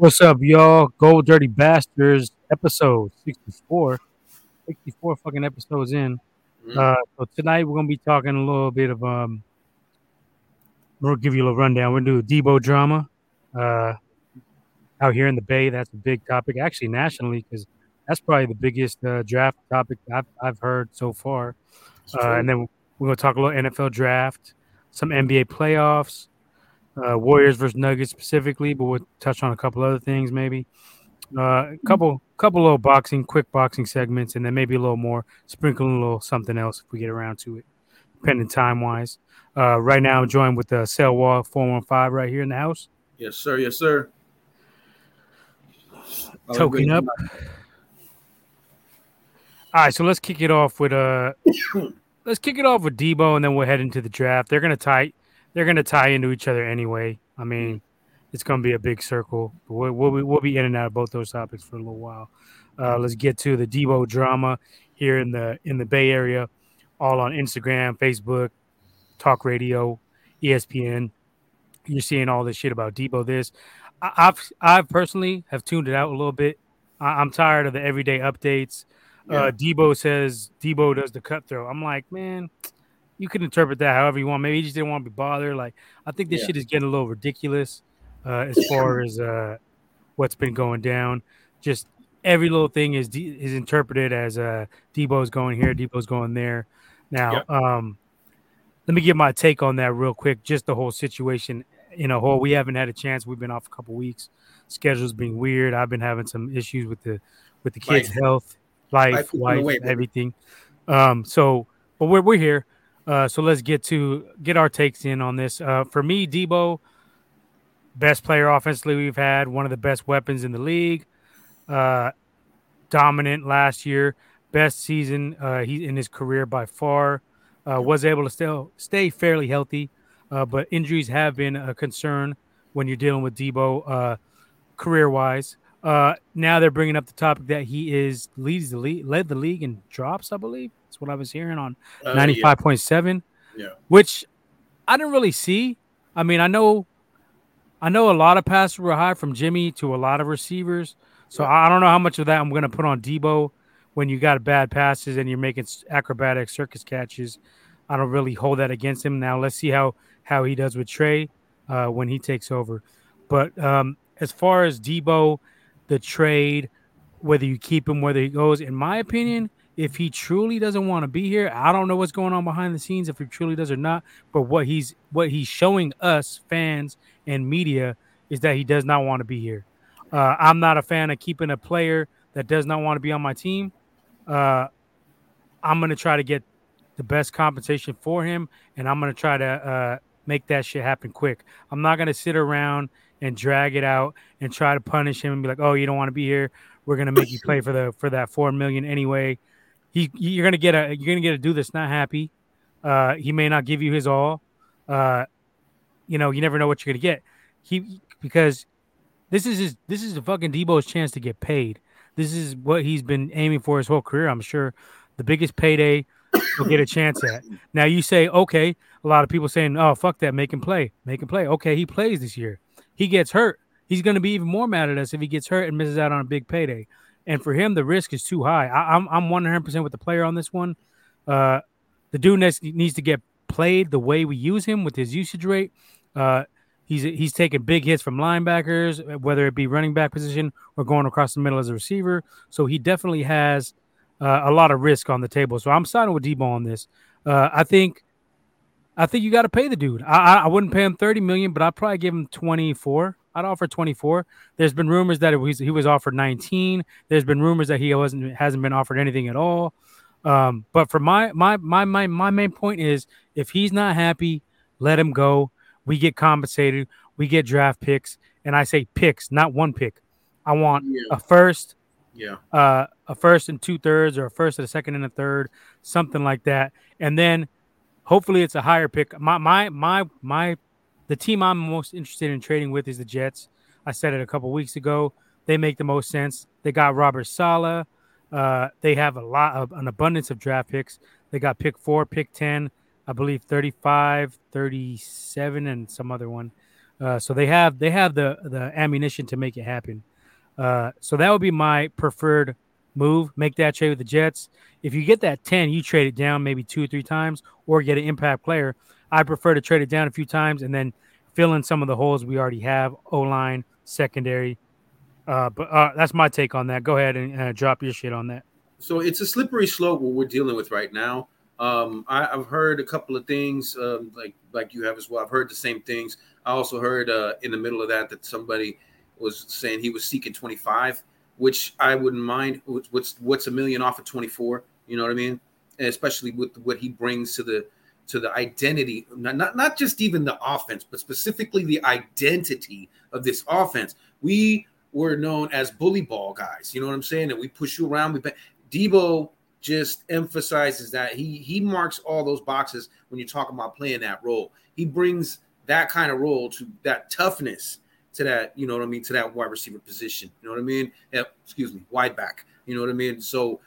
What's up, y'all? Go Dirty Bastards, episode 64. 64 fucking episodes in. So tonight we're going to be talking a little bit of, we'll give you a little rundown. We're going to do Debo drama out here in the Bay. That's a big topic, actually nationally, because that's probably the biggest draft topic I've heard so far. And then we're going to talk a little NFL draft, some NBA playoffs, Warriors versus Nuggets specifically, but we'll touch on a couple other things maybe. A couple little boxing, quick boxing segments, and then maybe a little more, sprinkling a little something else if we get around to it, depending time-wise. Right now, I'm joined with the Selwall 415 right here in the house. Yes, sir. Yes, sir. Token up. All right, so let's kick it off with Debo, and then we'll head into the draft. They're gonna tie into each other anyway. I mean, it's gonna be a big circle. We'll be in and out of both those topics for a little while. Let's get to the Debo drama here in the Bay Area, all on Instagram, Facebook, Talk Radio, ESPN. You're seeing all this shit about Debo. This, I've personally have tuned it out a little bit. I'm tired of the everyday updates. Yeah. Debo says Debo does the cutthroat. I'm like, man. You can interpret that however you want. Maybe he just didn't want to be bothered. Like, I think this shit is getting a little ridiculous as far as what's been going down. Just every little thing is interpreted as Debo's going here, Debo's going there. Now, let me give my take on that real quick. Just the whole situation in a whole. We haven't had a chance. We've been off a couple weeks. Schedule's been weird. I've been having some issues with the kids' health, life, everything. But we're here. So let's get our takes in on this. For me, Debo, best player offensively we've had, one of the best weapons in the league, dominant last year, best season he in his career by far, was able to still stay fairly healthy, but injuries have been a concern when you're dealing with Debo career-wise. Now they're bringing up the topic that he is led the league in drops, I believe. That's what I was hearing on 95.7, which I didn't really see. I mean, I know a lot of passes were high from Jimmy to a lot of receivers. So I don't know how much of that I'm going to put on Debo when you got bad passes and you're making acrobatic circus catches. I don't really hold that against him. Now let's see how he does with Trey when he takes over. But as far as Debo, the trade, whether you keep him, whether he goes, in my opinion, if he truly doesn't want to be here, I don't know what's going on behind the scenes, if he truly does or not. But what he's showing us, fans and media, is that he does not want to be here. I'm not a fan of keeping a player that does not want to be on my team. I'm going to try to get the best compensation for him, and I'm going to try to make that shit happen quick. I'm not going to sit around and drag it out and try to punish him and be like, oh, you don't want to be here. We're going to make you play for that $4 million anyway. You're gonna get a dude that's not happy. He may not give you his all. You never know what you're gonna get. Because this is the fucking Debo's chance to get paid. This is what he's been aiming for his whole career. I'm sure the biggest payday he'll get a chance at. Now you say, okay, a lot of people saying, oh fuck that, make him play. Okay, he plays this year. He gets hurt. He's gonna be even more mad at us if he gets hurt and misses out on a big payday. And for him, the risk is too high. I'm 100% with the player on this one. The dude needs to get played the way we use him with his usage rate. He's taking big hits from linebackers, whether it be running back position or going across the middle as a receiver. So he definitely has a lot of risk on the table. So I'm siding with Debo on this. I think you got to pay the dude. I wouldn't pay him $30 million, but I'd probably give him 24. I'd offer 24. There's been rumors that he was offered 19. There's been rumors that he hasn't been offered anything at all. But for my main point is, if he's not happy, let him go. We get compensated. We get draft picks, and I say picks, not one pick. I want a first, a first and 2/3, or a first and a second and a third, something like that. And then hopefully it's a higher pick. The team I'm most interested in trading with is the Jets. I said it a couple weeks ago. They make the most sense. They got Robert Saleh. They have an abundance of draft picks. They got pick 4, pick 10, I believe 35, 37, and some other one. So they have the ammunition to make it happen. So that would be my preferred move. Make that trade with the Jets. If you get that 10, you trade it down maybe 2 or 3 times or get an impact player. I prefer to trade it down a few times and then fill in some of the holes we already have, O-line, secondary. But that's my take on that. Go ahead and drop your shit on that. So it's a slippery slope what we're dealing with right now. I've heard a couple of things like you have as well. I've heard the same things. I also heard in the middle of that somebody was saying he was seeking 25, which I wouldn't mind. What's a million off of 24? You know what I mean? And especially with what he brings to the identity, not just even the offense, but specifically the identity of this offense. We were known as bully ball guys. You know what I'm saying? And we push you around. Debo just emphasizes that he marks all those boxes when you're talking about playing that role. He brings that kind of role to that toughness, to that, you know what I mean, to that wide receiver position. You know what I mean? Wide back. You know what I mean? So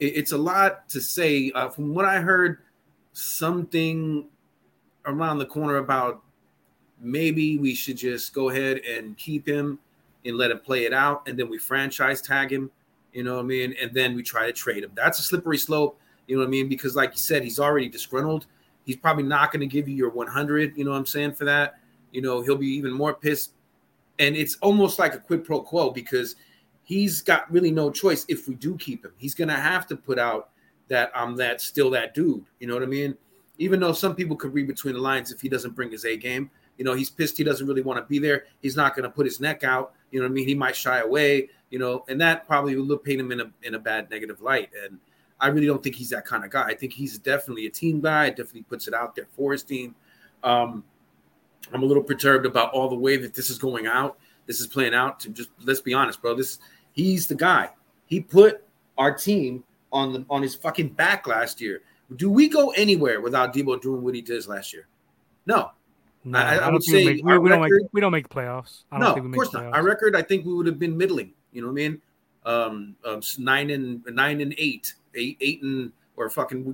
it's a lot to say. From what I heard, something around the corner about maybe we should just go ahead and keep him and let him play it out, and then we franchise tag him. You know what I mean? And then we try to trade him. That's a slippery slope. You know what I mean? Because like you said, he's already disgruntled. He's probably not going to give you your 100, you know what I'm saying, for that. You know, he'll be even more pissed. And it's almost like a quid pro quo because he's got really no choice if we do keep him. He's going to have to put out that I'm that still that dude. You know what I mean? Even though some people could read between the lines if he doesn't bring his A game. You know, he's pissed. He doesn't really want to be there. He's not going to put his neck out. You know what I mean? He might shy away, you know, and that probably will paint him in a bad negative light. And I really don't think he's that kind of guy. I think he's definitely a team guy. Definitely puts it out there for his team. I'm a little perturbed about all the way that this is going out. This is playing out to just, let's be honest, bro. He's the guy. He put our team on his fucking back last year. Do we go anywhere without Debo doing what he does last year? No. No, I would say we don't make playoffs. Of course not. Our record, I think we would have been middling. You know what I mean? 9-8,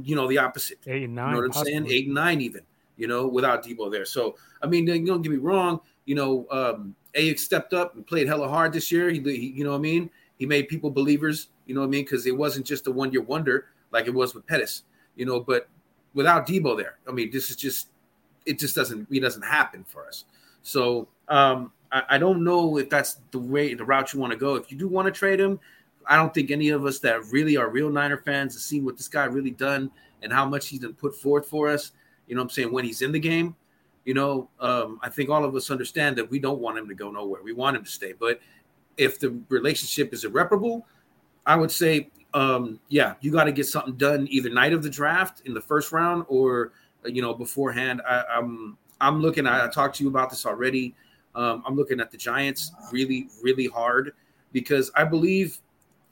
you know, the opposite. 8-9, you know what I'm saying? 8-9 even. You know, without Debo there. So I mean, don't get me wrong. You know, Ayuk stepped up and played hella hard this year. He you know what I mean? He made people believers. You know what I mean? Because it wasn't just a one-year wonder like it was with Pettis. You know, but without Debo there, I mean, this is just. It just doesn't happen for us. So I don't know if that's the route you want to go. If you do want to trade him, I don't think any of us that really are real Niner fans have seen what this guy really done and how much he's been put forth for us. You know what I'm saying? When he's in the game, you know, I think all of us understand that we don't want him to go nowhere. We want him to stay. But if the relationship is irreparable, I would say, you got to get something done either night of the draft in the first round or – you know, beforehand. I'm looking. I talked to you about this already. I'm looking at the Giants really, really hard because I believe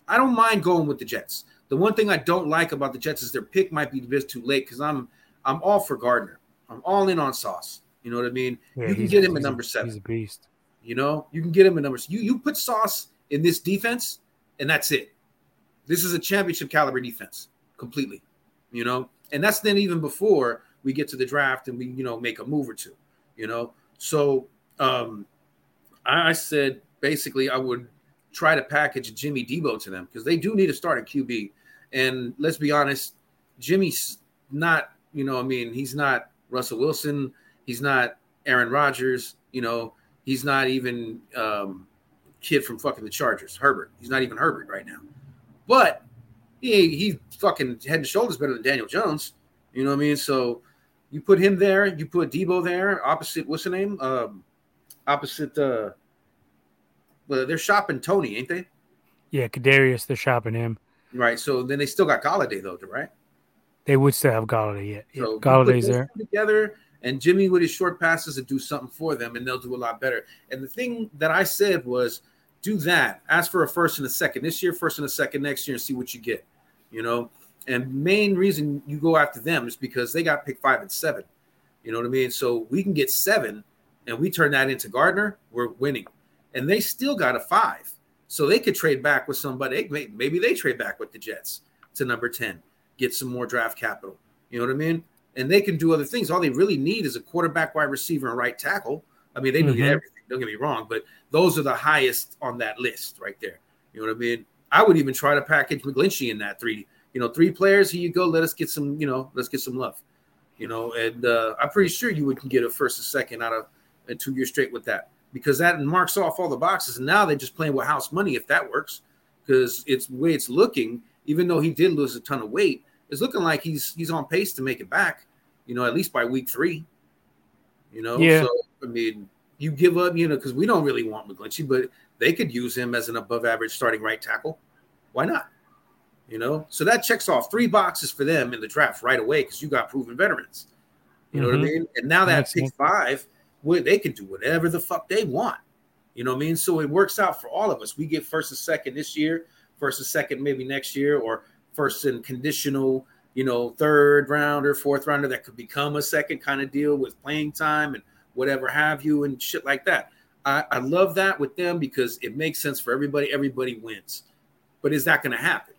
I don't mind going with the Jets. The one thing I don't like about the Jets is their pick might be a bit too late because I'm all for Gardner. I'm all in on Sauce. You know what I mean? Yeah, you can get him at number 7. He's a beast. You know, you can get him at number. You put Sauce in this defense, and that's it. This is a championship caliber defense completely. You know, and that's then even before we get to the draft and we, you know, make a move or two, you know? So I said, basically I would try to package Jimmy Debo to them because they do need to start a QB. And let's be honest, Jimmy's not, you know, I mean, he's not Russell Wilson. He's not Aaron Rodgers. You know, he's not even kid from fucking the Chargers, Herbert. He's not even Herbert right now, but he fucking head and shoulders better than Daniel Jones. You know what I mean? So, you put him there. You put Debo there. Opposite, what's the name? Well, they're shopping Tony, ain't they? Yeah, Kadarius. They're shopping him. Right. So then they still got Galladay though, right? They would still have Galladay. Yeah. So Galladay's there. Together, and Jimmy with his short passes to do something for them, and they'll do a lot better. And the thing that I said was, do that. Ask for a first and a second this year, first and a second next year, and see what you get. You know. And main reason you go after them is because they got pick 5 and 7. You know what I mean? So we can get 7 and we turn that into Gardner. We're winning. And they still got a 5. So they could trade back with somebody. Maybe they trade back with the Jets to number 10, get some more draft capital. You know what I mean? And they can do other things. All they really need is a quarterback, wide receiver, and right tackle. I mean, they do get everything. Don't get me wrong, but those are the highest on that list right there. You know what I mean? I would even try to package McGlinchey in that three. You know, three players. Here you go. Let us get some. You know, let's get some love. You know, and I'm pretty sure you would get a first or second out of a 2 year straight with that, because that marks off all the boxes. And now they're just playing with house money if that works, because it's the way it's looking. Even though he did lose a ton of weight, it's looking like he's on pace to make it back. You know, at least by week three. You know, So I mean, you give up. You know, because we don't really want McGlinchey, but they could use him as an above average starting right tackle. Why not? You know, so that checks off three boxes for them in the draft right away, because you got proven veterans. You know what I mean? And now that pick five, where they can do whatever the fuck they want. You know what I mean? So it works out for all of us. We get first and second this year, first and second maybe next year, or first and conditional, you know, third rounder, fourth rounder that could become a second kind of deal with playing time and whatever have you and shit like that. I love that with them because it makes sense for everybody. Everybody wins. But is that going to happen?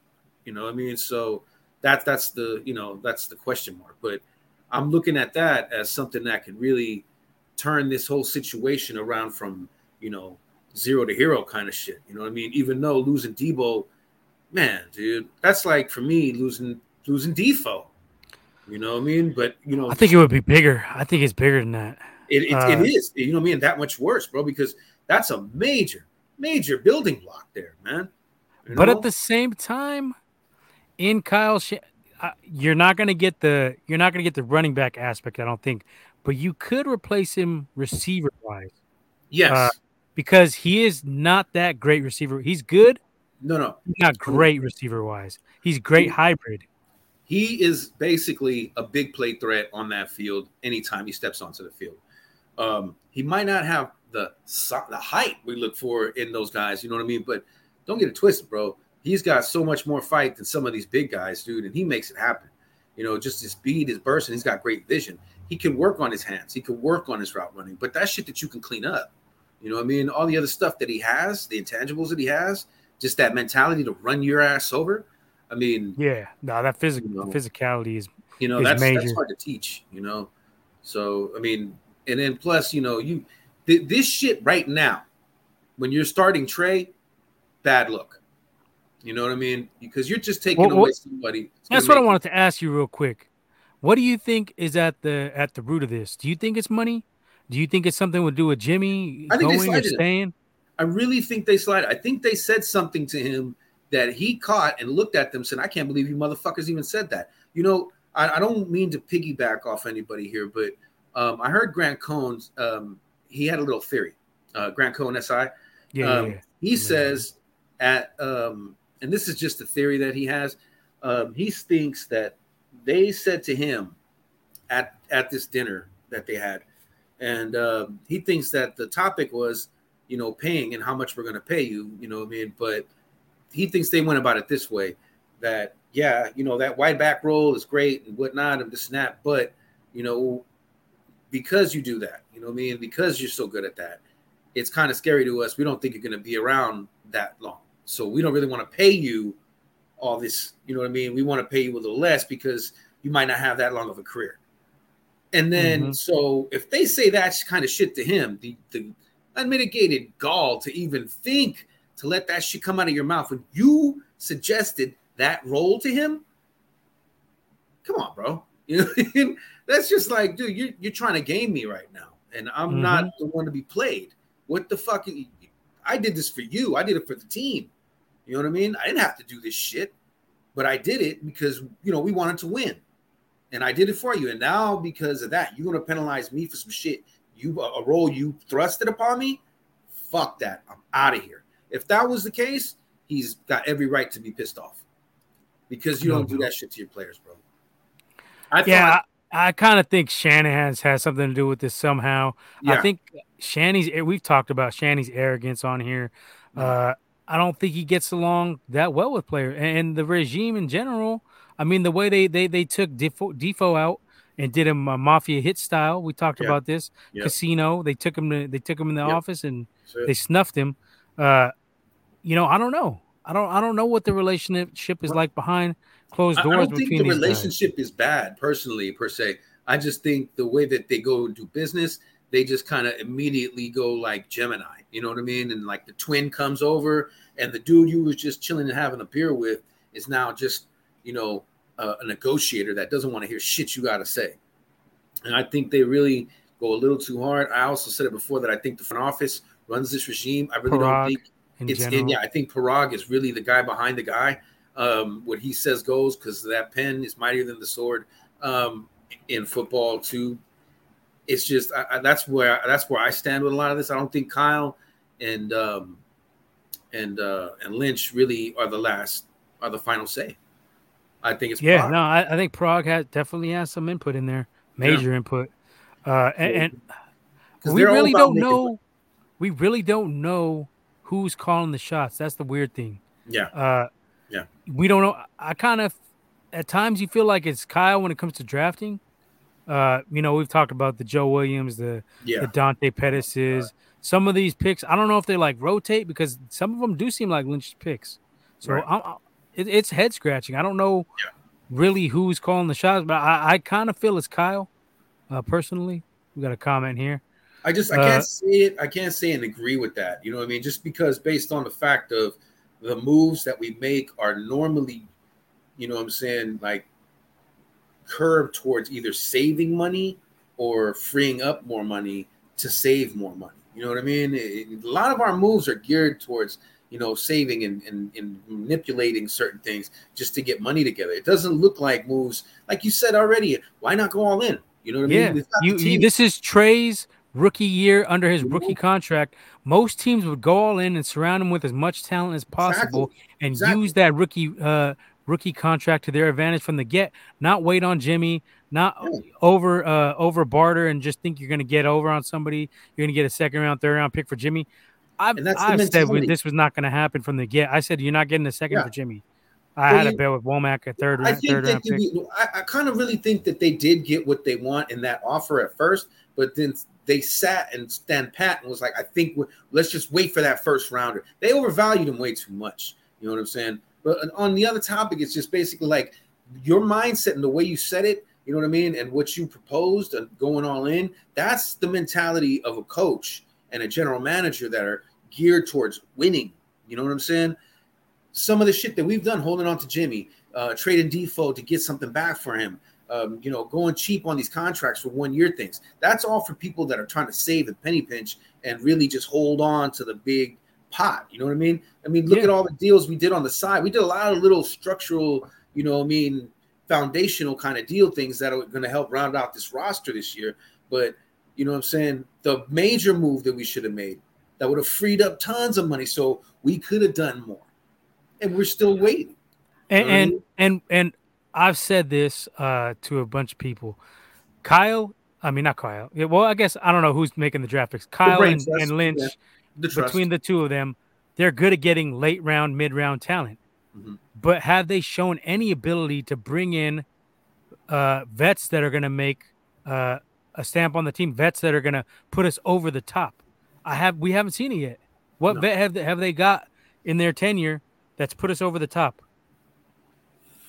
You know what I mean? So that's the question mark. But I'm looking at that as something that can really turn this whole situation around from, you know, zero to hero kind of shit. You know what I mean? Even though losing Debo, man, dude, that's like for me losing Defoe. You know what I mean? But, you know, I think it would be bigger. I think it's bigger than that. It is. You know what I mean? That much worse, bro, because that's a major, major building block there, man. You know? But at the same time, in Kyle, you're not going to get the running back aspect, I don't think, but you could replace him receiver wise. Yes, because he is not that great receiver. He's good. No, he's not great receiver wise. He's great hybrid. He is basically a big play threat on that field anytime he steps onto the field. He might not have the height we look for in those guys. You know what I mean? But don't get it twisted, bro. He's got so much more fight than some of these big guys, dude, and he makes it happen. You know, just his speed, his burst, and he's got great vision. He can work on his hands. He can work on his route running, but that shit that you can clean up. You know what I mean? All the other stuff that he has, the intangibles that he has, just that mentality to run your ass over. I mean, yeah, no, that physicality is, you know, that's hard to teach, you know? So, I mean, and then plus, you know, this shit right now, when you're starting Trey, bad look. You know what I mean? Because you're just taking away somebody. That's what I wanted to ask you real quick. What do you think is at the root of this? Do you think it's money? Do you think it's something to do with Jimmy going or staying? I really think they slided. I think they said something to him that he caught and looked at them and said, I can't believe you motherfuckers even said that. You know, I don't mean to piggyback off anybody here, but I heard Grant Cohn's, he had a little theory. Grant Cohn, SI. He says at and this is just a theory that he has. He thinks that they said to him at this dinner that they had, and he thinks that the topic was, you know, paying and how much we're going to pay you, you know what I mean? But he thinks they went about it this way, that, yeah, you know, that wide back roll is great and whatnot and this and that, but, you know, because you do that, you know what I mean? Because you're so good at that, it's kind of scary to us. We don't think you're going to be around that long. So we don't really want to pay you all this, you know what I mean? We want to pay you a little less because you might not have that long of a career. And then, so if they say that kind of shit to him, the unmitigated gall to even think to let that shit come out of your mouth when you suggested that role to him, come on, bro. You know, that's just like, dude, you're trying to game me right now, and I'm not the one to be played. What the fuck? I did this for you. I did it for the team. You know what I mean? I didn't have to do this shit, but I did it because, you know, we wanted to win, and I did it for you. And now because of that, you're going to penalize me for some shit. A role you thrusted upon me. Fuck that. I'm out of here. If that was the case, he's got every right to be pissed off, because you don't do that shit to your players, bro. I kind of think Shanahan's has something to do with this somehow. Yeah. I think we've talked about Shanny's arrogance on here. I don't think he gets along that well with players and the regime in general. I mean, the way they took Defoe out and did him a mafia hit style. We talked about this casino. They took him in the office and they snuffed him. You know, I don't know. I don't know what the relationship is like behind closed doors. I don't think the relationship is bad personally per se. I just think the way that they go and do business, they just kind of immediately go like Gemini, you know what I mean? And like the twin comes over and the dude you was just chilling and having a beer with is now just, you know, a negotiator that doesn't want to hear shit you got to say. And I think they really go a little too hard. I also said it before that I think the front office runs this regime. I really don't think it's in. Yeah, I think Parag is really the guy behind the guy. What he says goes, because that pen is mightier than the sword in football too. It's just that's where I stand with a lot of this. I don't think Kyle and Lynch really are the final say. I think it's Parag. No, I think Parag definitely has some input in there, major input, and we really don't know. We really don't know who's calling the shots. That's the weird thing. Yeah. We don't know. I kind of at times you feel like it's Kyle when it comes to drafting. You know, we've talked about the Joe Williams, the Dante Pettises, some of these picks. I don't know if they like rotate because some of them do seem like Lynch's picks. So it's head scratching. I don't know really who's calling the shots, but I kind of feel it's Kyle personally. We got a comment here. I can't say it. I can't say and agree with that. You know what I mean? Just because based on the fact of the moves that we make are normally, you know what I'm saying, like curved towards either saving money or freeing up more money to save more money. You know what I mean? A lot of our moves are geared towards, you know, saving and manipulating certain things just to get money together. It doesn't look like moves, like you said already, why not go all in? You know what I mean? This is Trey's rookie year under his rookie contract. Most teams would go all in and surround him with as much talent as possible and use that rookie contract to their advantage from the get, not wait on Jimmy, not over barter and just think you're going to get over on somebody. You're going to get a second round, third round pick for Jimmy. I've said this was not going to happen from the get. I said, you're not getting a second for Jimmy. I had a bet with Womack at third round. I kind of really think that they did get what they want in that offer at first, but then they sat and stand pat and was like, I think let's just wait for that first rounder. They overvalued him way too much. You know what I'm saying? But on the other topic, it's just basically like your mindset and the way you said it, you know what I mean? And what you proposed and going all in, that's the mentality of a coach and a general manager that are geared towards winning. You know what I'm saying? Some of the shit that we've done, holding on to Jimmy, trading Defoe to get something back for him, you know, going cheap on these contracts for 1 year things. That's all for people that are trying to save and penny pinch and really just hold on to the big pot. You know what I mean? I mean, look at all the deals we did on the side. We did a lot of little structural, you know what I mean, foundational kind of deal things that are going to help round out this roster this year. But you know what I'm saying? The major move that we should have made that would have freed up tons of money so we could have done more. And we're still waiting. And I've said this to a bunch of people. Not Kyle. Yeah, well, I guess I don't know who's making the draft picks. Kyle and Lynch, between the two of them, they're good at getting late round, mid round talent. Mm-hmm. But have they shown any ability to bring in vets that are going to make a stamp on the team? Vets that are going to put us over the top? We haven't seen it yet. Vet have they got in their tenure that's put us over the top?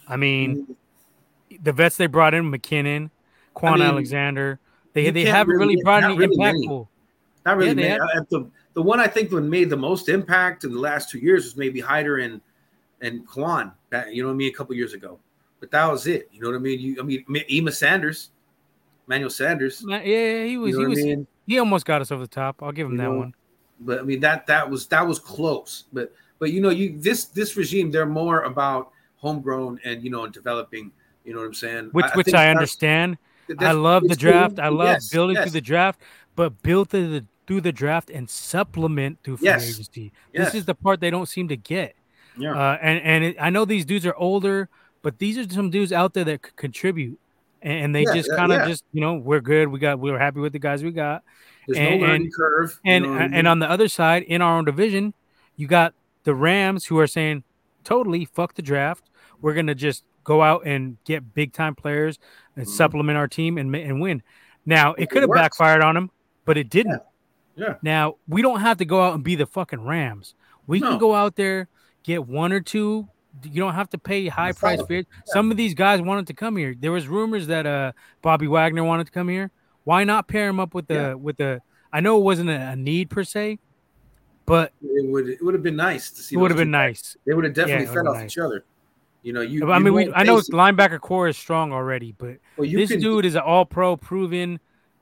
I mean, the vets they brought in, McKinnon, Alexander, they haven't really brought any impactful. Not really. The one I think that made the most impact in the last 2 years was maybe Hyder and Kwan, you know what I mean, a couple years ago. But that was it. You know what I mean? Emmanuel Sanders. Yeah, he was. You know what I mean? He almost got us over the top. I'll give him that one. But I mean that was close. But you know, this regime, they're more about homegrown and, you know, developing, you know what I'm saying? Which I understand. I love the draft. I love building through the draft, but build through the draft and supplement through free agency. This is the part they don't seem to get. Yeah. I know these dudes are older, but these are some dudes out there that could contribute. And they just kind of just, you know, we're good. We were happy with the guys we got. There's no learning curve. And on the other side, in our own division, you got the Rams who are saying, totally fuck the draft. We're going to just go out and get big time players and supplement our team and win. Now, it could have backfired on them, but it didn't. Yeah. Now, we don't have to go out and be the fucking Rams. We can go out there, get one or two. You don't have to pay high price. Some of these guys wanted to come here. There was rumors that Bobby Wagner wanted to come here. Why not pair him up with a I know it wasn't a need per se, but it would have been nice to see. It would have been nice. They would have definitely fed off each other. You know, I know linebacker core is strong already, but this dude is an all-pro, proven,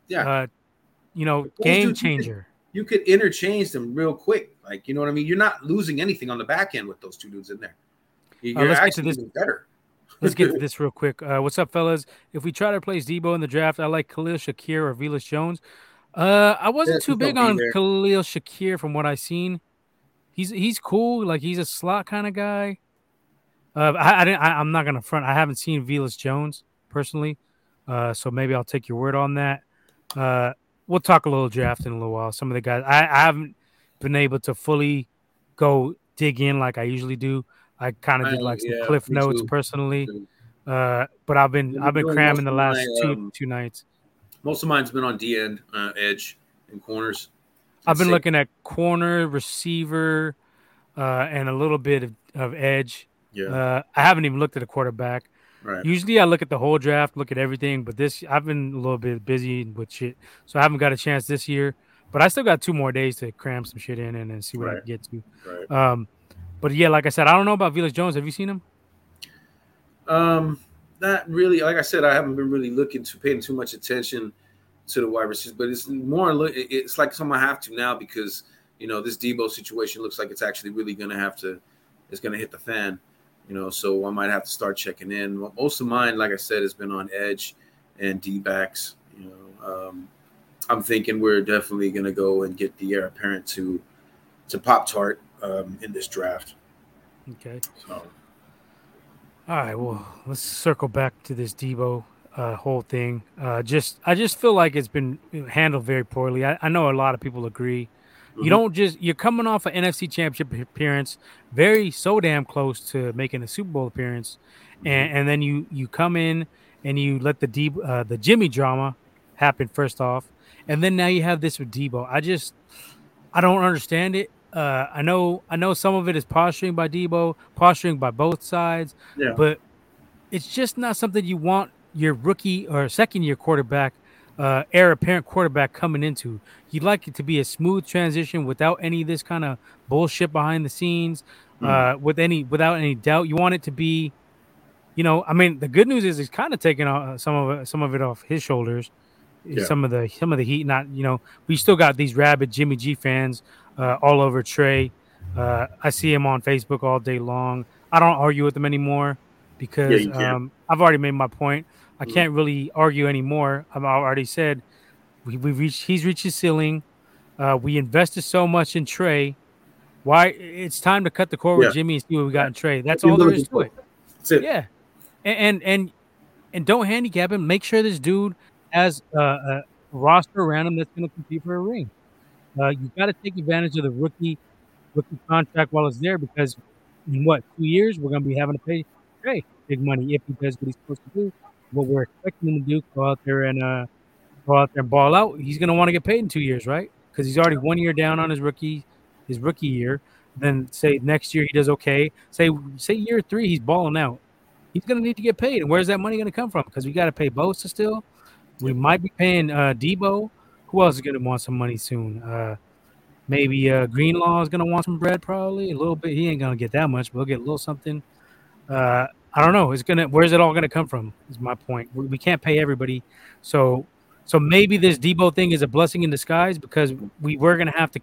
game changer. You could interchange them real quick, like, you know what I mean. You're not losing anything on the back end with those two dudes in there. You're actually doing better. Let's get to this real quick. What's up, fellas? If we try to replace Debo in the draft, I like Khalil Shakir or Velus Jones. I wasn't too big on Khalil Shakir from what I've seen. He's cool, like he's a slot kind of guy. I'm not gonna front. I haven't seen Velus Jones personally, so maybe I'll take your word on that. We'll talk a little draft in a little while. Some of the guys I haven't been able to fully go dig in like I usually do. I kind of did like some cliff notes personally, but I've been cramming the last two nights. Most of mine's been on D end, edge, and corners. I've been looking at corner, receiver, and a little bit of edge. Yeah, I haven't even looked at a quarterback. Right. Usually I look at the whole draft, look at everything, but this I've been a little bit busy with shit, so I haven't got a chance this year. But I still got 2 more days to cram some shit in and see what I can get to. Right. But yeah, like I said, I don't know about Velus Jones. Have you seen him? Not really. Like I said, I haven't been really looking to paying too much attention to the wide receivers, but it's more. It's like something I have to now because this Debo situation looks like it's actually really going to have to. It's going to hit the fan, So I might have to start checking in. Most of mine, like I said, has been on edge and D backs. I'm thinking we're definitely going to go and get the heir apparent to Pop-Tart. In this draft. Okay. So. All right. Well, let's circle back to this Debo whole thing. I just feel like it's been handled very poorly. I know a lot of people agree. Mm-hmm. You're coming off an NFC Championship appearance, so damn close to making a Super Bowl appearance, and then you come in and you let the Jimmy drama happen first off, and then now you have this with Debo. I don't understand it. I know some of it is posturing by Debo, posturing by both sides, but it's just not something you want your rookie or second-year quarterback, heir apparent quarterback coming into. You'd like it to be a smooth transition without any of this kind of bullshit behind the scenes, without any doubt. You want it to be, the good news is it's kind of taking some of it off his shoulders. Yeah. Some of the heat, we still got these rabid Jimmy G fans all over Trey. I see him on Facebook all day long. I don't argue with him anymore because I've already made my point. I can't really argue anymore. I've already said he's reached his ceiling. We invested so much in Trey. Why it's time to cut the cord with Jimmy and see what we got in Trey. That's all there is to it. That's it. Yeah, and don't handicap him. Make sure this dude has a roster around him that's going to compete for a ring. You've got to take advantage of the rookie contract while it's there because in 2 years we're going to be having to pay Trey big money if he does what he's supposed to do, what we're expecting him to do, go out there and ball out. He's going to want to get paid in 2 years, right? Because he's already 1 year down on his rookie year. Then say next year he does okay. Say year 3 he's balling out. He's going to need to get paid, and where's that money going to come from? Because we got to pay Bosa still. We might be paying Debo. Who else is going to want some money soon? Maybe Greenlaw is going to want some bread, probably a little bit. He ain't going to get that much, but he'll get a little something. I don't know. Where's it all going to come from? Is my point. We can't pay everybody, so maybe this Debo thing is a blessing in disguise because we're going to have to.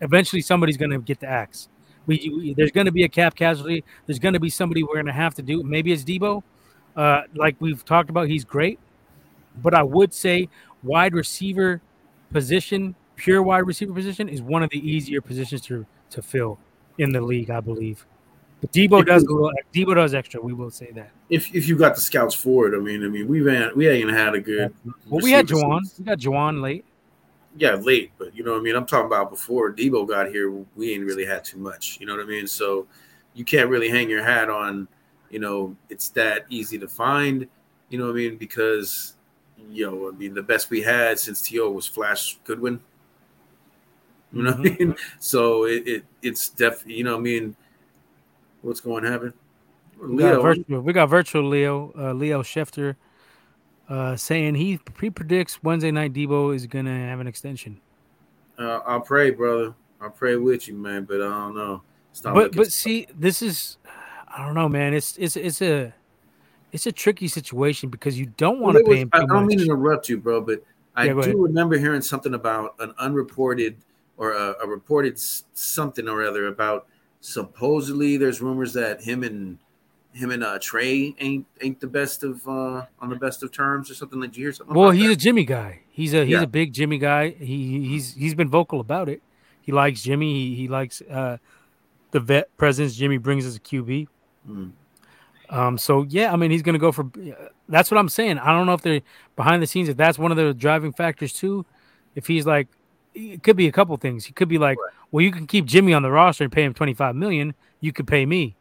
Eventually, somebody's going to get the axe. There's going to be a cap casualty. There's going to be somebody we're going to have to do. Maybe it's Debo. Like we've talked about, he's great. But I would say wide receiver position, pure wide receiver position, is one of the easier positions to fill in the league, I believe. But Debo does extra. We will say that. If you got the scouts for it, I mean, we ain't had a good. Well, we had Juwan. We got Juwan late. Yeah, late. But you know what I mean. I'm talking about before Debo got here. We ain't really had too much. You know what I mean. So you can't really hang your hat on. It's that easy to find. You know what I mean because. The best we had since T.O. was Flash Goodwin. You know what I mean? So it's definitely, what's going to happen? We got virtual Leo Schefter. saying he predicts Wednesday night Debo is going to have an extension. I pray, brother. I pray with you, man, but I don't know. But see, this is – I don't know, man. It's a tricky situation because you don't want to pay him too much. I don't mean to interrupt you, bro, but I do remember hearing something about an unreported or a reported something or other about supposedly there's rumors that him and Trey ain't the best of on the best of terms or something like you hear something. Well, he's a Jimmy guy. He's a big Jimmy guy. He's been vocal about it. He likes Jimmy. He likes the vet presence Jimmy brings as a QB. Mm. So yeah, I mean he's going to go for. That's what I'm saying. I don't know if they're behind the scenes if that's one of the driving factors too. If he's like, it could be a couple things. He could be like, right. Well, you can keep Jimmy on the roster and pay him $25 million. You could pay me.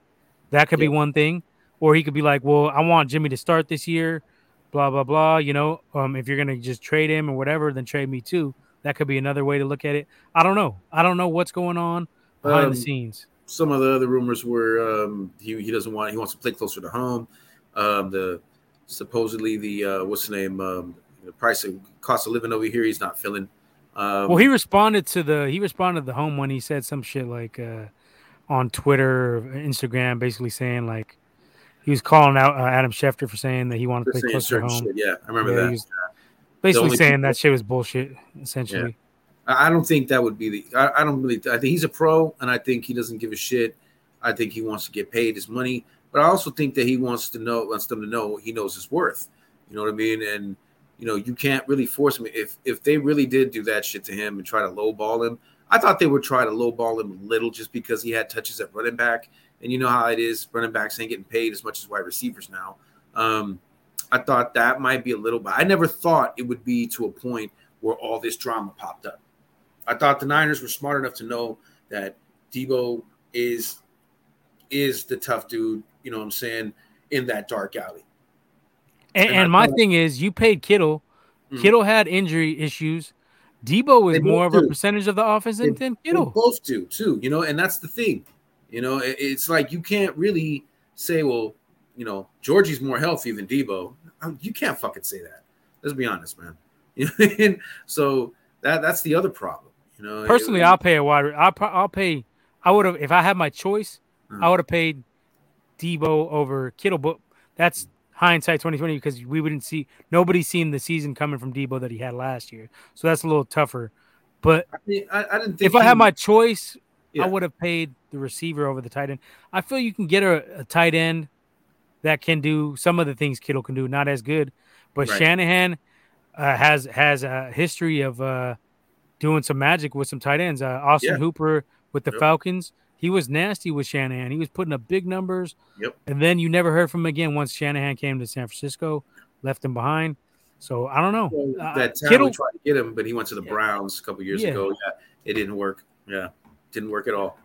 That could be one thing, or he could be like, "Well, I want Jimmy to start this year, blah blah blah." You know, if you're gonna just trade him or whatever, then trade me too. That could be another way to look at it. I don't know. I don't know what's going on behind the scenes. Some of the other rumors were he doesn't want he wants to play closer to home. The price of cost of living over here he's not feeling. Well, he responded to the home one. He said some shit like. On Twitter, Instagram, basically saying like he was calling out Adam Schefter for saying that he wanted to play closer to home. Shit. Yeah, I remember that. Basically saying that shit was bullshit, essentially. Yeah. I don't think that would be the. I don't really. I think he's a pro, and I think he doesn't give a shit. I think he wants to get paid his money, but I also think that he wants them to know he knows his worth. You know what I mean? And you know you can't really force him. If they really did do that shit to him and try to lowball him. I thought they would try to lowball him a little just because he had touches at running back. And you know how it is. Running backs ain't getting paid as much as wide receivers now. I thought that might be a little, but I never thought it would be to a point where all this drama popped up. I thought the Niners were smart enough to know that Debo is the tough dude, you know what I'm saying, in that dark alley. And my thing is you paid Kittle. Mm-hmm. Kittle had injury issues. Debo is more of a percentage of the offense than Kittle. Both do, too, you know, and that's the thing. You know, it's like you can't really say, well, you know, Georgie's more healthy than Debo. You can't fucking say that. Let's be honest, man. You know what I mean? So that's the other problem. You know, personally, I'll pay a wide. I'll pay. I would have if I had my choice. I would have paid Debo over Kittle, but that's. Hindsight 2020 because we wouldn't see nobody's seen the season coming from Debo that he had last year, so that's a little tougher. But I mean, I didn't think if I had my choice, I would have paid the receiver over the tight end. I feel you can get a tight end that can do some of the things Kittle can do, not as good, but right. Shanahan has a history of doing some magic with some tight ends. Austin Hooper with the Falcons. He was nasty with Shanahan. He was putting up big numbers. Yep. And then you never heard from him again once Shanahan came to San Francisco, left him behind. So I don't know. So that time Kittle, we tried to get him, but he went to the Browns a couple years ago. Yeah, it didn't work. Yeah, didn't work at all.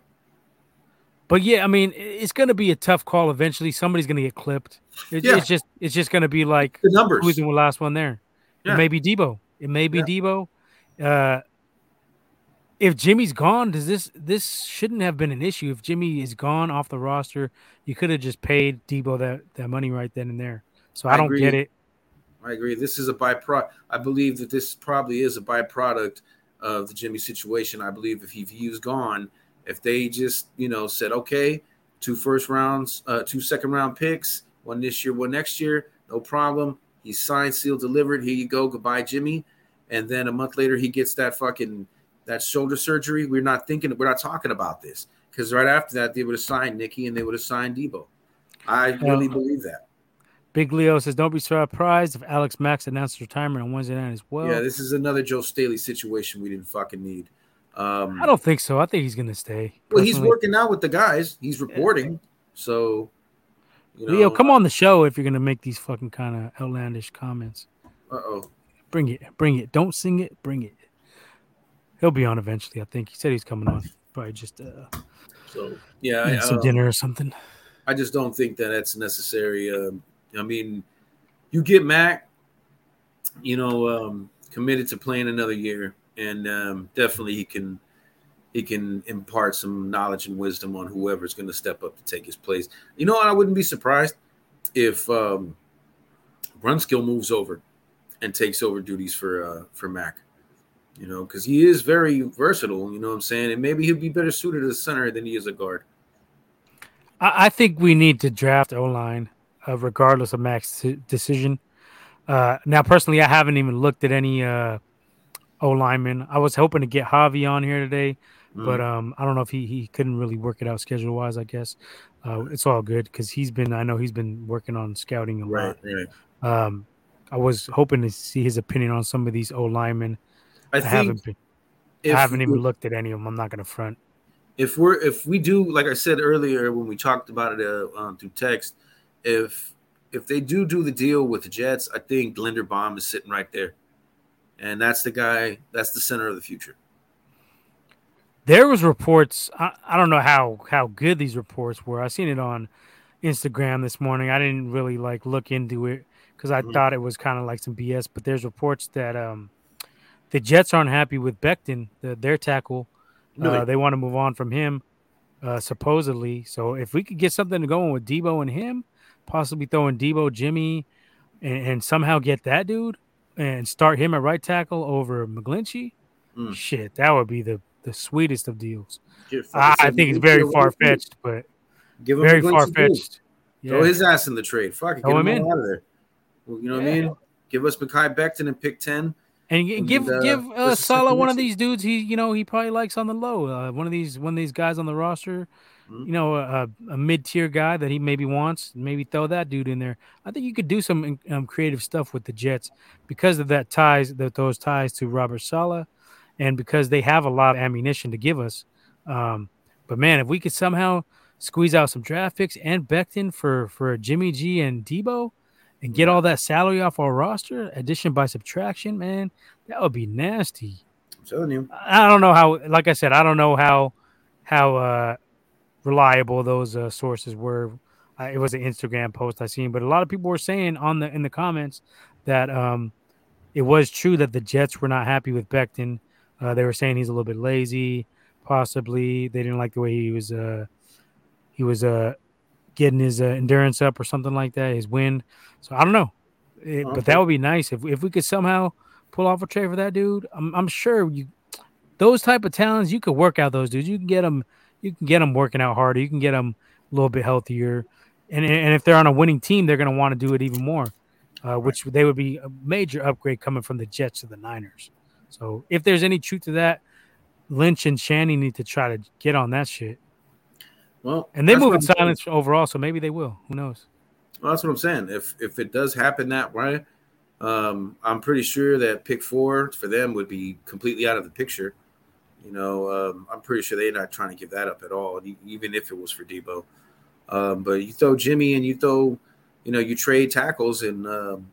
But yeah, I mean, it's going to be a tough call eventually. Somebody's going to get clipped. It's just going to be like the numbers. Who's the last one there? Yeah. It may be Debo. If Jimmy's gone, does this shouldn't have been an issue? If Jimmy is gone off the roster, you could have just paid Debo that money right then and there. So I don't get it. I agree. This is a byproduct. I believe that this probably is a byproduct of the Jimmy situation. I believe if he was gone, if they just, you know, said, okay, 2 first rounds, 2 second round picks, 1 this year, 1 next year, no problem. He's signed, sealed, delivered. Here you go. Goodbye, Jimmy. And then a month later, he gets that shoulder surgery, we're not talking about this because right after that they would have signed Nicky and they would have signed Debo. I really believe that. Big Leo says, "Don't be surprised if Alex Max announces retirement on Wednesday night as well." Yeah, this is another Joe Staley situation we didn't fucking need. I don't think so. I think he's going to stay. Well, personally. He's working out with the guys. He's reporting. So, you know, Leo, come on the show if you're going to make these fucking kind of outlandish comments. Uh-oh. Bring it. Don't sing it. Bring it. He'll be on eventually, I think. He said he's coming on. Probably just some dinner or something. I just don't think that that's necessary. I mean, you get Mac, you know, committed to playing another year, and definitely he can impart some knowledge and wisdom on whoever's going to step up to take his place. You know, I wouldn't be surprised if Brunskill moves over and takes over duties for Mac, you know, because he is very versatile, you know what I'm saying? And maybe he'll be better suited as a center than he is a guard. I think we need to draft O-line regardless of Mac's decision. Now, personally, I haven't even looked at any O-linemen. I was hoping to get Javi on here today, but I don't know if he couldn't really work it out schedule-wise, I guess. It's all good because he's been working on scouting a lot. Right. I was hoping to see his opinion on some of these O-linemen. I haven't even looked at any of them. I'm not going to front. If we do, like I said earlier when we talked about it through text, if they do the deal with the Jets, I think Linderbaum is sitting right there. And that's the guy, that's the center of the future. There was reports, I don't know how good these reports were. I seen it on Instagram this morning. I didn't really like look into it because I thought it was kind of like some BS. But there's reports that the Jets aren't happy with Becton, their tackle. They want to move on from him, supposedly. So if we could get something going with Debo and him, possibly throwing Debo, Jimmy, and somehow get that dude and start him at right tackle over McGlinchey, shit, that would be the sweetest of deals. I think it's very far-fetched, but give him very far-fetched. Yeah. Throw his ass in the trade. Fuck it, get him out of there. Well, you know what I mean? Give us Mekhi Becton and pick 10. And give Salah one of these dudes he probably likes on the low, one of these guys on the roster, a mid-tier guy that he maybe wants, maybe throw that dude in there. I think you could do some creative stuff with the Jets because of that those ties to Robert Salah, and because they have a lot of ammunition to give us. But man, if we could somehow squeeze out some draft picks and Becton for Jimmy G and Debo, and get all that salary off our roster, addition by subtraction, man, that would be nasty. I'm telling you. I don't know how, like I said, I don't know how reliable those sources were. It was an Instagram post I seen, but a lot of people were saying in the comments that it was true that the Jets were not happy with Becton. They were saying he's a little bit lazy, possibly. They didn't like the way he was getting his endurance up or something like that, his wind. So I don't know. But that would be nice if we could somehow pull off a trade for that dude. I'm sure those type of talents, you could work out those dudes. You can get them working out harder. You can get them a little bit healthier. And if they're on a winning team, they're going to want to do it even more, which they would be a major upgrade coming from the Jets to the Niners. So if there's any truth to that, Lynch and Shanny need to try to get on that shit. Well, and they move in silence overall, so maybe they will. Who knows? Well, that's what I'm saying. If it does happen that way, I'm pretty sure that pick 4 for them would be completely out of the picture. You know, I'm pretty sure they're not trying to give that up at all, even if it was for Debo. But you throw Jimmy and you trade tackles in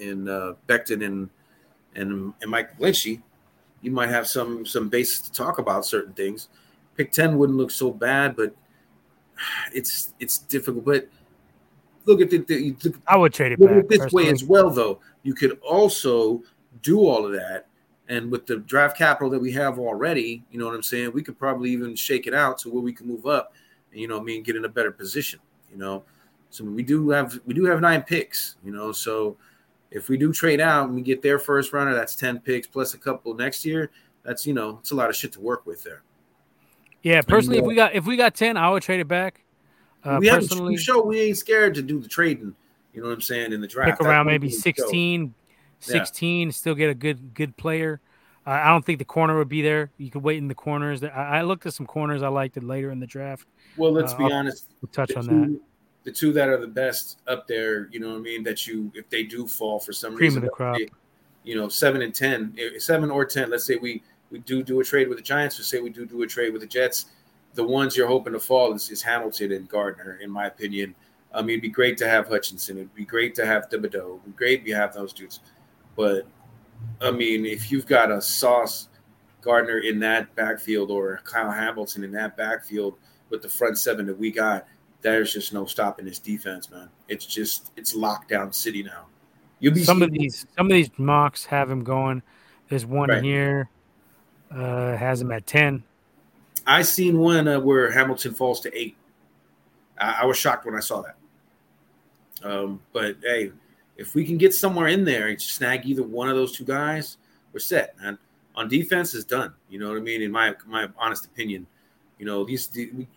Becton and Mike Lynchy, you might have some basis to talk about certain things. Pick 10 wouldn't look so bad, but it's difficult. But look at I would trade it back. Look at this way as well, though. You could also do all of that, and with the draft capital that we have already, you know what I'm saying, we could probably even shake it out to where we can move up, and you know what I mean, get in a better position. You know, so we do have 9 picks. You know, so if we do trade out and we get their first runner, that's 10 picks plus a couple next year. That's it's a lot of shit to work with there. Yeah, personally, if we got 10, I would trade it back. We personally we ain't scared to do the trading. You know what I'm saying? In the draft, pick around maybe 16, still get a good player. I don't think the corner would be there. You could wait in the corners. I looked at some corners I liked it later in the draft. Well, let's be honest. We'll touch on that. The two that are the best up there, you know what I mean? That if they do fall for some reason, cream of the crop. 7 or 10. Let's say we do a trade with the Giants, or say we do a trade with the Jets. The ones you're hoping to fall is Hamilton and Gardner, in my opinion. It'd be great to have Hutchinson. It'd be great to have Thibodeau. It'd be great to have those dudes. But, I mean, if you've got a Sauce Gardner in that backfield or Kyle Hamilton in that backfield with the front 7 that we got, there's just no stopping this defense, man. It's just – it's lockdown city now. Some of these mocks have him going. There's one here. Has him at 10. I seen one where Hamilton falls to 8. I was shocked when I saw that. But hey, if we can get somewhere in there and snag either one of those two guys, we're set, man. On defense is done. You know what I mean? In my honest opinion, you know,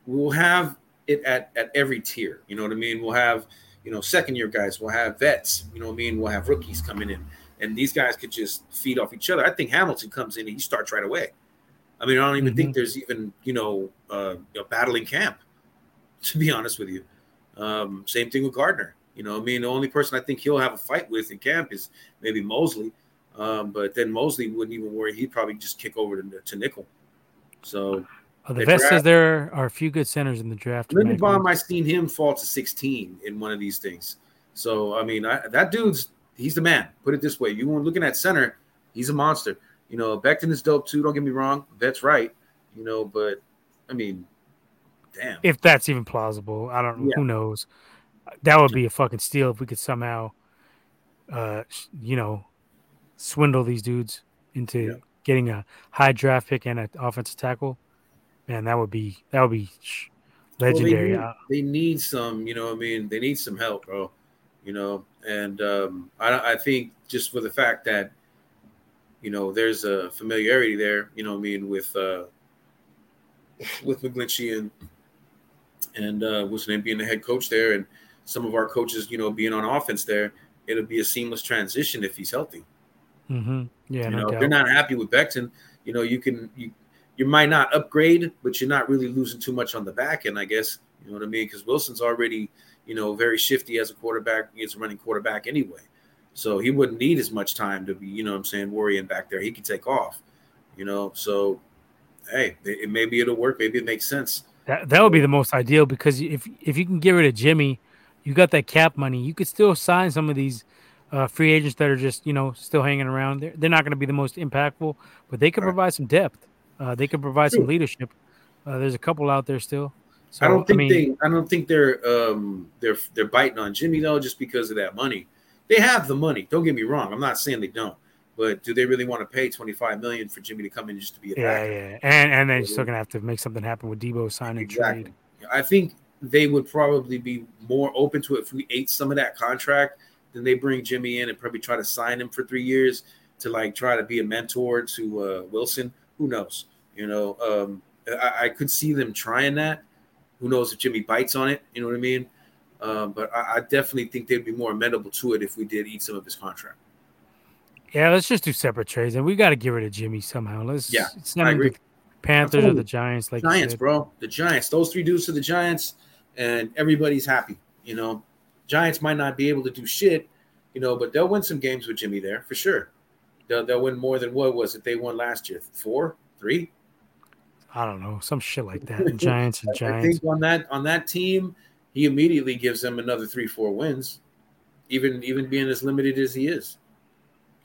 we'll have it at every tier. You know what I mean? We'll have, you know, second-year guys. We'll have vets. You know what I mean? We'll have rookies coming in. And these guys could just feed off each other. I think Hamilton comes in and he starts right away. I mean, I don't even think there's even, a battling camp, to be honest with you. Same thing with Gardner. You know what I mean? The only person I think he'll have a fight with in camp is maybe Mosley. But then Mosley wouldn't even worry. He'd probably just kick over to nickel. So the best is there are a few good centers in the draft. Lindenbaum, I've seen him fall to 16 in one of these things. So, I mean, he's the man. Put it this way. You were looking at center, he's a monster. You know, Becton is dope too. Don't get me wrong. That's right. You know, but, I mean, damn. If that's even plausible. I don't know. Yeah. Who knows? That would be a fucking steal if we could somehow, swindle these dudes into getting a high draft pick and an offensive tackle, man, that would be legendary. Well, they need some, you know what I mean? They need some help, bro, you know? And I think just for the fact that, you know, there's a familiarity there, you know what I mean, with McGlinchey and what's his name being the head coach there and some of our coaches, you know, being on offense there, it'll be a seamless transition if he's healthy. Mm-hmm. Yeah, if you're not happy with Becton, you know, you might not upgrade, but you're not really losing too much on the back end, I guess. You know what I mean? Because Wilson's already, you know, very shifty as a quarterback. He's a running quarterback anyway, so he wouldn't need as much time to be, you know what I'm saying, worrying back there. He could take off, you know. So, hey, maybe it'll work. Maybe it makes sense. That would be the most ideal, because if you can get rid of Jimmy, you got that cap money. You could still sign some of these free agents that are just, you know, still hanging around. They're not going to be the most impactful, but they could provide some depth. They could provide some leadership. There's a couple out there still. So, I don't think they're biting on Jimmy though, just because of that money. They have the money. Don't get me wrong. I'm not saying they don't, but do they really want to pay $25 million for Jimmy to come in just to be a backer? Yeah. And they're still going to have to make something happen with Debo signing trade. I think they would probably be more open to it if we ate some of that contract. Then they bring Jimmy in and probably try to sign him for 3 years to like try to be a mentor to Wilson. Who knows? You know, I could see them trying that. Who knows if Jimmy bites on it? You know what I mean? But I definitely think they'd be more amenable to it if we did eat some of his contract. Yeah, let's just do separate trades, and we got to get rid of Jimmy somehow. It's not the Panthers or the Giants. Like Giants, bro. The Giants. Those three dudes to the Giants, and everybody's happy. You know. Giants might not be able to do shit, you know, but they'll win some games with Jimmy there for sure. They'll win more than what was it they won last year? 4-3? I don't know, some shit like that. The Giants and Giants. I think on that team, he immediately gives them another 3-4 wins, even being as limited as he is.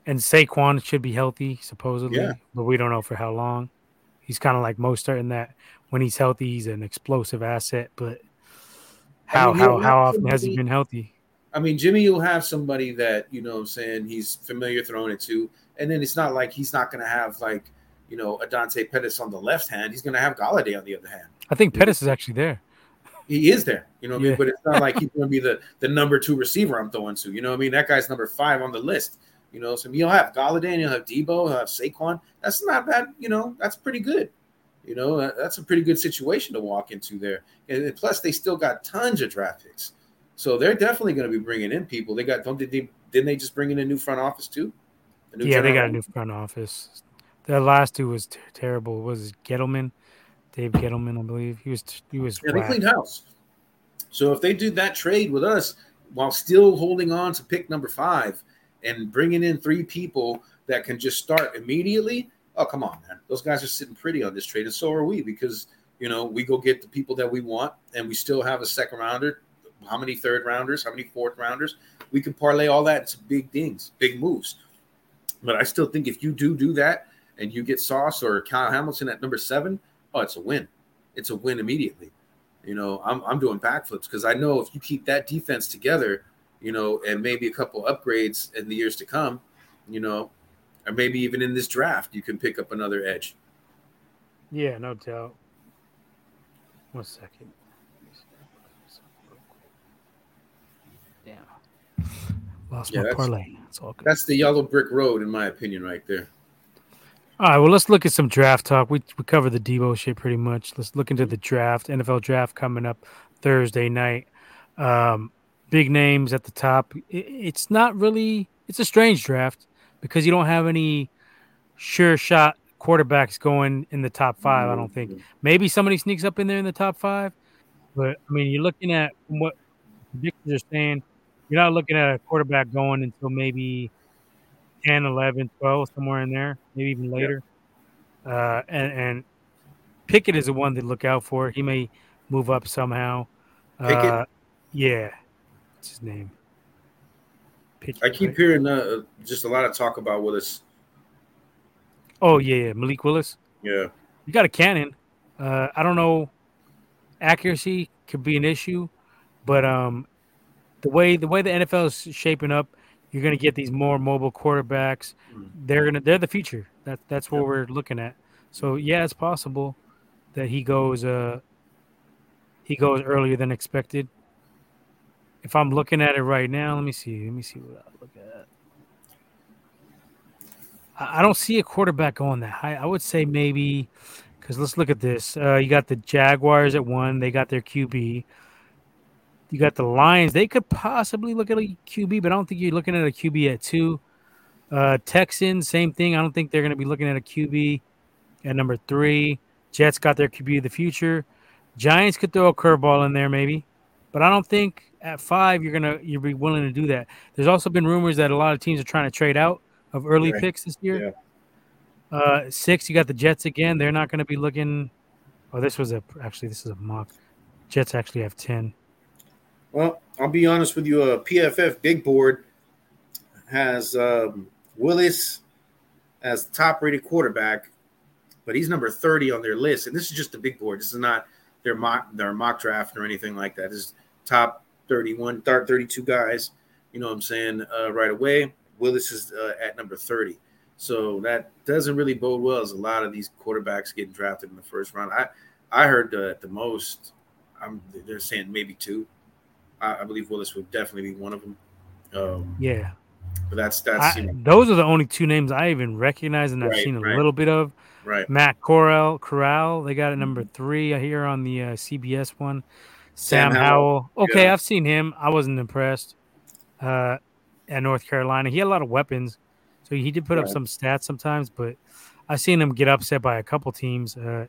And Saquon should be healthy supposedly, but we don't know for how long. He's kind of like Mostert in that when he's healthy, he's an explosive asset, but. How often has he been healthy? I mean, Jimmy will have somebody that, you know what I'm saying, he's familiar throwing it to. And then it's not like he's not going to have, like, you know, Adante Pettis on the left hand. He's going to have Galladay on the other hand. I think Pettis is actually there. He is there. You know what I mean? But it's not like he's going to be the number two receiver I'm throwing to. You know what I mean? That guy's number 5 on the list. You know, so you'll have Galladay and you'll have Debo, you'll have Saquon. That's not bad. You know, that's pretty good. You know, that's a pretty good situation to walk into there. And plus, they still got tons of draft picks. So they're definitely going to be bringing in people. Didn't they just bring in a new front office too? Got a new front office. The last two was terrible. Was Gettleman? Dave Gettleman, I believe. He was they cleaned house. So if they do that trade with us while still holding on to pick number 5 and bringing in 3 people that can just start immediately – oh, come on, man. Those guys are sitting pretty on this trade, and so are we because, you know, we go get the people that we want, and we still have a second-rounder. How many third-rounders? How many fourth-rounders? We can parlay all that into big things, big moves. But I still think if you do that and you get Sauce or Kyle Hamilton at number 7, oh, it's a win. It's a win immediately. You know, I'm doing backflips because I know if you keep that defense together, you know, and maybe a couple upgrades in the years to come, you know, or maybe even in this draft, you can pick up another edge. Yeah, no doubt. One second. Damn. Lost my parlay. That's all good. That's the yellow brick road, in my opinion, right there. All right, well, let's look at some draft talk. We covered the Debo shit pretty much. Let's look into the draft, NFL draft coming up Thursday night. Big names at the top. It's not really – it's a strange draft because you don't have any sure-shot quarterbacks going in the top five, I don't think. Maybe somebody sneaks up in there in the top five. But, I mean, you're looking at what predictors are saying. You're not looking at a quarterback going until maybe 10, 11, 12, somewhere in there, maybe even later. Yep. And Pickett is the one to look out for. He may move up somehow. Pickett? Yeah. What's his name? Pickett, I keep hearing just a lot of talk about Willis. Oh, yeah, Malik Willis. Yeah. You got a cannon. I don't know. Accuracy could be an issue, but the way the NFL is shaping up, you're going to get these more mobile quarterbacks. They're the future. That's what we're looking at. So yeah, it's possible that he goes earlier than expected. If I'm looking at it right now, let me see what I look at. I don't see a quarterback going that high. I would say maybe. Because let's look at this. You got the Jaguars at 1. They got their QB. You got the Lions. They could possibly look at a QB, but I don't think you're looking at a QB at 2. Texans, same thing. I don't think they're going to be looking at a QB at number 3. Jets got their QB of the future. Giants could throw a curveball in there maybe. But I don't think at 5 you'll be willing to do that. There's also been rumors that a lot of teams are trying to trade out of early picks this year. Yeah. 6, you got the Jets again. They're not going to be looking. Oh, this is a mock. Jets actually have 10. Well, I'll be honest with you. PFF Big Board has Willis as top-rated quarterback, but he's number 30 on their list. And this is just the Big Board. This is not their mock draft or anything like that. This is top 31, 32 guys. You know what I'm saying? Right away, Willis is at number 30. So that doesn't really bode well as a lot of these quarterbacks getting drafted in the first round. I heard at the most, they're saying maybe 2. I believe Willis would definitely be one of them. Yeah. But that's those are the only 2 names I even recognize and I've seen a little bit of. Right. Matt Corral, they got a number 3 here on the CBS one. Sam Howell. Okay, yeah. I've seen him. I wasn't impressed at North Carolina. He had a lot of weapons. So he did put up some stats sometimes, but I've seen him get upset by a couple teams. I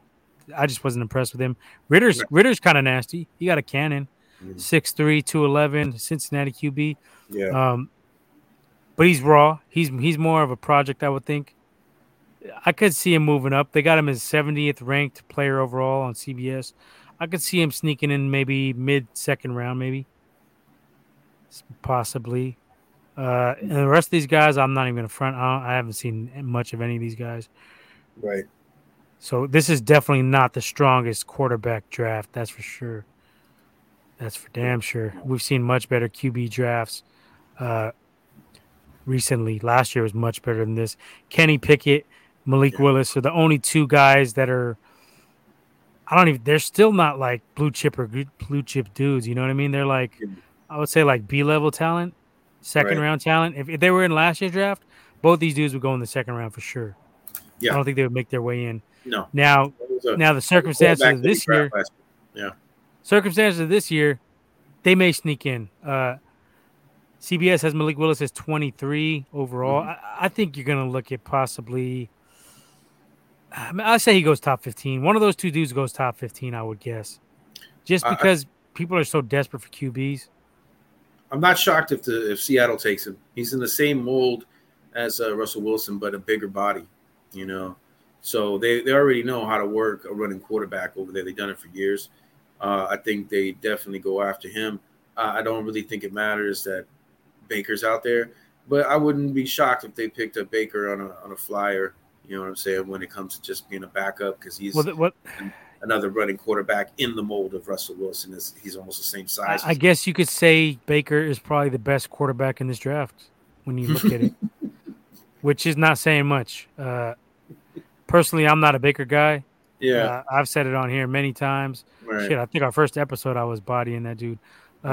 just wasn't impressed with him. Ritter's kind of nasty. He got a cannon. 6'3", 211, Cincinnati QB. Yeah. But he's raw. He's more of a project, I would think. I could see him moving up. They got him as 70th ranked player overall on CBS. I could see him sneaking in maybe mid-second round, maybe. Possibly. And the rest of these guys, I'm not even in front. I haven't seen much of any of these guys. Right. So this is definitely not the strongest quarterback draft. That's for sure. That's for damn sure. We've seen much better QB drafts recently. Last year was much better than this. Kenny Pickett, Malik Willis are the only 2 guys that are – they're still not like blue chip dudes. You know what I mean? They're like – I would say like B-level talent. Second round talent. If they were in last year's draft, both these dudes would go in the second round for sure. Yeah. I don't think they would make their way in. No. Now the circumstances of this year. Circumstances of this year, they may sneak in. CBS has Malik Willis as 23 overall. I think you're going to look at possibly. I say he goes top 15. One of those 2 dudes goes top 15, I would guess, just because people are so desperate for QBs. I'm not shocked if Seattle takes him. He's in the same mold as Russell Wilson, but a bigger body, you know. So they already know how to work a running quarterback over there. They've done it for years. I think they definitely go after him. I don't really think it matters that Baker's out there, but I wouldn't be shocked if they picked up Baker on a flyer. You know what I'm saying? When it comes to just being a backup, because he's another running quarterback in the mold of Russell Wilson. He's almost the same size. I guess you could say Baker is probably the best quarterback in this draft when you look at it, which is not saying much. Personally, I'm not a Baker guy. Yeah. I've said it on here many times. Right. Shit, I think our first episode I was bodying that dude.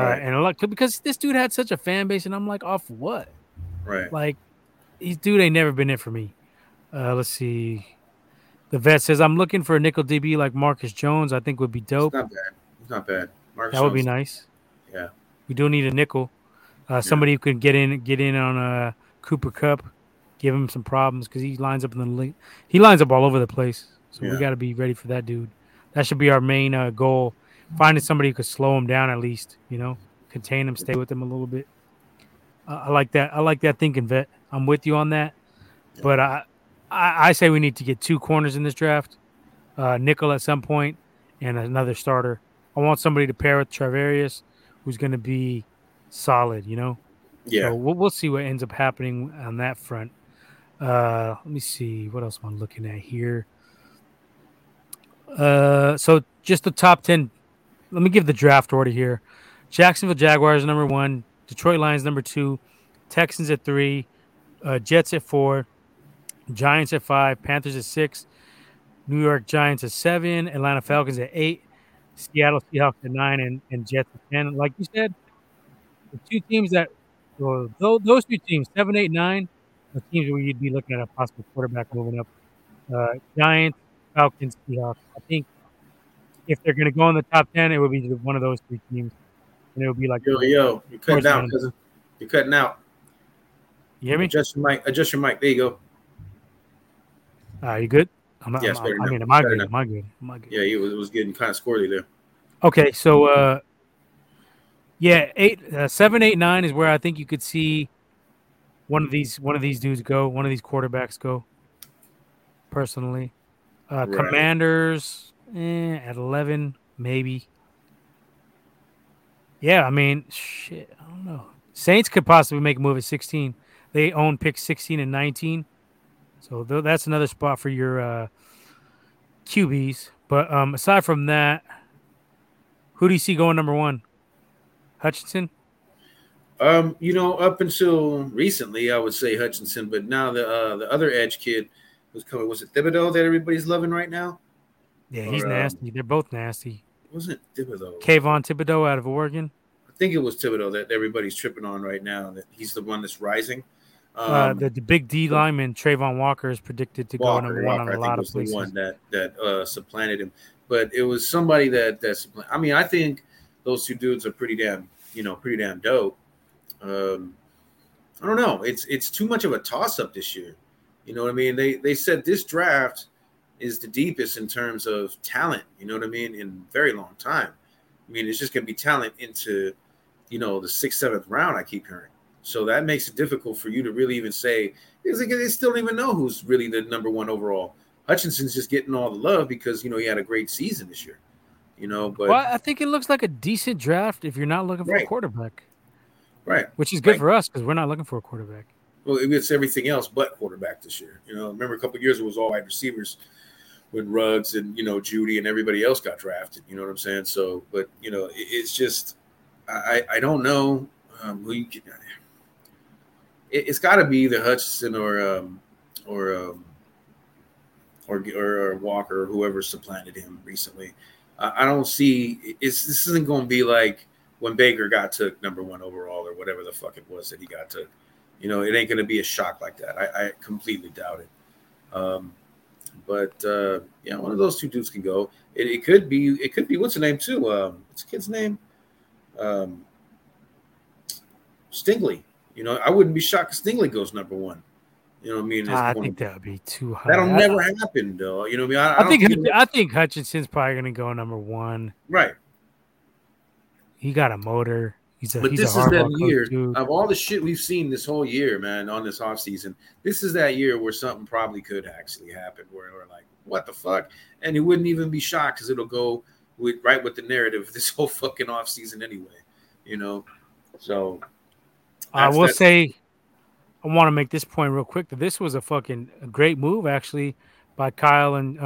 Right. And like, because this dude had such a fan base, and I'm like, off what? Right. Like, this dude ain't never been in for me. Let's see. The vet says, I'm looking for a nickel DB like Marcus Jones. I think would be dope. It's not bad. Marcus Jones would be nice. Yeah. We do need a nickel. Somebody who could get in on Cooper Kupp, give him some problems because he lines up in the league. He lines up all over the place. So we got to be ready for that dude. That should be our main goal. Finding somebody who could slow him down at least, contain him, stay with him a little bit. I like that. I like that thinking, Vet. I'm with you on that. Yeah. But I say we need to get two corners in this draft, nickel at some point, and another starter. I want somebody to pair with Travarius, who's going to be solid, Yeah. So we'll see what ends up happening on that front. Let me see. What else am I looking at here? So just the top 10. Let me give the draft order here. Jacksonville Jaguars number 1, Detroit Lions number 2, Texans at 3, Jets at 4, Giants at 5, Panthers at 6, New York Giants at 7, Atlanta Falcons at 8, Seattle Seahawks at 9, and Jets at 10. Like you said, those two teams, 7, 8, 9, the teams where you'd be looking at a possible quarterback moving up. Giants, Falcons, Seahawks. I think if they're going to go in the top 10, it would be one of those three teams. And it would be like, yo, you're cutting out, cousin. You're cutting out. You hear me? Adjust your mic. There you go. You good? Am I good? Yeah, it was getting kind of squirrely there. Okay, so, 7, 8, 9 is where I think you could see one of these quarterbacks go, personally. Right. Commanders at 11, maybe. Yeah, I mean, shit, I don't know. Saints could possibly make a move at 16. They own picks 16 and 19. So that's another spot for your QBs. But aside from that, who do you see going number 1? Hutchinson? Up until recently, I would say Hutchinson. But now the other edge kid was coming. Was it Thibodeau that everybody's loving right now? Yeah, he's nasty. They're both nasty. Wasn't it Thibodeau? Kayvon Thibodeau out of Oregon. I think it was Thibodeau that everybody's tripping on right now. That he's the one that's rising. The big D lineman Trayvon Walker is predicted to go number 1 on a lot of places. The one that supplanted him, but it was somebody that supplanted. I mean, I think those two dudes are pretty damn dope. I don't know. It's too much of a toss up this year. You know what I mean? They said this draft is the deepest in terms of talent, you know what I mean, in a very long time. I mean, it's just going to be talent into, the 6th, 7th round I keep hearing. So that makes it difficult for you to really even say, because they still don't even know who's really the number 1 overall. Hutchinson's just getting all the love because, he had a great season this year, But I think it looks like a decent draft if you're not looking for a quarterback. Right. Which is good for us because we're not looking for a quarterback. Well, it's everything else but quarterback this year. Remember a couple of years it was all wide receivers when Ruggs and, Judy and everybody else got drafted. You know what I'm saying? So, but, it's just I don't know. It's got to be either Hutchinson or Walker or whoever supplanted him recently. I don't see – this isn't going to be like when Baker got took number 1 overall or whatever the fuck it was that he got took. It ain't going to be a shock like that. I completely doubt it. One of those two dudes can go. It could be what's the name too? What's the kid's name? Stingley. I wouldn't be shocked if Stingley goes number 1. I think that would be too high. That'll never happen, though. I think Hutchinson's probably going to go number 1. Right. He got a motor. But this is that year of all the shit we've seen this whole year, man, on this offseason. This is that year where something probably could actually happen where we're like, what the fuck? And it wouldn't even be shocked because it'll go right with the narrative of this whole fucking offseason anyway, So I will say I want to make this point real quick that this was a fucking great move actually by Kyle and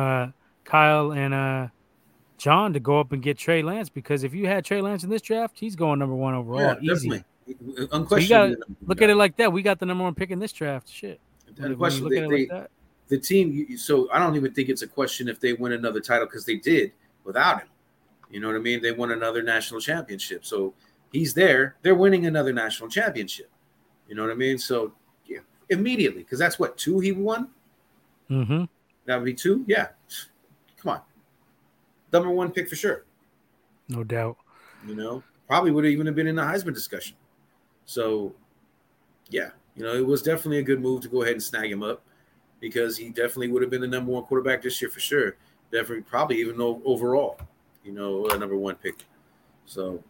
John to go up and get Trey Lance because if you had Trey Lance in this draft, he's going number 1 overall. Yeah, easy. Definitely. Unquestionably. So look at it like that. We got the number 1 pick in this draft. Shit. Unquestionably. Like the team, so I don't even think it's a question if they win another title because they did without him. You know what I mean? They won another national championship. So he's there, they're winning another national championship. You know what I mean? So yeah, immediately, because that's what, two he won? Mm-hmm. That would be two? Yeah. Come on. Number one pick for sure. No doubt. You know, probably would have even been in the Heisman discussion. So, yeah, you know, it was definitely a good move to go ahead and snag him up because he definitely would have been the number one quarterback this year for sure. Definitely, probably even overall, you know, a number one pick. So,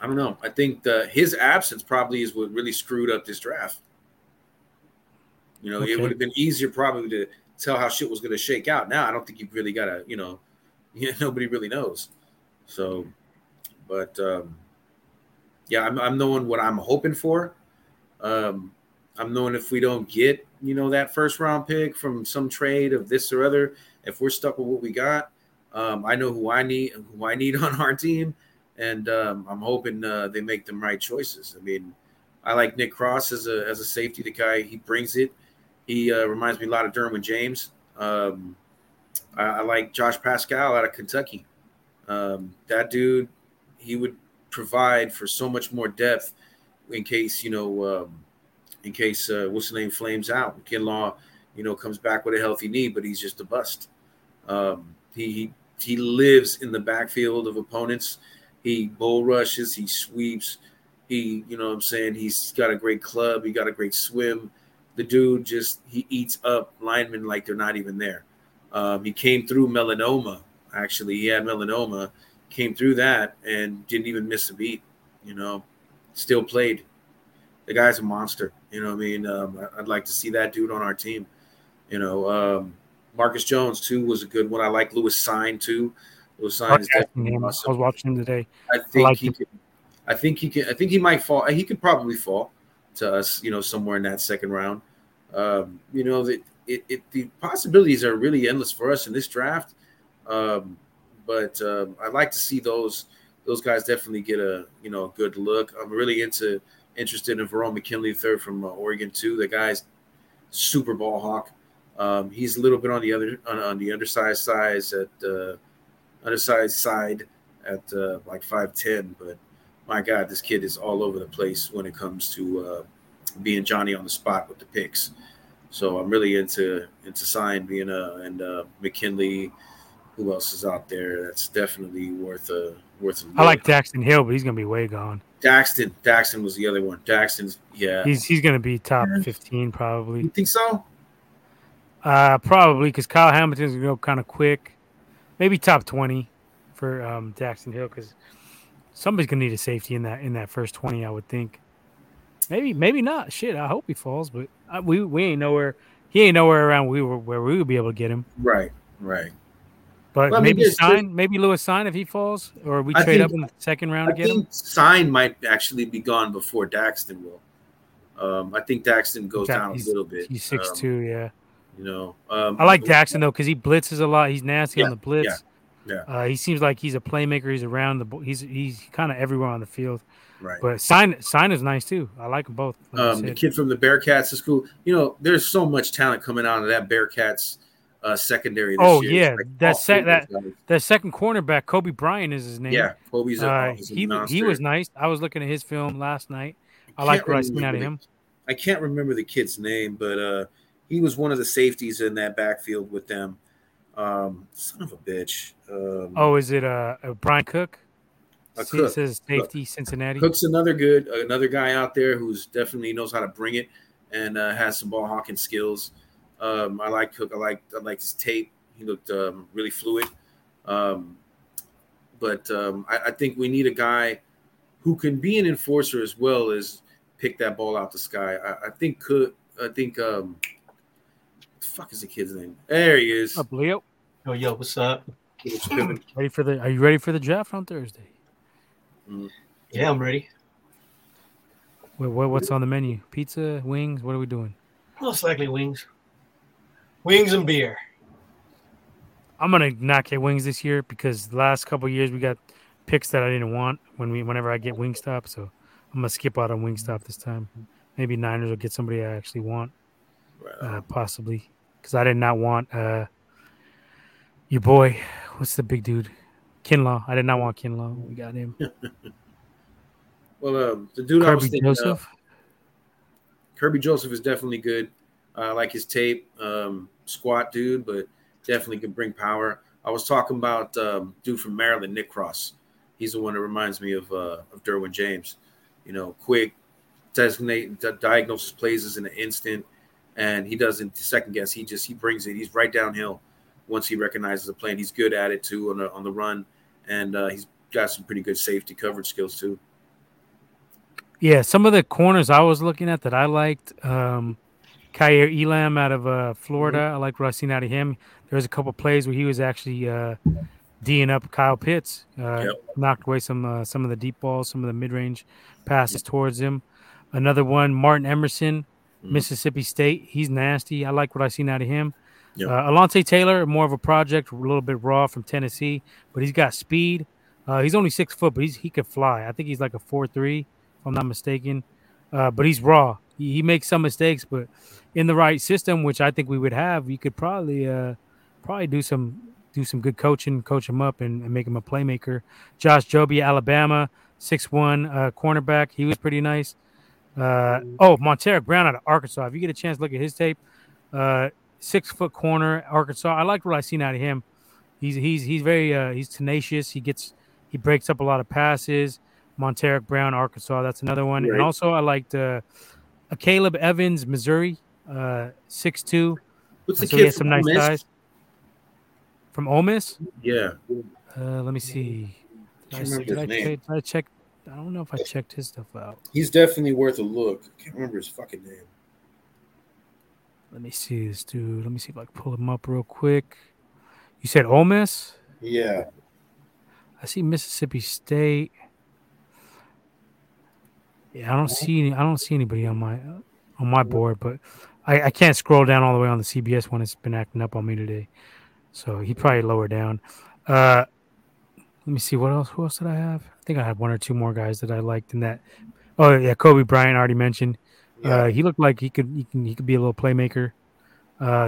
I don't know. I think his absence probably is what really screwed up this draft. You know, okay. It would have been easier probably to tell how shit was going to shake out. Now, I don't think you've really got to, you know, yeah, nobody really knows. So, but yeah, I'm knowing what I'm hoping for. I'm knowing if we don't get, you know, that first round pick from some trade of this or other, if we're stuck with what we got, I know who I need on our team. And I'm hoping they make the right choices. I mean, I like Nick Cross as a safety. The guy, he brings it. He reminds me a lot of Derwin James. I like Josh Pascal out of Kentucky. That dude, he would provide for so much more depth in case, you know, what's the name, flames out. Kinlaw, you know, comes back with a healthy knee, but he's just a bust. He lives in the backfield of opponents. He bull rushes, he sweeps, he, you know what I'm saying, he's got a great club, he got a great swim. The dude just, he eats up linemen like they're not even there. He came through melanoma, actually. He had melanoma, came through that, and didn't even miss a beat, you know, still played. The guy's a monster, you know what I mean? I'd like to see that dude on our team, you know. Marcus Jones, too, was a good one. I like Lewis Sine, too. Awesome. I was watching him today. I think he might fall. He could probably fall to us, you know, somewhere in that second round. You know, the possibilities are really endless for us in this draft. But I'd like to see those guys definitely get a, you know, a good look. I'm really interested in Verone McKinley III from Oregon too. The guy's super ball hawk. He's a little bit on the undersized side at like 5'10", but my God, this kid is all over the place when it comes to being Johnny on the spot with the picks. So I'm really into Sine being and McKinley. Who else is out there? That's definitely worth a look. I like Daxton Hill, but he's gonna be way gone. Daxton was the other one. Daxton's, yeah, he's gonna be top 15 probably. You think so? Probably, because Kyle Hamilton's gonna go kind of quick. Maybe top 20 for Daxton Hill, because somebody's gonna need a safety in that first 20, I would think. Maybe not. Shit, I hope he falls, but we ain't nowhere. He ain't nowhere around where we would be able to get him. Right. But well, maybe Lewis Sine if he falls, or we trade up in the second round to get him. Sine might actually be gone before Daxton will. I think Daxton goes down a little bit. He's 6'2", yeah. You know, I like Daxton though, because he blitzes a lot. He's nasty on the blitz. Yeah. He seems like he's a playmaker. He's around the he's kind of everywhere on the field. Right. But Sine is nice too. I like them both. The kid from the Bearcats is cool. You know, there's so much talent coming out of that Bearcats secondary. This year. Yeah, like that second cornerback, Kobe Bryant is his name. Yeah, Kobe's he was nice. I was looking at his film last night. I like what I seen out of him. I can't remember the kid's name, but. He was one of the safeties in that backfield with them. Son of a bitch. Is it Brian Cook? Cook says safety, Cook. Cincinnati. Cook's another guy out there who's definitely knows how to bring it and has some ball hawking skills. I like Cook. I like his tape. He looked really fluid. I think we need a guy who can be an enforcer as well as pick that ball out the sky. I think fuck is the kid's name? There he is. Up, Leo. Yo, what's up? Are you ready for the draft on Thursday? Yeah, I'm ready. What's on the menu? Pizza, wings? What are we doing? Most likely wings. Wings and beer. I'm gonna not get wings this year because the last couple of years we got picks that I didn't want whenever I get Wingstop, so I'm gonna skip out on Wingstop this time. Maybe Niners will get somebody I actually want. Possibly, because I did not want your boy. What's the big dude? Kinlaw. I did not want Kinlaw. We got him. Well, the dude Kirby I was thinking Joseph? Kirby Joseph is definitely good. I like his tape. Squat dude, but definitely can bring power. I was talking about dude from Maryland, Nick Cross. He's the one that reminds me of Derwin James. You know, quick, diagnoses plays in an instant, and he doesn't second guess. He brings it. He's right downhill once he recognizes the play, and he's good at it too on the run, and he's got some pretty good safety coverage skills too. Yeah, some of the corners I was looking at that I liked, Khair Elam out of Florida. Mm-hmm. I like what I've seen out of him. There was a couple plays where he was actually D'ing up Kyle Pitts, knocked away some of the deep balls, some of the mid-range passes towards him. Another one, Martin Emerson, Mississippi State. He's nasty. I like what I've seen out of him. Yep. Alontae Taylor, more of a project, a little bit raw from Tennessee, but he's got speed. He's only 6 foot, but he could fly. I think he's like a 4'3", if I'm not mistaken. But he's raw. He makes some mistakes, but in the right system, which I think we would have, you could probably do some good coaching, coach him up, and make him a playmaker. Josh Jobe, Alabama, 6'1", cornerback. He was pretty nice. Monteric Brown out of Arkansas. If you get a chance, look at his tape. 6 foot corner, Arkansas. I like what I've seen out of him. He's very he's tenacious. He breaks up a lot of passes. Monteric Brown, Arkansas. That's another one. Right. And also I liked Caleb Evans, Missouri, 6'2". What's the kid from Ole Miss? Guys. From Ole Miss? Yeah. Let me see. Did I check? I don't know if I checked his stuff out. He's definitely worth a look. I can't remember his fucking name. Let me see this dude. Let me see if I can pull him up real quick. You said Ole Miss? Yeah. I see Mississippi State. Yeah, I don't see anybody on my board, but I can't scroll down all the way on the CBS one. It's been acting up on me today, so he probably lower down. Let me see what else. Who else did I have? I think I had one or two more guys that I liked in that. Oh yeah, Kobe Bryant already mentioned. Yeah. He looked like he could be a little playmaker.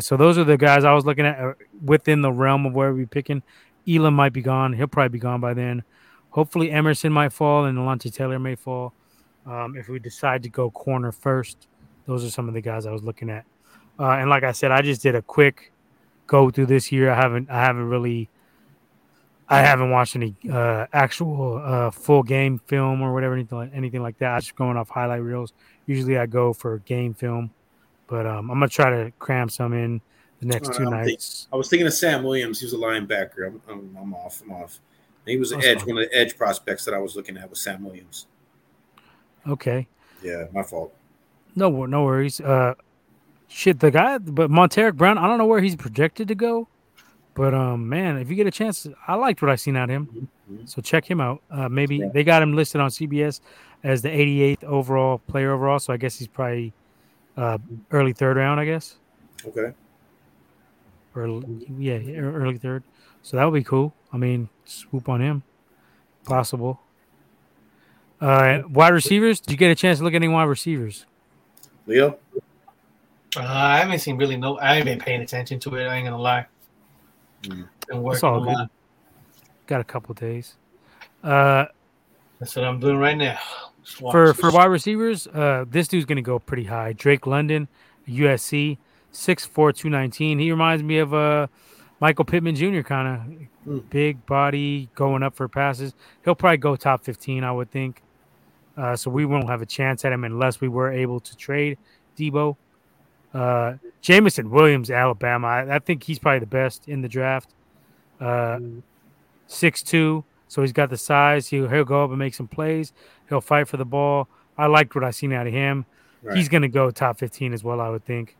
So those are the guys I was looking at within the realm of where we're picking. Elam might be gone. He'll probably be gone by then. Hopefully Emerson might fall and Alontae Taylor may fall. If we decide to go corner first, those are some of the guys I was looking at. And like I said, I just did a quick go through this year. I haven't watched any actual full game film or whatever, anything like that. I'm just going off highlight reels. Usually I go for game film, but I'm going to try to cram some in the next two nights. I was thinking of Sam Williams. He was a linebacker. I'm off. And he was an edge. One of the edge prospects that I was looking at was Sam Williams. Okay. Yeah, my fault. No worries. But Monteric Brown, I don't know where he's projected to go, but man, if you get a chance, I liked what I've seen out of him, so check him out. They got him listed on CBS as the 88th player overall, so I guess he's probably early third round, I guess. Okay. Early third. So that would be cool. I mean, swoop on him, possible. Wide receivers? Did you get a chance to look at any wide receivers? Leo? I haven't seen really no. I haven't been paying attention to it. I ain't gonna lie. It's all good. Got a couple days. That's what I'm doing right now. For wide receivers, this dude's gonna go pretty high. Drake London, USC, 6'4", 219. He reminds me of Michael Pittman Jr. kind of big body going up for passes. He'll probably go top 15, I would think. So we won't have a chance at him unless we were able to trade Debo. Jamison Williams, Alabama. I think he's probably the best in the draft. 6'2", so he's got the size. He'll go up and make some plays. He'll fight for the ball. I liked what I've seen out of him. Right. He's going to go top 15 as well, I would think.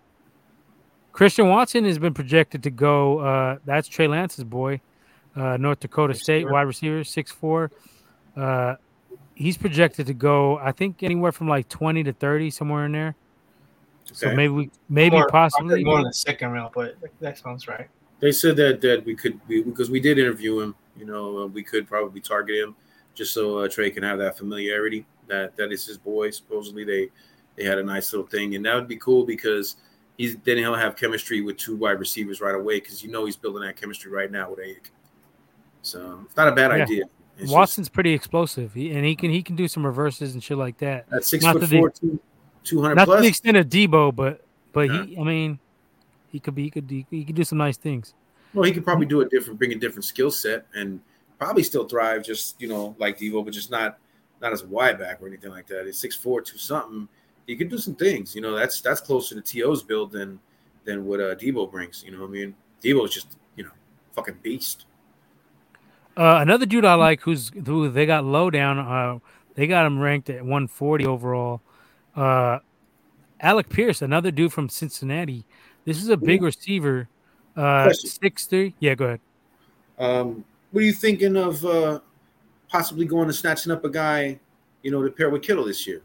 Christian Watson has been projected to go. That's Trey Lance's boy, North Dakota State wide receiver, 6'4". He's projected to go, I think, anywhere from like 20 to 30, somewhere in there. Okay. So possibly more in the second round, but that sounds right. They said that we could, because we did interview him. You know, we could probably target him just so Trey can have that familiarity. That is his boy. Supposedly they had a nice little thing, and that would be cool because. Then he'll have chemistry with two wide receivers right away because he's building that chemistry right now with Ayuk. So it's not a bad idea. Watson's pretty explosive, and he can do some reverses and shit like that. That's 6'4", 200 plus. Not to the extent of Debo, but yeah. He could do some nice things. Well, he could probably bring a different skill set, and probably still thrive, just like Debo, but just not as a wide back or anything like that. He's 6'4", 2 something. He could do some things. That's closer to T.O.'s build than what Debo brings. You know what I mean? Debo's just fucking beast. Another dude I like who they got low down. They got him ranked at 140 overall. Alec Pierce, another dude from Cincinnati. This is a big receiver. 6'3". Yeah, go ahead. What are you thinking of possibly going and snatching up a guy, to pair with Kittle this year?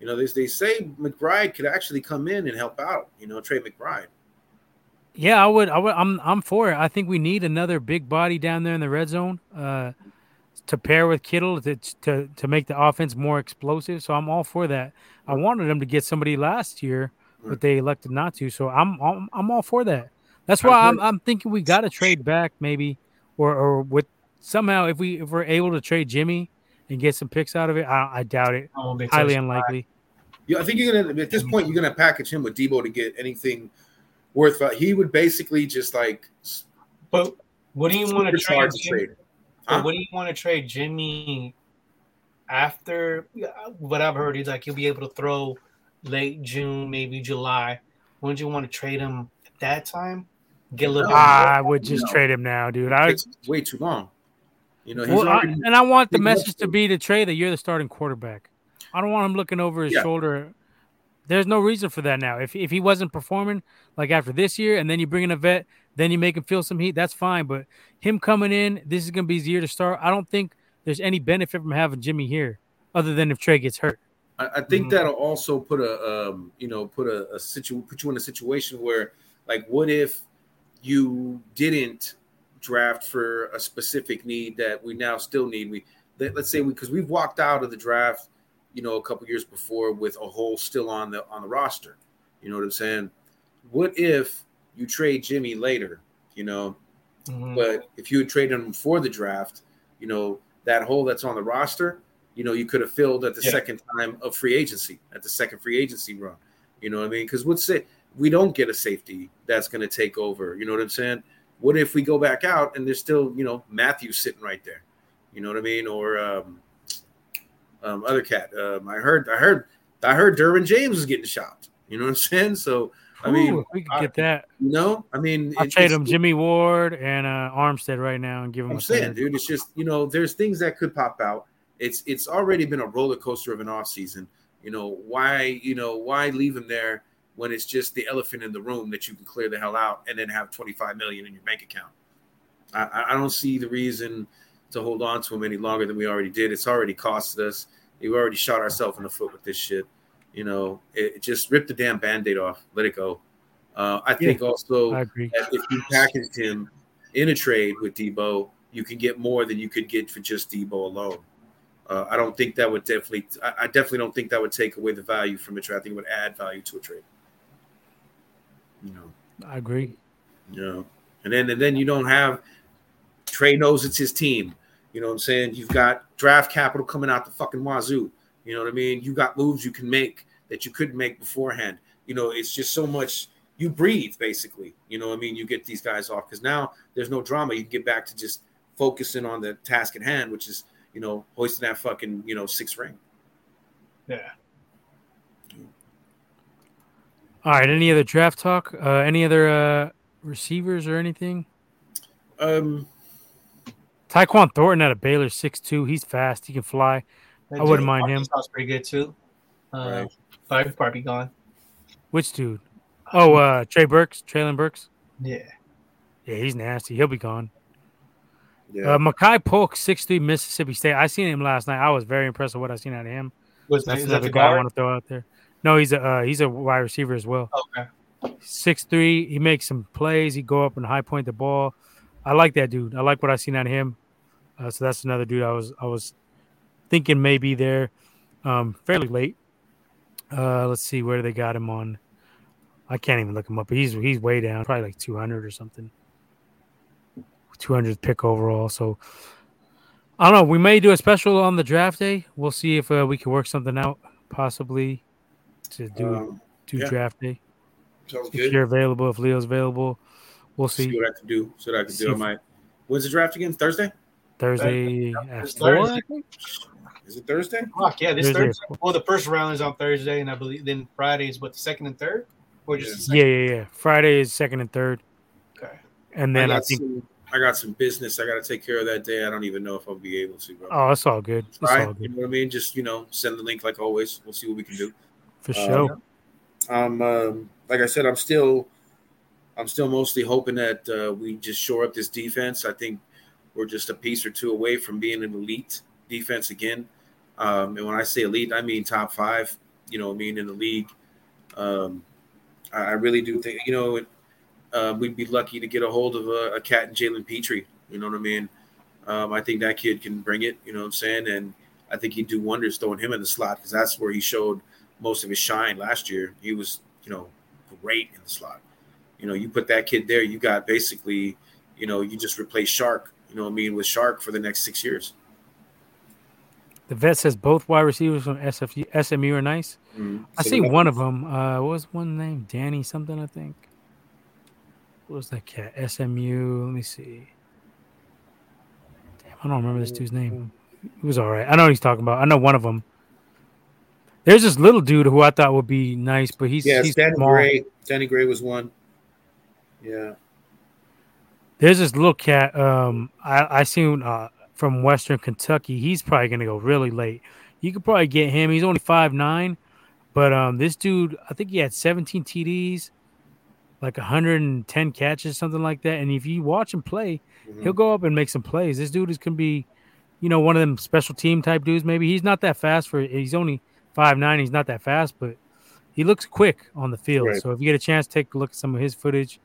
They say McBride could actually come in and help out. Trey McBride. Yeah, I would. I'm for it. I think we need another big body down there in the red zone to pair with Kittle to make the offense more explosive. So I'm all for that. I wanted them to get somebody last year, but they elected not to. So I'm all for that. That's why I'm thinking we got to trade back maybe, or with somehow if we're able to trade Jimmy and get some picks out of it. I doubt it. Highly unlikely. Yeah, I think you're gonna at this point you're gonna package him with Debo to get anything. Worthwhile. He would basically just like. But what do you want to trade? What do you want to trade Jimmy after? What I've heard is like he'll be able to throw late June, maybe July. Wouldn't you want to trade him at that time? Get a little. I would just trade him now, dude. It's way too long. And I want the message to be to Trey that you're the starting quarterback. I don't want him looking over his shoulder. There's no reason for that now. If he wasn't performing like after this year, and then you bring in a vet, then you make him feel some heat. That's fine. But him coming in, this is gonna be his year to start. I don't think there's any benefit from having Jimmy here, other than if Trey gets hurt. I think that'll also put put you in a situation where, like, what if you didn't draft for a specific need that we now still need? Let's say because we've walked out of the draft. A couple years before with a hole still on the roster. You know what I'm saying? What if you trade Jimmy later, but if you had traded him before the draft, that hole that's on the roster, you could have filled at the second time of free agency, at the second free agency run. You know what I mean? Because let's say we don't get a safety that's going to take over. You know what I'm saying? What if we go back out and there's still, Matthews sitting right there? You know what I mean? Or, other cat. I heard Derwin James was getting shopped. You know what I'm saying? So I mean, we could get that. I'll trade him Jimmy Ward and Armstead right now and give him. I'm saying, dude, it's just there's things that could pop out. It's already been a roller coaster of an offseason. Why leave him there when it's just the elephant in the room that you can clear the hell out and then have $25 million in your bank account? I don't see the reason to hold on to him any longer than we already did. It's already costed us. We've already shot ourselves in the foot with this shit. It just ripped the damn Band-Aid off. Let it go. I agree. That if you packaged him in a trade with Debo, you can get more than you could get for just Debo alone. I don't think that would I definitely don't think that would take away the value from a trade. I think it would add value to a trade. I agree. And then you don't have – Trey knows it's his team. You know what I'm saying? You've got draft capital coming out the fucking wazoo. You know what I mean? You got moves you can make that you couldn't make beforehand. It's just so much. You breathe, basically. You know what I mean? You get these guys off because now there's no drama. You can get back to just focusing on the task at hand, which is, hoisting that fucking, sixth ring. Yeah. All right. Any other draft talk? Any other receivers or anything? Tyquan Thornton out of Baylor, 6'2". He's fast. He can fly. I wouldn't mind him. Sounds pretty good, too. Right. I'd probably gone. Which dude? Oh, Traylon Burks? Yeah. Yeah, he's nasty. He'll be gone. Yeah. Mekhi Polk, 6'3", Mississippi State. I seen him last night. I was very impressed with what I seen out of him. That's another guy I want to throw out there. No, he's a wide receiver as well. Okay. 6'3". He makes some plays. He go up and high point the ball. I like that dude. I like what I seen out of him. So that's another dude I was thinking maybe there fairly late. Let's see where they got him on. I can't even look him up. He's way down, probably like 200 or something. 200th pick overall. So I don't know. We may do a special on the draft day. We'll see if we can work something out, possibly, to do draft day. Sounds good. If you're available, if Leo's available, we'll see. See what I can do. See what I can do on my. When's the draft again? Thursday. Thursday. Is it Thursday? Yeah, this Thursday. Well, the first round is on Thursday, and I believe then Friday is what, the second and third, or just yeah. Friday is second and third. Okay. And then I got some business I got to take care of that day. I don't even know if I'll be able to. Bro. Oh, it's all good. It's all good. You know what I mean? Just send the link like always. We'll see what we can do. For sure. Like I said, I'm still mostly hoping that we just shore up this defense. I think we're just a piece or two away from being an elite defense again. And when I say elite, I mean top five. You know, I mean in the league. I really do think we'd be lucky to get a hold of a cat and Jalen Petrie. You know what I mean? I think that kid can bring it. You know what I'm saying? And I think he'd do wonders throwing him in the slot because that's where he showed most of his shine last year. He was great in the slot. You put that kid there, you got basically, you just replace Shark. You know what I mean with Shark for the next 6 years. The vet says both wide receivers from SMU are nice. Mm-hmm. I see one of them. What was one name? Danny something, I think. What was that cat? SMU. Let me see. Damn, I don't remember this dude's name. He was all right. I know what he's talking about. I know one of them. There's this little dude who I thought would be nice, but he's small. Danny Gray was one. Yeah. There's this little cat I seen from Western Kentucky. He's probably going to go really late. You could probably get him. He's only 5'9", but this dude, I think he had 17 TDs, like 110 catches, something like that. And if you watch him play, he'll go up and make some plays. This dude is going to be, one of them special team type dudes maybe. He's not that fast. He's only 5'9". He's not that fast, but he looks quick on the field. Right. So if you get a chance, take a look at some of his footage.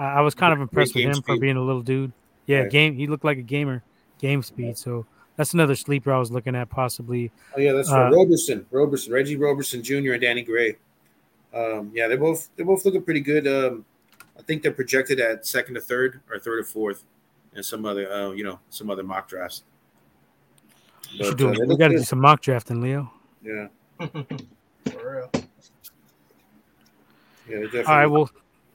I was kind of impressed with him for being a little dude. Yeah, right. He looked like a gamer. Game speed. So that's another sleeper I was looking at possibly. Oh yeah, that's right. Roberson, Reggie Roberson Jr. and Danny Gray. Yeah, they're both looking pretty good. I think they're projected at second to third or third to fourth, and some other some other mock drafts. But, we got to do some mock drafting, Leo. Yeah. For real. Yeah. All right. Well,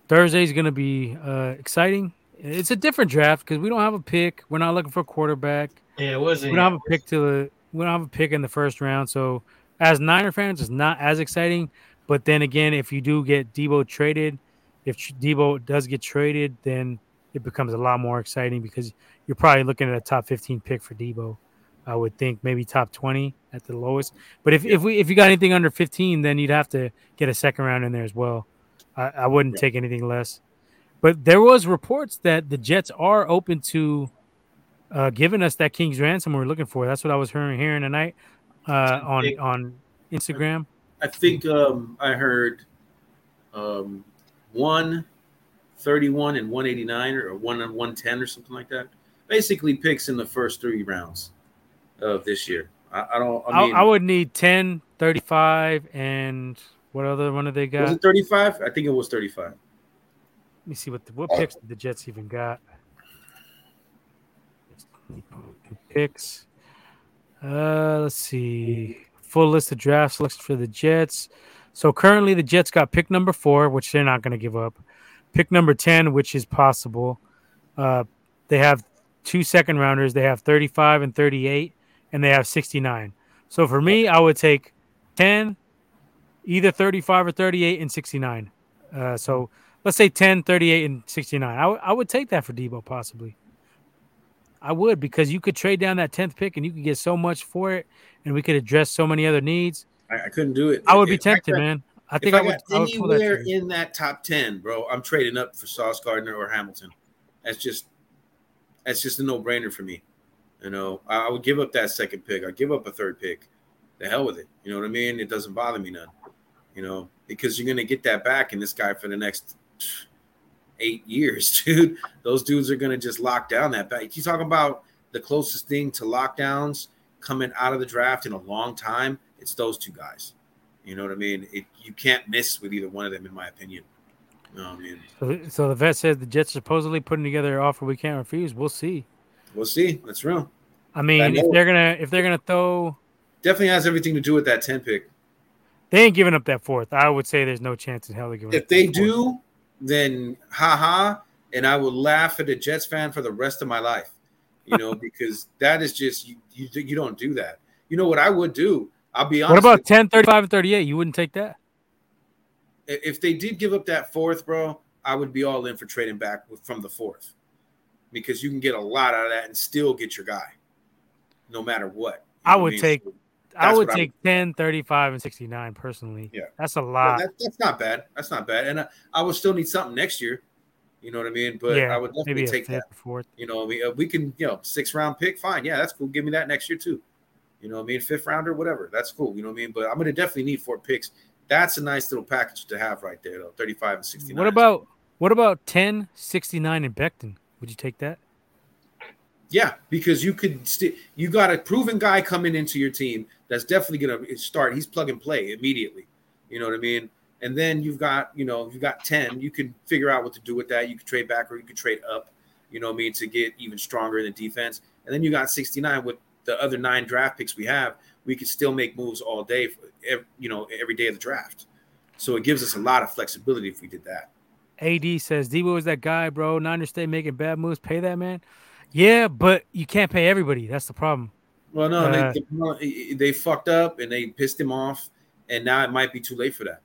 Thursday's going to be exciting. It's a different draft because we don't have a pick. We're not looking for a quarterback. Yeah, it wasn't. We don't have a pick in the first round. So, as Niner fans, it's not as exciting. But then again, if you do get Debo traded, if Debo does get traded, then it becomes a lot more exciting because you're probably looking at a top 15 pick for Debo. I would think maybe top 20 at the lowest. But if you got anything under 15, then you'd have to get a second round in there as well. I wouldn't take anything less. But there was reports that the Jets are open to giving us that King's ransom we were looking for. That's what I was hearing tonight on Instagram. I think I heard 131 and 189 or 110 or something like that. Basically picks in the first three rounds of this year. I would need 10, 35, and what other one did they got? Was it 35? I think it was 35. Let me see what picks the Jets even got. Picks. Let's see. Full list of draft selections for the Jets. So currently the Jets got pick number 4, which they're not going to give up. Pick number 10, which is possible. They have 2 second rounders. They have 35 and 38, and they have 69. So for me, I would take 10, either 35 or 38, and 69. So let's say 10, 38, and 69. I would take that for Debo possibly. I would because you could trade down that 10th pick and you could get so much for it and we could address so many other needs. I couldn't do it. I would be tempted, man. I think I would. Anywhere in that top 10, bro, I'm trading up for Sauce Gardner or Hamilton. That's just a no-brainer for me. I would give up that second pick. I'd give up a third pick. The hell with it. You know what I mean? It doesn't bother me none. Because you're going to get that back in this guy for the next 8 years, dude. Those dudes are going to just lock down that back. You talking about the closest thing to lockdowns coming out of the draft in a long time? It's those two guys. You know what I mean? You can't miss with either one of them, in my opinion. So the vet says the Jets supposedly putting together an offer we can't refuse. We'll see. That's real. I mean, if they're gonna throw, definitely has everything to do with that 10 pick. They ain't giving up that fourth. I would say there's no chance in hell they give. If they do, then haha, and I will laugh at a Jets fan for the rest of my life. You know, because that is just you don't do that. You know what I would do? I'll be honest. What about 10, 35, and 38? You wouldn't take that? If they did give up that fourth, bro, I would be all in for trading back from the fourth, because you can get a lot out of that and still get your guy, no matter what. I would take 10, 35, and 69 personally. Yeah, that's a lot. Well, that's not bad. That's not bad. And I would still need something next year. You know what I mean? But yeah, I would definitely take that. Fourth. You know, we can, 6th round pick, fine. Yeah, that's cool. Give me that next year too. You know what I mean? 5th rounder, whatever. That's cool. You know what I mean? But I'm going to definitely need 4 picks. That's a nice little package to have right there, though. 35 and 69. What about 10, 69, and Becton? Would you take that? Yeah, because you got a proven guy coming into your team that's definitely going to start. He's plug and play immediately. You know what I mean? And then you've got 10. You can figure out what to do with that. You could trade back or you could trade up, you know what I mean, to get even stronger in the defense. And then you got 69 with the other 9 draft picks we have. We could still make moves all day, every day of the draft. So it gives us a lot of flexibility if we did that. AD says, Debo is that guy, bro. Niners stay making bad moves. Pay that man. Yeah, but you can't pay everybody. That's the problem. Well, no, they fucked up and they pissed him off. And now it might be too late for that.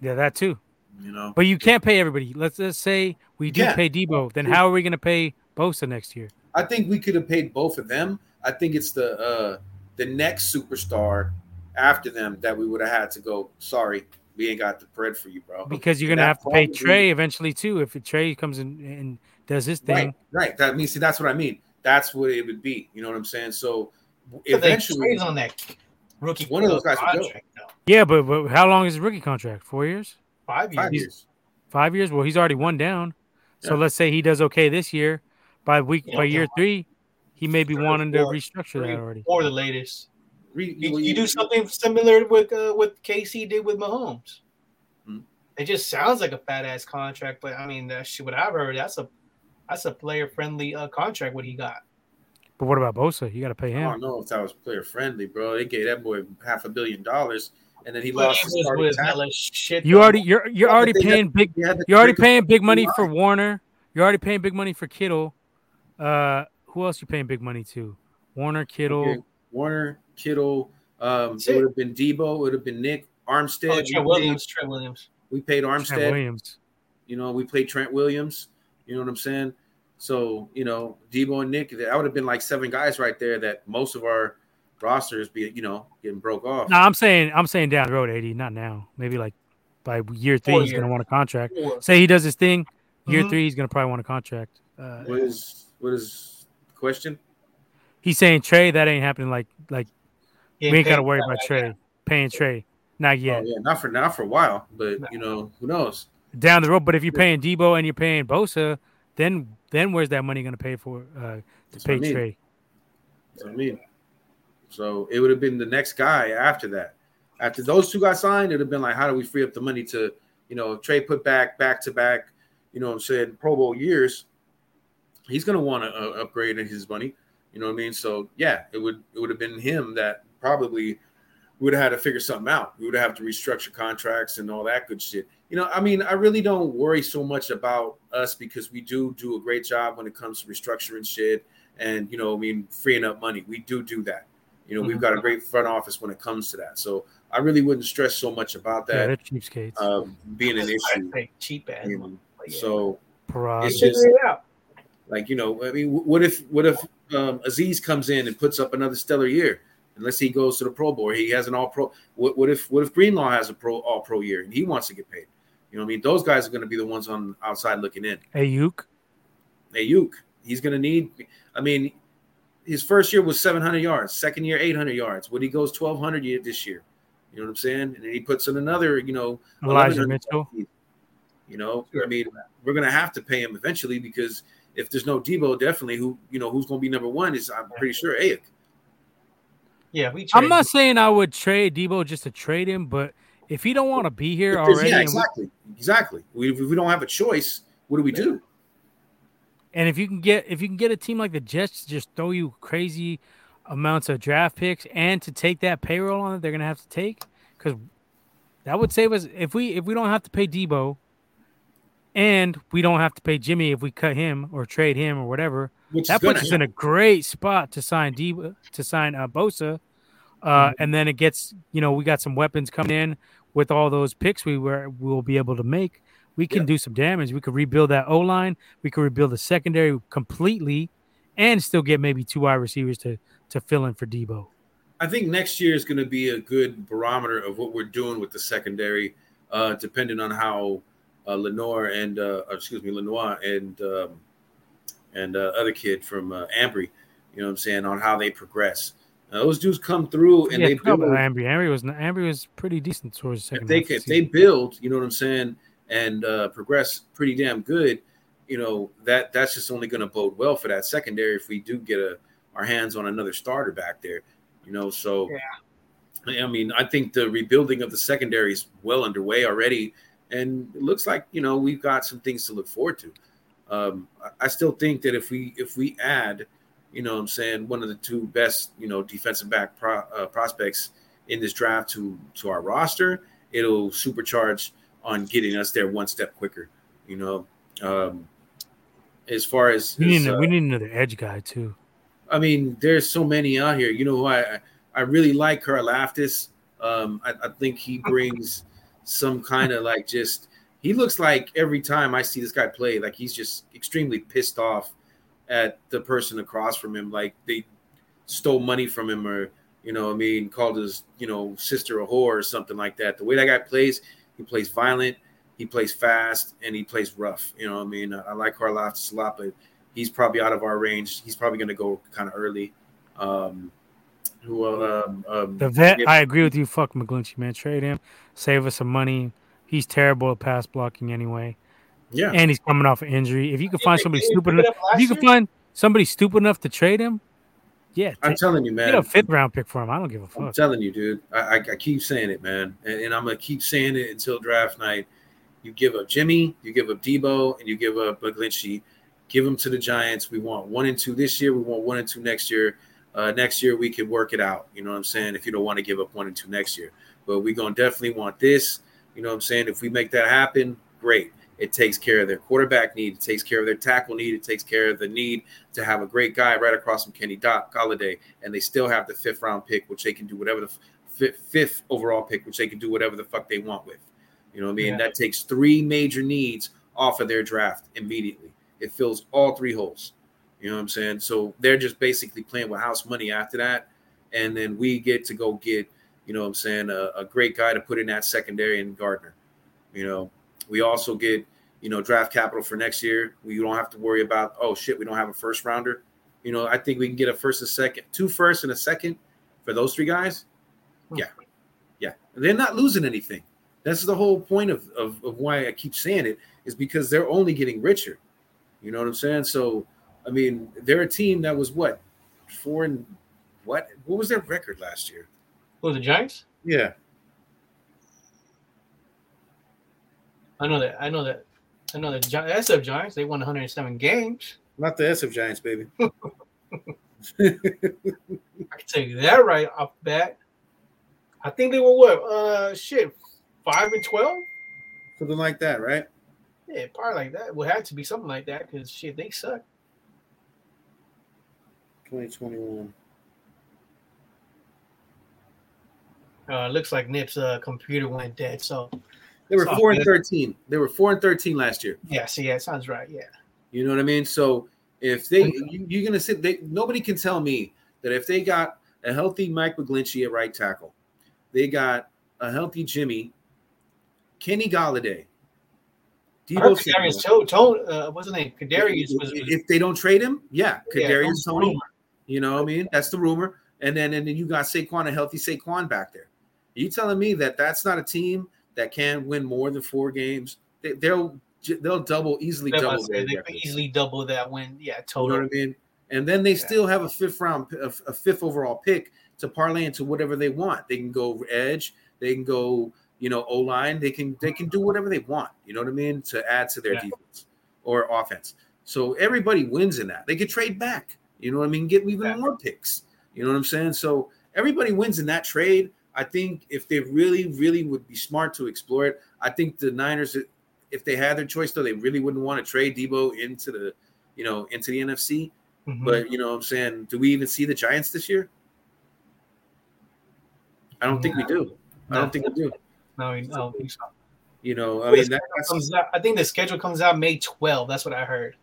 Yeah, that too. You know, but you can't pay everybody. Let's say we do pay Debo, then how are we going to pay Bosa next year? I think we could have paid both of them. I think it's the next superstar after them that we would have had to go. Sorry, we ain't got the bread for you, bro. Because you're going to have to pay Trey eventually too. If Trey comes in and does his thing, right? That means that's what I mean. That's what it would be. You know what I'm saying? So eventually, on that rookie, one of those guys would go. Yeah, but how long is his rookie contract? 4 years? 5 years. 5 years? Well, he's already one down. So let's say he does okay this year. By year 3, he may be wanting to restructure that already. Or the latest. You do something similar with KC did with Mahomes. Hmm. It just sounds like a fat-ass contract, but, I mean, what I've heard, that's a player-friendly contract what he got. But what about Bosa? You got to pay him. I don't know if that was player-friendly, bro. They gave that boy $500 million. And then he lost his starting shit. You're already paying big money for Warner. You're already paying big money for Kittle. Who else you paying big money to? Warner, Kittle. It would have been Debo. It would have been Nick Armstead. Oh, Trent Williams. We paid Armstead. We played Trent Williams. You know what I'm saying? So Debo and Nick. That would have been like 7 guys right there. That most of our rosters be getting broke off. No, I'm saying down the road, AD, not now. Maybe like by year 3, he's gonna want a contract. Say he does his thing, year 3, he's gonna probably want a contract. What is the question? He's saying Trey, that ain't happening. Like we ain't gotta worry about Trey paying Trey, not yet. Oh, yeah, not for a while, but who knows down the road. But if you're paying Debo and you're paying Bosa, then where's that money gonna pay for to pay Trey? That's what I mean. So it would have been the next guy after that. After those 2 got signed, it would have been like, how do we free up the money to, Trey put back-to-back, Pro Bowl years, he's going to want to upgrade in his money. You know what I mean? So, yeah, it would have been him that probably would have had to figure something out. We would have to restructure contracts and all that good shit. I mean, I really don't worry so much about us because we do a great job when it comes to restructuring shit and, freeing up money. We do that. We've got a great front office when it comes to that. So I really wouldn't stress so much about that being an issue. Cheap ass. So it's just what if Aziz comes in and puts up another stellar year? Unless he goes to the Pro Bowl, he has an All-Pro. What if Greenlaw has a All-Pro year and he wants to get paid? You know what I mean? Those guys are going to be the ones on the outside looking in. Ayuk, he's going to need. I mean. His first year was 700 yards. Second year, 800 yards. When he goes 1,200 this year, you know what I'm saying? And then he puts in another, Elijah Mitchell. Sure. I mean, we're going to have to pay him eventually because if there's no Debo, definitely who's going to be number one is, I'm pretty sure, Ayuk. Yeah, I'm not saying I would trade Debo just to trade him, but if he don't want to be here already, yeah, exactly. If we don't have a choice, what do we do? And if you can get a team like the Jets to just throw you crazy amounts of draft picks and to take that payroll on that they're going to have to take, because that would save us if we don't have to pay Debo and we don't have to pay Jimmy if we cut him or trade him or whatever. That puts us in a great spot to sign Debo, to sign Bosa. And then it gets, we got some weapons coming in with all those picks we'll be able to make. We can do some damage. We could rebuild that O-line. We could rebuild the secondary completely and still get maybe two wide receivers to fill in for Debo. I think next year is going to be a good barometer of what we're doing with the secondary, depending on how Lenoir and other kid from Ambry, you know what I'm saying, on how they progress. Those dudes come through and they build. Ambry was pretty decent towards the second. If they build, you know what I'm saying, and progress pretty damn good, that's just only going to bode well for that secondary if we do get our hands on another starter back there. I mean, I think the rebuilding of the secondary is well underway already, and it looks like we've got some things to look forward to. I still think that if we add, one of the two best defensive back prospects in this draft to our roster, it'll supercharge on getting us there one step quicker. As far as we need another edge guy too. I mean, there's so many out here. I really like Karlaftis. I think he brings some kind of he looks like every time I see this guy play, like he's just extremely pissed off at the person across from him. Like they stole money from him or, called his, sister a whore or something like that. The way that guy plays, he plays violent, he plays fast, and he plays rough. I like Karlaftis a lot, but he's probably out of our range. He's probably going to go kind of early. The vet, I agree with you. Fuck McGlinchey, man. Trade him. Save us some money. He's terrible at pass blocking anyway. Yeah. And he's coming off an injury. If you can find somebody stupid enough, to trade him, I'm telling you, man. Get a fifth-round pick for him. I don't give a fuck. I'm telling you, dude. I keep saying it, man. And I'm going to keep saying it until draft night. You give up Jimmy, you give up Debo, and you give up McGlinchey. Give them to the Giants. We want 1 and 2 this year. We want 1 and 2 next year. Next year, we could work it out. You know what I'm saying? If you don't want to give up 1 and 2 next year. But we're going to definitely want this. You know what I'm saying? If we make that happen, great. It takes care of their quarterback need. It takes care of their tackle need. It takes care of the need to have a great guy right across from Kenny Golladay. And they still have the 5th-round pick, which they can do whatever the 5th overall pick, which they can do whatever the fuck they want with. You know what I mean? Yeah. That takes 3 major needs off of their draft immediately. It fills all 3 holes. You know what I'm saying? So they're just basically playing with house money after that. And then we get to go get, a great guy to put in that secondary and Gardner. We also get, draft capital for next year. We don't have to worry about, oh, shit, we don't have a first rounder. I think we can get a first and second, 2 firsts and a second for those 3 guys. Yeah. Yeah. And they're not losing anything. That's the whole point of why I keep saying it, is because they're only getting richer. You know what I'm saying? So, I mean, they're a team that was what? 4 and what? What was their record last year? Oh, the Giants? Yeah. I know that SF Giants, they won 107 games. Not the SF Giants, baby. I can tell you that right off the bat. I think they were 5-12? Something like that, right? Yeah, probably like that. Would have to be something like that because they suck. 2021. Looks like Nip's computer went dead. So they were 4-13. They were 4-13 last year. Yes, yeah, sounds right. Yeah. You know what I mean? So if they, you're gonna sit. Nobody can tell me that if they got a healthy Mike McGlinchey at right tackle, they got a healthy Jimmy, Kenny Golladay. Kadarius was, if they don't trade him, Kadarius Tony. You know what I mean? That's the rumor. And then you got Saquon, a healthy Saquon back there. Are you telling me that that's not a team that can win more than 4 games? They'll double that. They could easily double that win. Yeah, totally. You know what I mean? And then they still have a 5th overall pick to parlay into whatever they want. They can go edge. They can go. O-line, they can do whatever they want, you know what I mean, to add to their defense or offense. So everybody wins in that. They could trade back, you know what I mean, get even more picks. You know what I'm saying? So everybody wins in that trade. I think if they really, really would be smart to explore it, I think the Niners, if they had their choice, though, they really wouldn't want to trade Debo into the, you know, into the NFC. Mm-hmm. But, you know what I'm saying, do we even see the Giants this year? I don't think we do. I don't think we do. No, I don't think so. You know, I mean, I think the schedule comes out May 12. That's what I heard.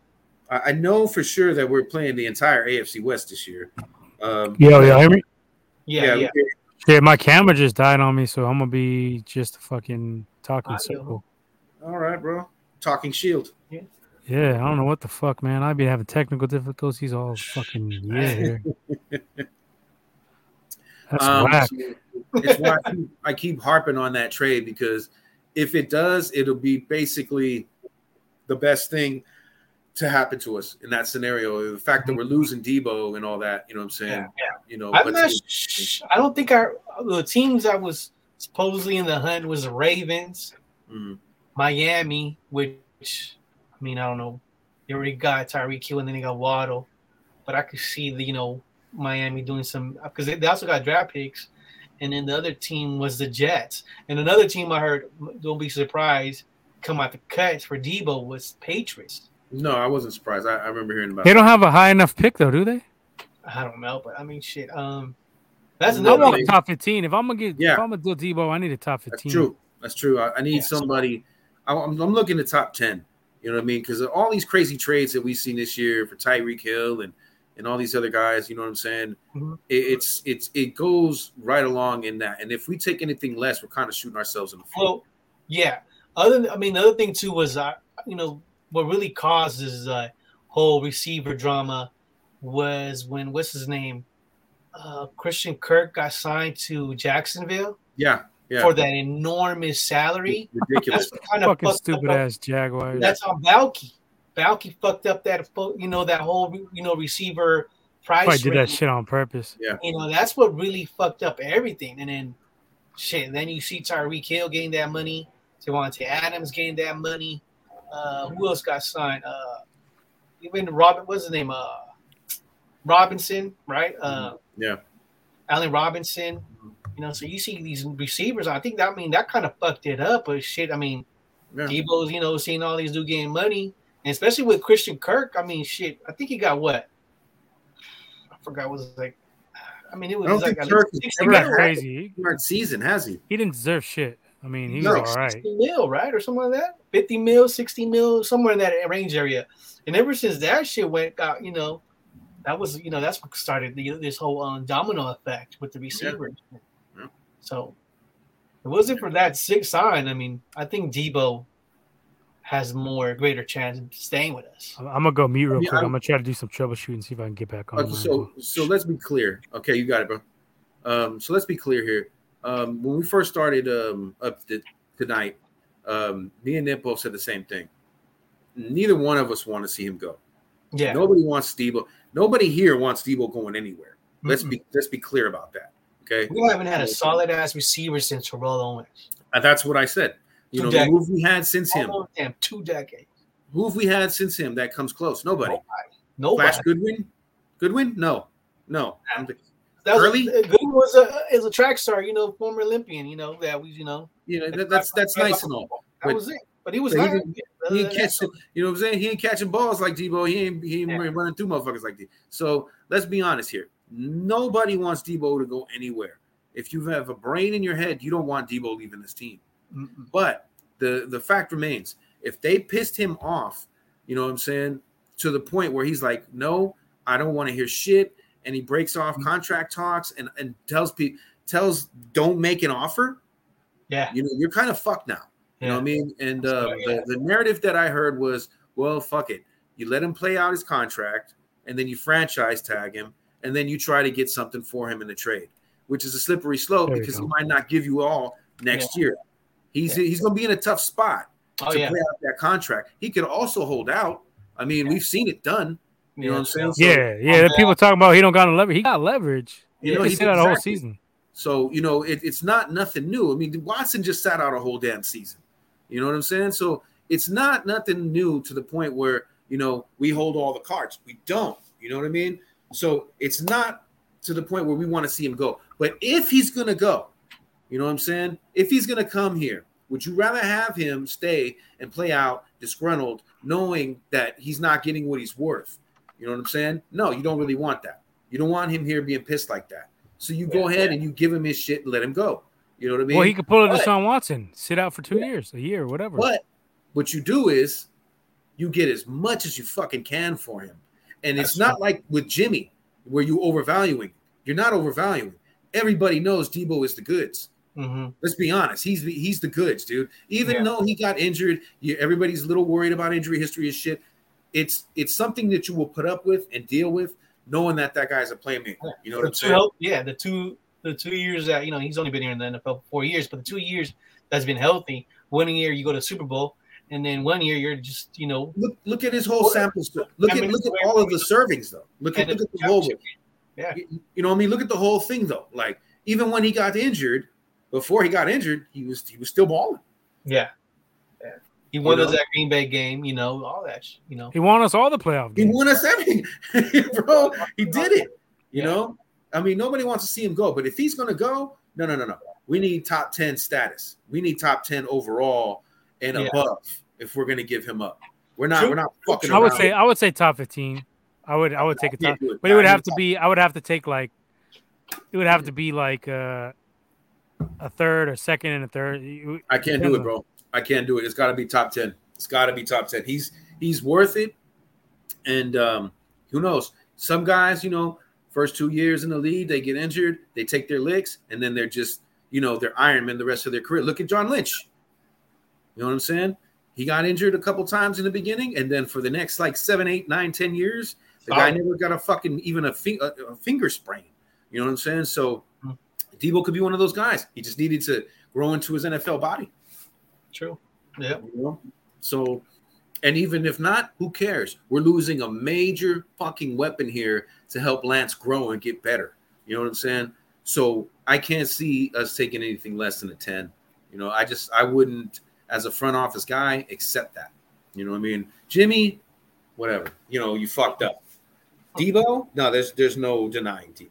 I know for sure that we're playing the entire AFC West this year. Yeah. Yeah, my camera just died on me, so I'm gonna be just a fucking talking circle. All right, bro. Talking shield. Yeah, I don't know what the fuck, man. I'd be having technical difficulties all fucking year. That's whack. It's why I keep harping on that trade, because if it does, it'll be basically the best thing to happen to us in that scenario. The fact that we're losing Debo and all that, you know what I'm saying? Yeah. You know, I don't think the teams that was supposedly in the hunt was the Ravens, Miami, which, I mean, I don't know. They already got Tyreek Hill and then they got Waddle. But I could see the, you know, Miami doing some – because they also got draft picks. And then the other team was the Jets. And another team I heard, don't be surprised, come out the cuts for Debo was Patriots. No, I wasn't surprised. I remember hearing about it. They don't have a high enough pick, though, do they? I don't know, but I mean, shit. That's another thing. I want a top 15. If I'm going to do Debo, I need a top 15. That's true. I need somebody. I'm looking at top 10. You know what I mean? Because all these crazy trades that we've seen this year for Tyreek Hill and all these other guys, you know what I'm saying? Mm-hmm. It goes right along in that. And if we take anything less, we're kind of shooting ourselves in the foot. Well, yeah. The other thing too was, you know, what really caused this whole receiver drama was when Christian Kirk got signed to Jacksonville. Yeah. For that enormous salary. It's ridiculous. That's kind of fucking stupid ass Jaguars. That's on Balky. Balky fucked up that, you know, that whole, you know, receiver price. Probably did that shit on purpose. Yeah. You know, that's what really fucked up everything. And then shit, then you see Tyreek Hill getting that money. Devontae Adams getting that money. Who else got signed? Even what's his name? Robinson, right? Allen Robinson. You know, so you see these receivers. I think that kind of fucked it up. But shit, I mean, Debo's, you know, seeing all these dudes getting money, and especially with Christian Kirk. I mean, shit, I think he got what? I forgot what it was like. I mean, it was like a crazy season, has he? He didn't deserve shit. I mean, he's all right. 60 mil, right? Or something like that. 50 mil, 60 mil, somewhere in that range area. And ever since that shit went out, you know, that was, you know, that's what started this whole domino effect with the receiver. Yeah. So it wasn't for that sixth sign. I mean, I think Debo has greater chance of staying with us. I'm going to go mute real quick. I'm going to try to do some troubleshooting, see if I can get back on. So let's be clear. Okay, you got it, bro. So let's be clear here. When we first started tonight, me and Nip both said the same thing. Neither one of us want to see him go. Yeah. Nobody wants Debo. Nobody here wants Debo going anywhere. Mm-hmm. Let's be clear about that. Okay. We haven't had a solid ass receiver since Terrell Owens. That's what I said. You know, who have we had since him? Damn, 2 decades. Who have we had since him that comes close? Nobody. Flash Goodwin? No. Goodwin is a track star, you know, former Olympian, you know, that we, you know, that's nice and all. That was it, but he was not. He didn't catch, you know what I'm saying? He ain't catching balls like Debo. He ain't running through motherfuckers like Debo. So let's be honest here. Nobody wants Debo to go anywhere. If you have a brain in your head, you don't want Debo leaving this team. Mm-mm. But the fact remains, if they pissed him off, you know what I'm saying, to the point where he's like, no, I don't want to hear shit. And he breaks off contract talks and tells don't make an offer. Yeah. You know, you're kind of fucked now. You know what I mean? And the narrative that I heard was, well, fuck it. You let him play out his contract and then you franchise tag him and then you try to get something for him in the trade, which is a slippery slope because he might not give you all next year. He's going to be in a tough spot to play out that contract. He could also hold out. I mean, we've seen it done. You know what I'm saying? So, people talking about he don't got leverage. He got leverage. You know, he sat out a whole season. So, you know, it's not nothing new. I mean, Watson just sat out a whole damn season. You know what I'm saying? So it's not nothing new to the point where, you know, we hold all the cards. We don't. You know what I mean? So it's not to the point where we want to see him go. But if he's going to go, you know what I'm saying? If he's going to come here, would you rather have him stay and play out disgruntled, knowing that he's not getting what he's worth? You know what I'm saying? No, you don't really want that. You don't want him here being pissed like that. So you go ahead and you give him his shit and let him go. You know what I mean? Well, he could pull it to Deshaun Watson, sit out for 2 years, a year, whatever. But what you do is you get as much as you fucking can for him. And it's not like with Jimmy where you overvaluing. You're not overvaluing. Everybody knows Debo is the goods. Mm-hmm. Let's be honest. He's the goods, dude. Even though he got injured, everybody's a little worried about injury history and shit. It's something that you will put up with and deal with, knowing that that guy's a playmaker. You know what I'm saying? Yeah, the two years that, you know, he's only been here in the NFL for 4 years, but the 2 years that's been healthy, 1 year you go to Super Bowl, and then 1 year you're just, you know. Look at his whole sample. Look at all of the servings, though. Look at the whole. Yeah. You know what I mean? Look at the whole thing, though. Like, even when he got injured, before he got injured, he was still balling. Yeah. He won us that Green Bay game, you know, all that shit, you know. He won us all the playoff games. He won us everything. Bro, he did it, you know. I mean, nobody wants to see him go. But if he's going to go, no. We need top 10 status. We need top 10 overall and above if we're going to give him up. We're not fucking around. I would say top 15. I would take a top. But it would have to be – I would have to take like – it would have to be like a third or second and a third. I can't do it, bro. I can't do it. It's got to be top 10. It's got to be top 10. He's worth it. And who knows? Some guys, you know, first 2 years in the league, they get injured. They take their licks. And then they're just, you know, they're Iron Man the rest of their career. Look at John Lynch. You know what I'm saying? He got injured a couple times in the beginning. And then for the next, like, 7, 8, 9, 10 years, the guy never got a fucking, even a finger sprain. You know what I'm saying? So Debo could be one of those guys. He just needed to grow into his NFL body. True. Yeah. So, and even if not, who cares? We're losing a major fucking weapon here to help Lance grow and get better. You know what I'm saying? So I can't see us taking anything less than a 10. You know, I wouldn't, as a front office guy, accept that. You know what I mean? Jimmy, whatever. You know, you fucked up. Debo? No, there's no denying Debo.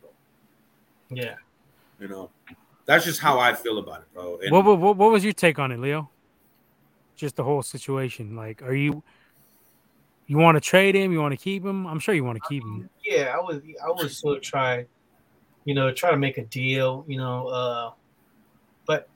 Yeah. You know, that's just how I feel about it, bro. And what was your take on it, Leo? Just the whole situation. Like, are you want to trade him? You want to keep him? I'm sure you want to keep him. Yeah, I would still try, you know, try to make a deal, you know. But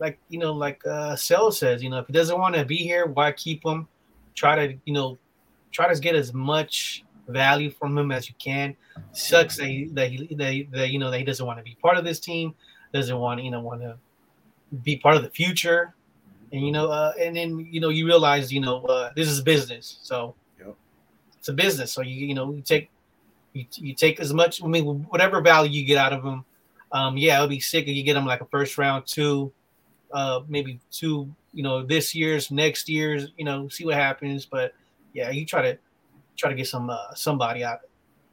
like, you know, like Sel says, you know, if he doesn't want to be here, why keep him? Try to get as much value from him as you can. Sucks that he doesn't want to be part of this team. Doesn't want to be part of the future. And, you know, and then, you know, you realize, you know, this is business. So it's a business. So, you take as much, I mean, whatever value you get out of them. Yeah, it would be sick if you get them like a first round, maybe two, you know, this year's, next year's, you know, see what happens. But, yeah, you try to get some somebody out,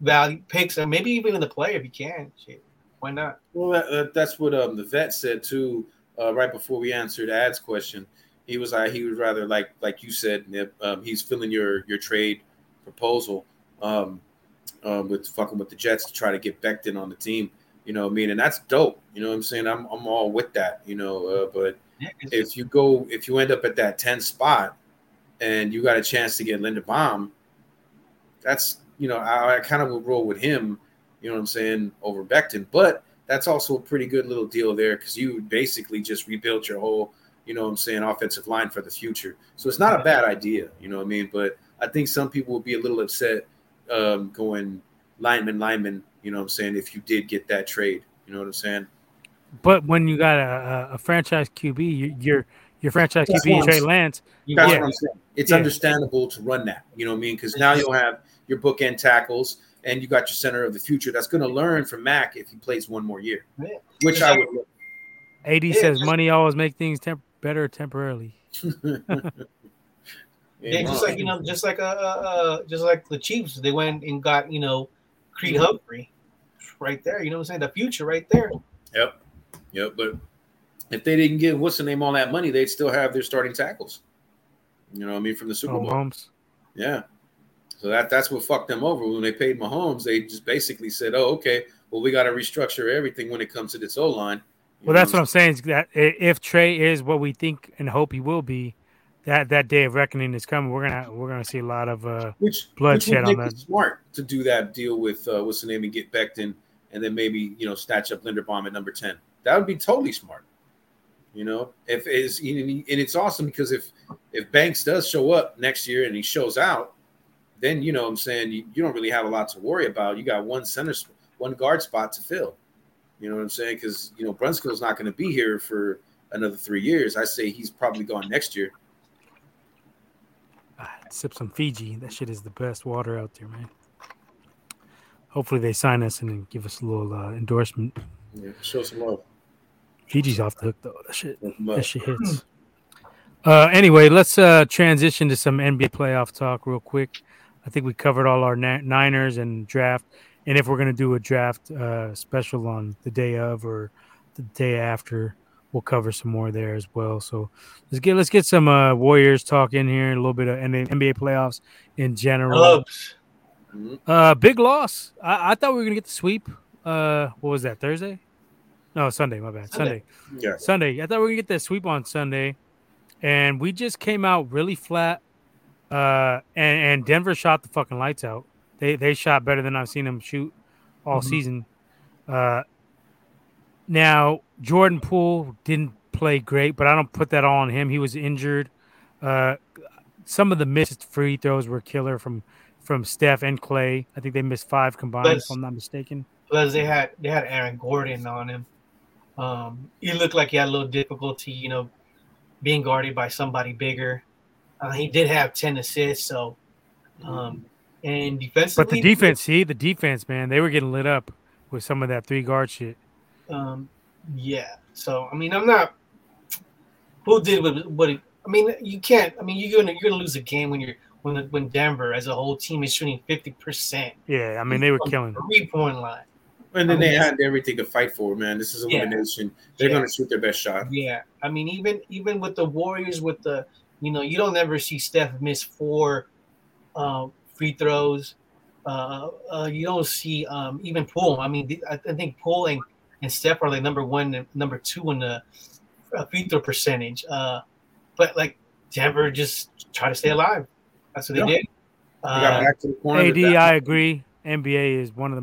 value picks, and maybe even the player if you can. Shit, why not? Well, that's what the vet said, too. Right before we answered Ad's question, he was like, he would rather like you said, Nip, he's filling your trade proposal with fucking with the Jets to try to get Becton on the team. You know what I mean? And that's dope. You know what I'm saying? I'm all with that. You know, but if you end up at that 10 spot and you got a chance to get Linderbaum, that's, you know, I kind of would roll with him. You know what I'm saying? Over Becton, but that's also a pretty good little deal there because you basically just rebuilt your whole, you know what I'm saying, offensive line for the future. So it's not a bad idea, you know what I mean? But I think some people would be a little upset going lineman, you know what I'm saying, if you did get that trade, you know what I'm saying? But when you got a franchise QB, your franchise QB, Trey Lance. That's what I'm saying. It's understandable to run that, you know what I mean? Because now you'll have your bookend tackles. And you got your center of the future that's going to learn from Mac if he plays one more year, which I would. AD says money always make things better temporarily. just like the Chiefs, they went and got, you know, Creed Humphrey, right there. You know what I'm saying? The future right there. Yep. But if they didn't give what's the name all that money, they'd still have their starting tackles. You know what I mean? From the Super Bowl. Mahomes. Yeah. So that's what fucked them over. When they paid Mahomes, they just basically said, oh, okay, well, we got to restructure everything when it comes to this O-line. Well, that's what I'm saying, is that if Trey is what we think and hope he will be, that day of reckoning is coming. We're gonna see a lot of bloodshed on that. Smart to do that deal with what's the name and get Becton, and then maybe snatch up Linderbaum at number 10. That would be totally smart. If is and it's awesome because if Banks does show up next year and he shows out, then what I'm saying, you don't really have a lot to worry about. You got one guard spot to fill. You know what I'm saying? Because, Brunskill's not going to be here for another 3 years. I say he's probably gone next year. Sip some Fiji. That shit is the best water out there, man. Hopefully they sign us and then give us a little endorsement. Yeah, show some love. Fiji's off the hook, though. That shit hits. Anyway, let's transition to some NBA playoff talk real quick. I think we covered all our Niners and draft. And if we're going to do a draft special on the day of or the day after, we'll cover some more there as well. So let's get some Warriors talk in here, a little bit of NBA playoffs in general. Big loss. I thought we were going to get the sweep. What was that, Thursday? No, Sunday, my bad. Sunday. Yeah. Sunday. I thought we were going to get that sweep on Sunday. And we just came out really flat. And Denver shot the fucking lights out. They shot better than I've seen them shoot all season. Now, Jordan Poole didn't play great, but I don't put that all on him. He was injured. Some of the missed free throws were killer from Steph and Clay. I think they missed 5 combined, if I'm not mistaken. Plus, they had Aaron Gordon on him. He looked like he had a little difficulty, being guarded by somebody bigger. He did have 10 assists, so – and defensively, but the defense, man, they were getting lit up with some of that 3-guard shit. Yeah. So I'm not. Who did what? You can't. You're gonna lose a game when Denver as a whole team is shooting 50%. Yeah, they were killing 3-point line. And then they had everything to fight for, man. This is elimination. Yeah. They're gonna shoot their best shot. Yeah. Even with the Warriors, with the you don't ever see Steph miss 4. Free throws. You don't see even Poole. I think Poole and Steph are like number 1 and number 2 in the free throw percentage. But like Denver just try to stay alive. That's what they did. Got back to the corner AD, I agree. NBA is one of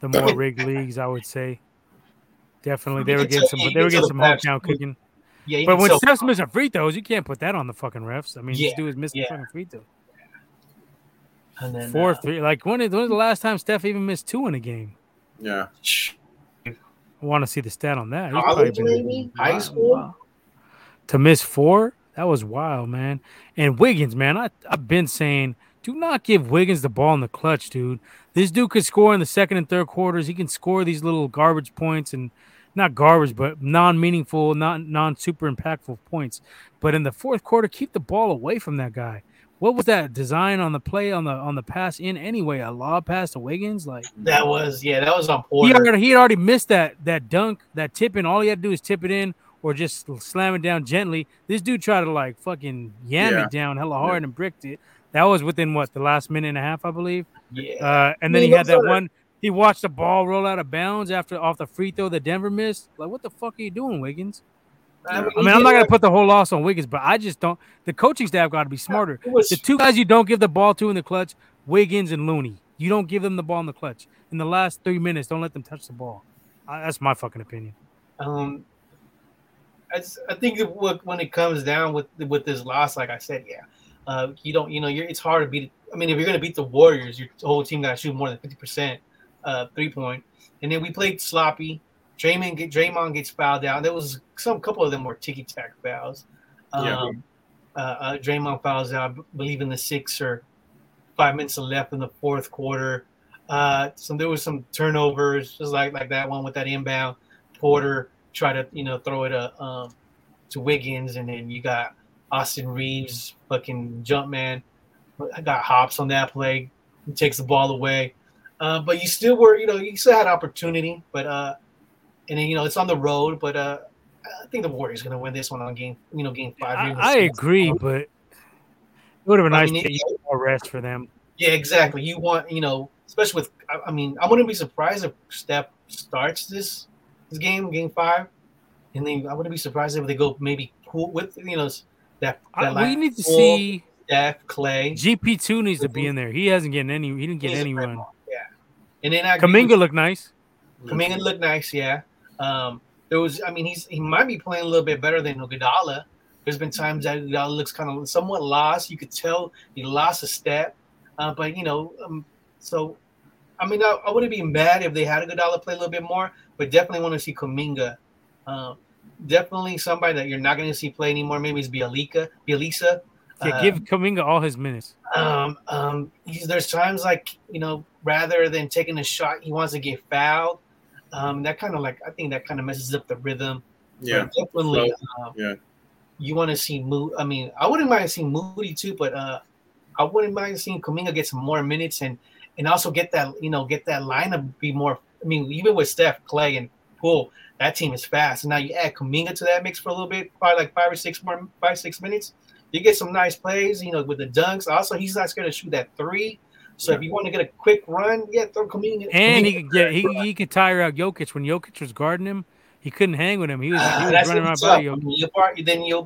the more rigged leagues, I would say. Definitely, they were getting some hometown cooking. Yeah, but when Steph's missing free throws, you can't put that on the fucking refs. This dude is missing fucking free throws. And then, 4-3. Like, when was the last time Steph even missed 2 in a game? Yeah. I want to see the stat on that. College, maybe? High school? Wow. To miss 4? That was wild, man. And Wiggins, man, I've been saying, do not give Wiggins the ball in the clutch, dude. This dude could score in the second and third quarters. He can score these little garbage points and not garbage, but non-meaningful, non-super impactful points. But in the fourth quarter, keep the ball away from that guy. What was that design on the play on the pass in anyway? A lob pass to Wiggins, like that was on Porter. He had already missed that dunk, that tip in. All he had to do is tip it in or just slam it down gently. This dude tried to like fucking yam it down hella hard and bricked it. That was within the last minute and a half, I believe. Yeah, and then he had that one. He watched the ball roll out of bounds off the free throw that Denver missed. Like, what the fuck are you doing, Wiggins? I'm not going to put the whole loss on Wiggins, but I just don't – the coaching staff got to be smarter. The 2 guys you don't give the ball to in the clutch, Wiggins and Looney. You don't give them the ball in the clutch. In the last 3 minutes, don't let them touch the ball. That's my fucking opinion. I think when it comes down with this loss, like I said, you don't – it's hard to beat – if you're going to beat the Warriors, your whole team got to shoot more than 50% 3-point. And then we played sloppy. Draymond gets fouled out. There was couple of them were ticky-tack fouls. Draymond fouls out, I believe, in the 6th or 5 minutes left in the fourth quarter. There was some turnovers, just like that one with that inbound. Porter tried to throw it to Wiggins, and then you got Austin Reeves, fucking jump man. I got hops on that play. He takes the ball away, but you still were you still had opportunity, but. And then it's on the road, but I think the Warriors gonna win this one on game 5. I agree, but it would have been nice to get more rest for them. Yeah, exactly. You want, especially with, I wouldn't be surprised if Steph starts this game 5, and then I wouldn't be surprised if they go maybe cool with we need to see Steph, Clay. GP2 needs to be in there. He hasn't getting any. He didn't get any run. Yeah, and then Kuminga looked nice. Kuminga looked nice. Yeah. There was. He might be playing a little bit better than Iguodala. There's been times that Iguodala looks kind of somewhat lost. You could tell he lost a step. I wouldn't be mad if they had Iguodala play a little bit more, but definitely want to see Kuminga. Definitely somebody that you're not going to see play anymore. Maybe it's Bielisa. Yeah, give Kuminga all his minutes. There's times rather than taking a shot, he wants to get fouled. I think that kind of messes up the rhythm. Yeah, but definitely. Yeah, you want to see Moody. I wouldn't mind seeing Moody too, but I wouldn't mind seeing Kuminga get some more minutes and also get that lineup be more. Even with Steph, Clay, and Poole, that team is fast. And now you add Kuminga to that mix for a little bit, probably 5 or 6 minutes. You get some nice plays, with the dunks. Also, he's not scared to shoot that three. So if you want to get a quick run, throw Kuminga. And he could tire out Jokic. When Jokic was guarding him, he couldn't hang with him. He was running around by Jokic. Then you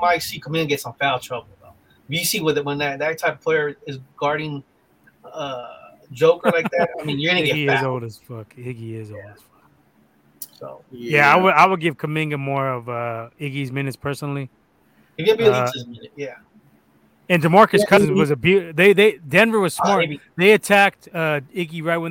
might see Kuminga get some foul trouble. You see when that type of player is guarding Joker like that, you're going to get fouled. He is old as fuck. Iggy is old as fuck. So, I would give Kuminga more of Iggy's minutes personally. If you have Bielisa's minute, yeah. And DeMarcus Cousins was a beautiful. They Denver was smart. They attacked Iggy right when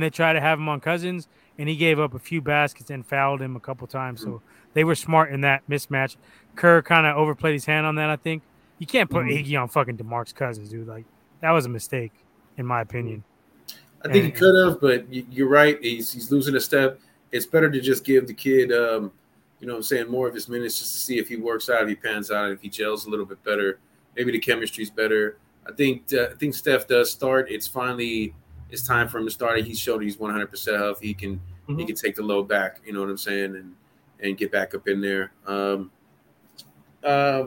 they tried to have him on Cousins, and he gave up a few baskets and fouled him a couple times. Mm-hmm. So they were smart in that mismatch. Kerr kind of overplayed his hand on that, I think. You can't put Iggy on fucking DeMarcus Cousins, dude. Like, that was a mistake, in my opinion. I think he could have, but you're right. He's losing a step. It's better to just give the kid, more of his minutes just to see if he works out, if he pans out, if he gels a little bit better. Maybe the chemistry's better. I think Steph does start. It's time for him to start. He showed he's 100% healthy. He can take the load back. You know what I'm saying, and get back up in there. I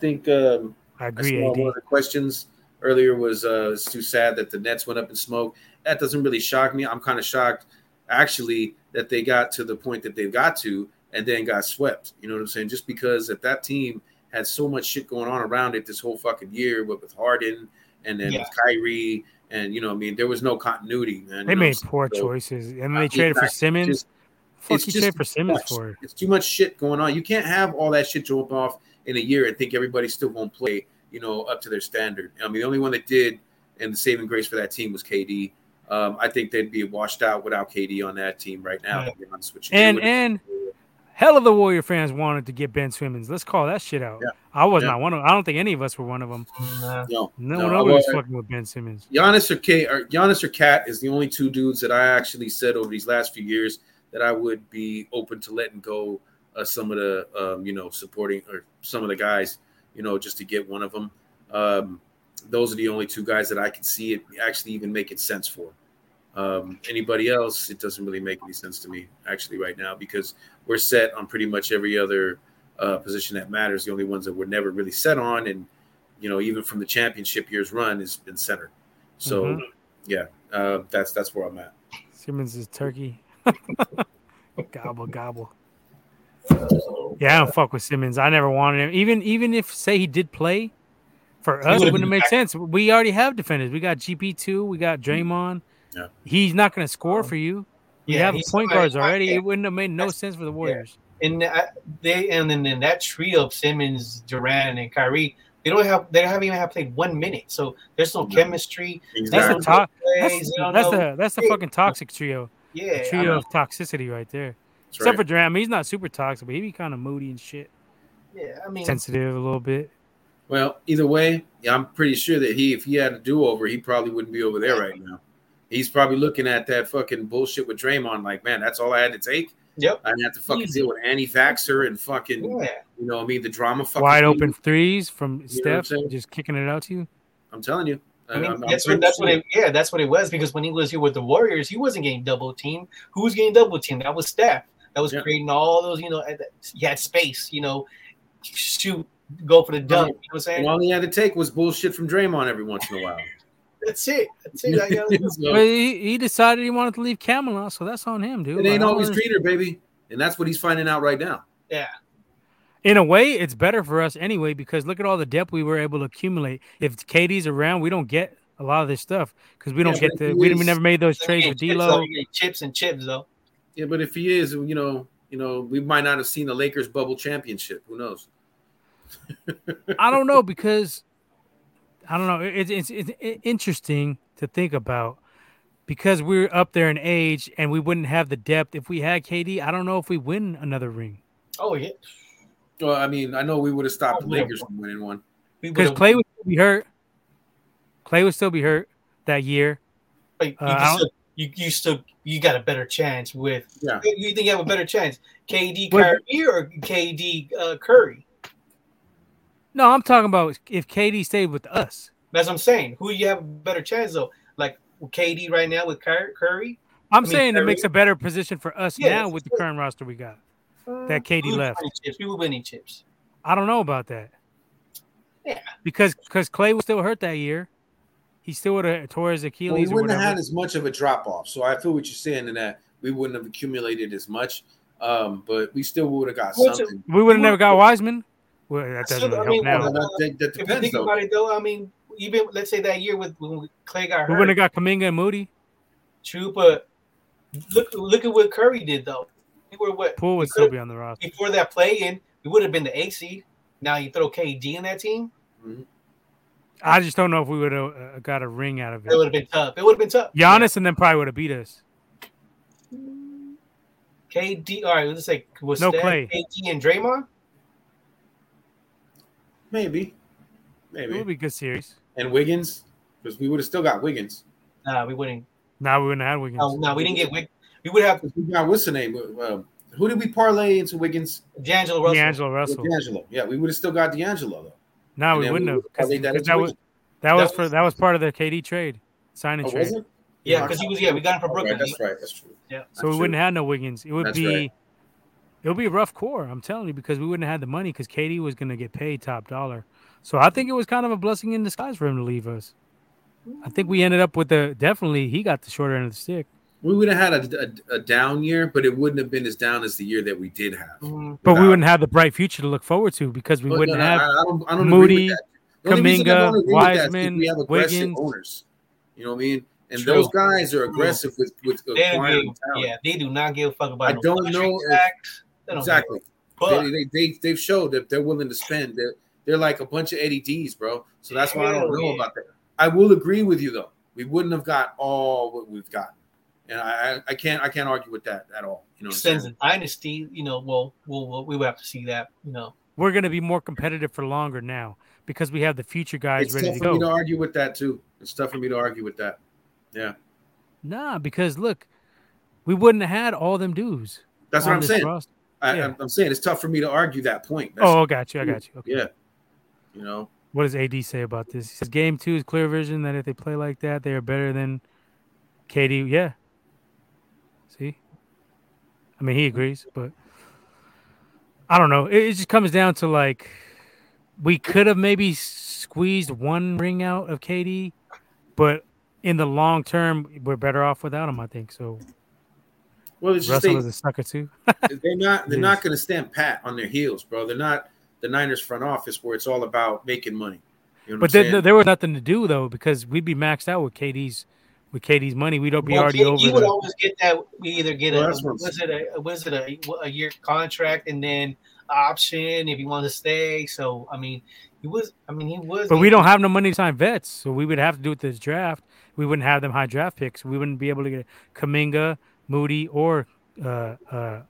think I agree. One of the questions earlier was it's too sad that the Nets went up in smoke. That doesn't really shock me. I'm kind of shocked actually that they got to the point that they got to and then got swept. You know what I'm saying? Just because that team had so much shit going on around it this whole fucking year with Harden and then with Kyrie and there was no continuity, man. They made poor choices and they traded for Simmons. It's too much shit going on. You can't have all that shit jump off in a year and think everybody still won't play, up to their standard. The only one that did, and the saving grace for that team was KD. I think they'd be washed out without KD on that team right now. Right. To be honest with you. And hell of the Warrior fans wanted to get Ben Simmons. Let's call that shit out. Yeah. I was not one of them. I don't think any of us were one of them. Nobody was fucking with Ben Simmons. Giannis or Kat is the only two dudes that I actually said over these last few years that I would be open to letting go some of the supporting or some of the guys, just to get one of them. Those are the only two guys that I can see it actually even making sense for. Anybody else, it doesn't really make any sense to me actually right now because we're set on pretty much every other position that matters. The only ones that we're never really set on, and even from the championship year's run, has been center. So that's where I'm at. Simmons is turkey. Gobble gobble. Yeah, I don't fuck with Simmons. I never wanted him. Even if say he did play for us, it wouldn't make sense. We already have defenders. We got GP2. We got Draymond. Yeah. He's not going to score for you. We have point guards already. It wouldn't have made no sense for the Warriors. Yeah. And then that trio of Simmons, Durant, and Kyrie, they haven't even played 1 minute. So there's no chemistry. Exactly. That's the fucking toxic trio. Yeah, the trio of toxicity right there. That's except for Durant, he's not super toxic, but he be kind of moody and shit. Yeah, sensitive a little bit. Well, either way, I'm pretty sure that if he had a do-over, he probably wouldn't be over there right now. He's probably looking at that fucking bullshit with Draymond like, man, that's all I had to take? Yep. I didn't have to fucking deal with anti-vaxxer and fucking, the drama. Fucking wide open threes from Steph, just kicking it out to you. I'm telling you. That's what it was, because when he was here with the Warriors, he wasn't getting double-teamed. Who was getting double-teamed? That was Steph. That was creating all those, he had space, shoot go for the dunk. You know what I'm saying? All he had to take was bullshit from Draymond every once in a while. That's it. But he decided he wanted to leave Camelot, so that's on him, dude. It ain't always Greener, baby. And that's what he's finding out right now. Yeah. In a way, it's better for us anyway, because look at all the depth we were able to accumulate. If KD's around, we don't get a lot of this stuff because we don't get the – we never made those trades with D-Lo. Chips, though. Yeah, but if he is, you know, we might not have seen the Lakers bubble championship. Who knows? I don't know because – I don't know. It's interesting to think about because we're up there in age and we wouldn't have the depth. If we had KD, I don't know if we win another ring. Oh, yeah. Well, I mean, I know we would have stopped the Lakers from winning one. Because Clay would still be hurt. That year. But you got a better chance with. Yeah. You think you have a better chance, KD Kyrie or KD Curry? No, I'm talking about if KD stayed with us. That's what I'm saying. Who you have a better chance though? Like KD right now with Curry. It makes a better position for us now with the current roster we got. That KD left. We were winning chips. I don't know about that. Yeah. Because Clay was still hurt that year. He still would have tore his Achilles. We wouldn't have had as much of a drop-off. So I feel what you're saying in that we wouldn't have accumulated as much. But we still would have got something. We would have never got Wiseman. Well, that doesn't really help now. That depends, if you think about it, though, I mean, even let's say that year when Clay got hurt. We wouldn't have got Kuminga and Moody. True, but look at what Curry did, though. Poole would still be on the roster. Before that play-in, we would have been the A seed. Now you throw KD in that team. Mm-hmm. I just don't know if we would have got a ring out of it. It would have been tough. Giannis and then probably would have beat us. KD, all right, let's say was no Clay. KD and Draymond? Maybe. It would be a good series. And Wiggins? Because we would have still got Wiggins. We wouldn't have had Wiggins. No, we didn't get Wiggins. We would have. We got what's the name? Who did we parlay into Wiggins? D'Angelo Russell. D'Angelo. Yeah, we would have still got D'Angelo though. No, we wouldn't have. That was part of the KD trade, sign and trade. Was it? Yeah, because he was. Yeah, we got him from Brooklyn. Right, that's right. That's true. Yeah. So we wouldn't have no Wiggins. It would be a rough core. I'm telling you, because we wouldn't have had the money because KD was going to get paid top dollar. So I think it was kind of a blessing in disguise for him to leave us. I think we ended up with he got the shorter end of the stick. We would have had a down year, but it wouldn't have been as down as the year that we did have. But we wouldn't have the bright future to look forward to because we wouldn't have Moody, Kuminga, Wiseman, Wiggins. Owners. You know what I mean? And those guys are aggressive with acquiring talent. Yeah, they do not give a fuck about it. I don't know. Exactly. They've showed that they're willing to spend. They're like a bunch of Eddie D's, bro. So that's why I don't know about that. I will agree with you, though. We wouldn't have got all what we've gotten. And I can't argue with that at all. You know, extends a dynasty. You know, we will have to see that. You know, we're going to be more competitive for longer now because we have the future guys ready to go. It's tough for me to argue with that too. Yeah. Nah, because look, we wouldn't have had all them dudes. That's what I'm saying. I'm saying it's tough for me to argue that point. I got you. Okay. Yeah. You know, what does AD say about this? He says Game 2 is clear vision that if they play like that, they are better than KD. Yeah. See, I mean, he agrees, but I don't know. It just comes down to like we could have maybe squeezed one ring out of KD, but in the long term, we're better off without him. I think so. Well, it's Russell is a sucker too. They're not going to stand pat on their heels, bro. They're not the Niners front office where it's all about making money. You know what I'm saying? There was nothing to do though because we'd be maxed out with KD's. With KD's money, we'd be already over. You would always get that. We either get a year contract and then option if you want to stay. So I mean, he was. But we don't have no money to sign vets, so we would have to do it this draft. We wouldn't have them high draft picks. We wouldn't be able to get Kuminga, Moody, or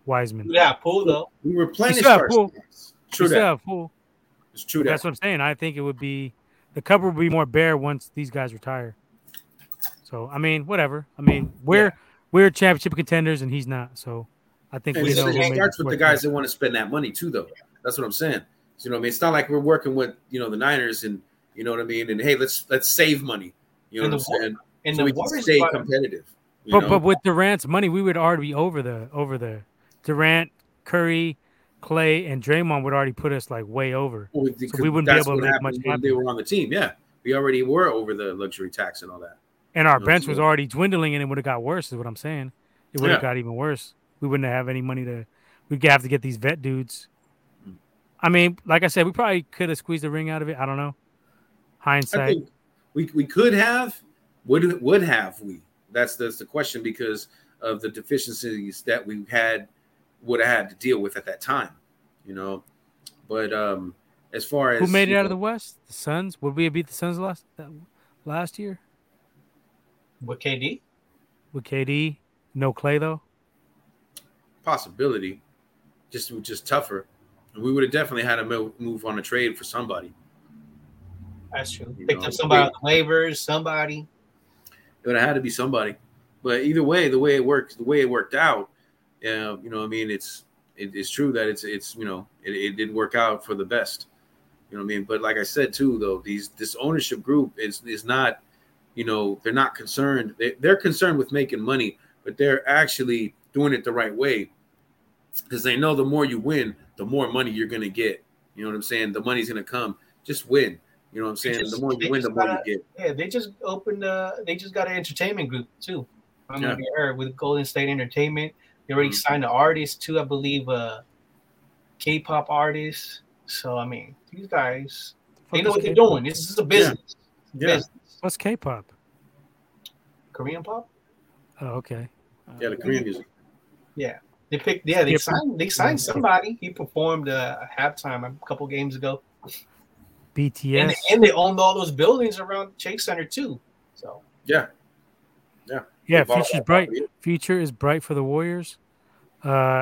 Wiseman. Yeah, Poole though. We were playing Poole. It's true. That's what I'm saying. I think it would be the cover would be more bare once these guys retire. So I mean, whatever. I mean, we're championship contenders, and he's not. So I think it starts with the guys that want to spend that money too, though. That's what I'm saying. So, you know, what I mean, it's not like we're working with the Niners, and you know what I mean. And hey, let's save money. You know what I'm saying? And so we can stay competitive. But with Durant's money, we would already be over the Durant, Curry, Clay and Draymond would already put us like way over. Well, so we wouldn't be able to make much money. They were on the team, yeah. We already were over the luxury tax and all that. And our bench was already dwindling, and it would have got worse, is what I'm saying. It would have got even worse. We wouldn't have any money to – we'd have to get these vet dudes. I mean, like I said, we probably could have squeezed the ring out of it. I don't know. Hindsight. I think we could have. Would have we? That's the question, because of the deficiencies that we had would have had to deal with at that time, you know. But as far as – who made it out of the West? The Suns? Would we have beat the Suns last year? With KD? With KD? No Clay, though? Possibility. Just tougher. We would have definitely had to move on a trade for somebody. That's true. Picked up somebody on the waivers, somebody. It would have had to be somebody. But either way, the way it worked out, you know, I mean, it's true that it's you know, it didn't work out for the best. You know what I mean? But like I said, too, though, this ownership group is not, you know, they're not concerned. They're concerned with making money, but they're actually doing it the right way, because they know the more you win, the more money you're going to get. You know what I'm saying? The money's going to come. Just win. You know what I'm saying? The more you win, the more you get. Yeah, they just opened they just got an entertainment group, too. I'm going to be heard with Golden State Entertainment. They already signed the artist, too, I believe, K-pop artists. So, I mean, these guys, they know what they're doing. This is a business. Yeah. Business. What's K-pop? Korean pop? Oh, okay. Yeah, the Korean music. Yeah. They signed somebody. He performed halftime a couple games ago. BTS. And they owned all those buildings around Chase Center too. So yeah. Future is bright for the Warriors. Do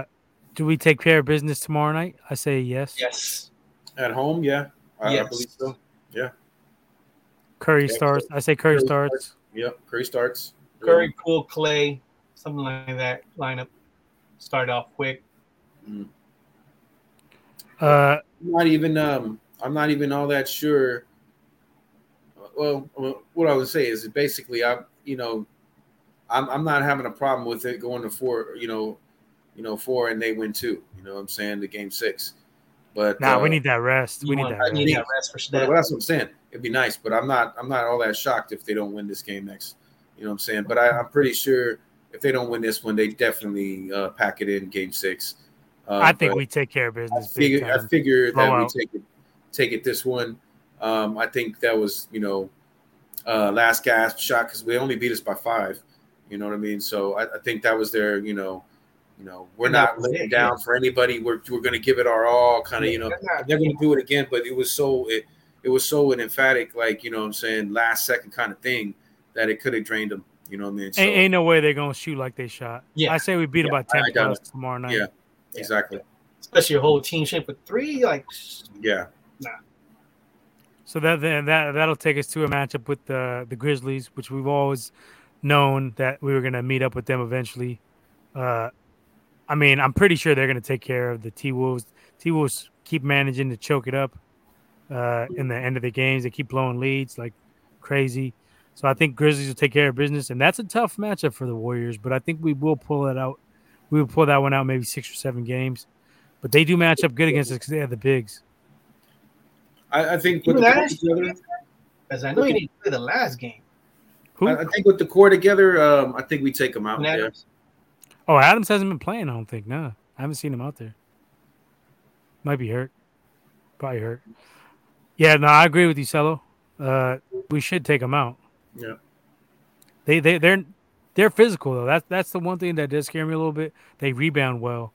we take care of business tomorrow night? I say yes. Yes. At home, yeah. I believe so. Yeah. Curry starts. I say Curry starts. Yep. Curry starts. Curry, Poole, Clay, something like that lineup. Start off quick. I'm not even all that sure. Well, what I would say is basically, I'm not having a problem with it going to four. Four, and they win two. You know what I'm saying? The game six. But we need that rest. I need that rest for sure. Well, that's what I'm saying. It'd be nice, but I'm not all that shocked if they don't win this game next. You know what I'm saying? But I'm pretty sure. If they don't win this one, they definitely pack it in game six. I think we take care of business. I figure that we take it this one. I think that was, last gasp shot, because they only beat us by 5. You know what I mean? So I think that was their, we're not laying down for anybody. We're going to give it our all, kind of, They're going to do it again. But it was so an emphatic, like, you know what I'm saying, last second kind of thing that it could have drained them. You know what I mean? So, ain't no way they're going to shoot like they shot. Yeah. I say we beat about 10 plus tomorrow night. Yeah, exactly. Especially your whole team shape with 3. Nah. So that'll take us to a matchup with the Grizzlies, which we've always known that we were going to meet up with them eventually. I mean, I'm pretty sure they're going to take care of the T-Wolves. T-Wolves keep managing to choke it up in the end of the games. They keep blowing leads like crazy. So I think Grizzlies will take care of business, and that's a tough matchup for the Warriors. But I think we will pull it out. We will pull that one out, maybe 6 or 7 games. But they do match up good against us because they have the bigs. I think with the court together, because I know you didn't play the last game. I think with the court together, I think we take them out. Yeah. Oh, Adams hasn't been playing. I don't think. No, I haven't seen him out there. Might be hurt. Probably hurt. Yeah, no, I agree with you, Cello. We should take them out. Yeah, they're physical though. That's the one thing that does scare me a little bit. They rebound well,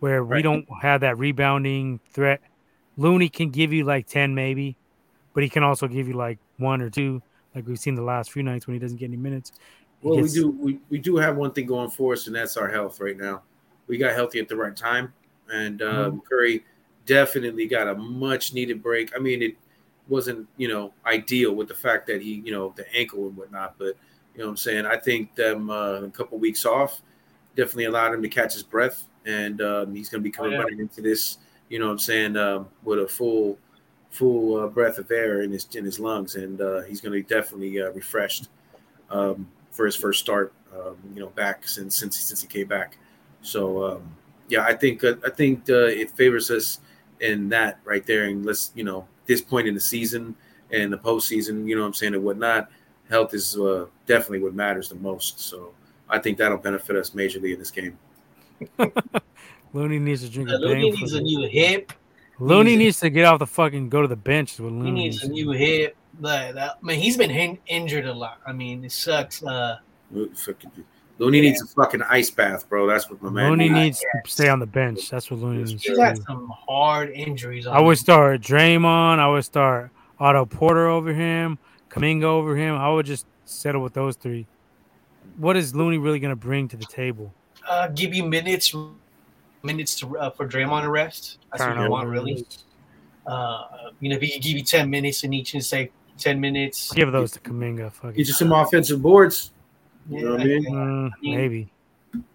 where we don't have that rebounding threat. Looney can give you like 10 maybe, but he can also give you like 1 or 2, like we've seen the last few nights when he doesn't get any minutes. Well, we do have one thing going for us, and that's our health right now. We got healthy at the right time, and Curry definitely got a much needed break. I mean it wasn't ideal with the fact that he the ankle and whatnot, but you know what I'm saying, I think them a couple weeks off definitely allowed him to catch his breath, and he's going to be coming running into this with a full breath of air in his lungs, and he's going to be definitely refreshed for his first start back since he came back. So yeah, I think it favors us in that right there. And let's, you know, this point in the season and the postseason, you know what I'm saying, and whatnot, health is definitely what matters the most. So I think that'll benefit us majorly in this game. Looney needs to drink a Looney needs a new hip. Looney needs to get off the fucking, go to the bench. With Looney. He needs a new hip. But, man, he's been injured a lot. I mean, it sucks. Looney needs a fucking ice bath, bro. That's what my man Looney needs to stay on the bench. That's what Looney needs. He's got some hard injuries. I would start Draymond. I would start Otto Porter over him. Kuminga over him. I would just settle with those three. What is Looney really going to bring to the table? Give you minutes to, for Draymond to rest. That's what you want, really. You know, if he could give you 10 minutes in each and say 10 minutes. Give those to Kuminga. Fuck, get you some offensive boards. You know what I mean? Maybe.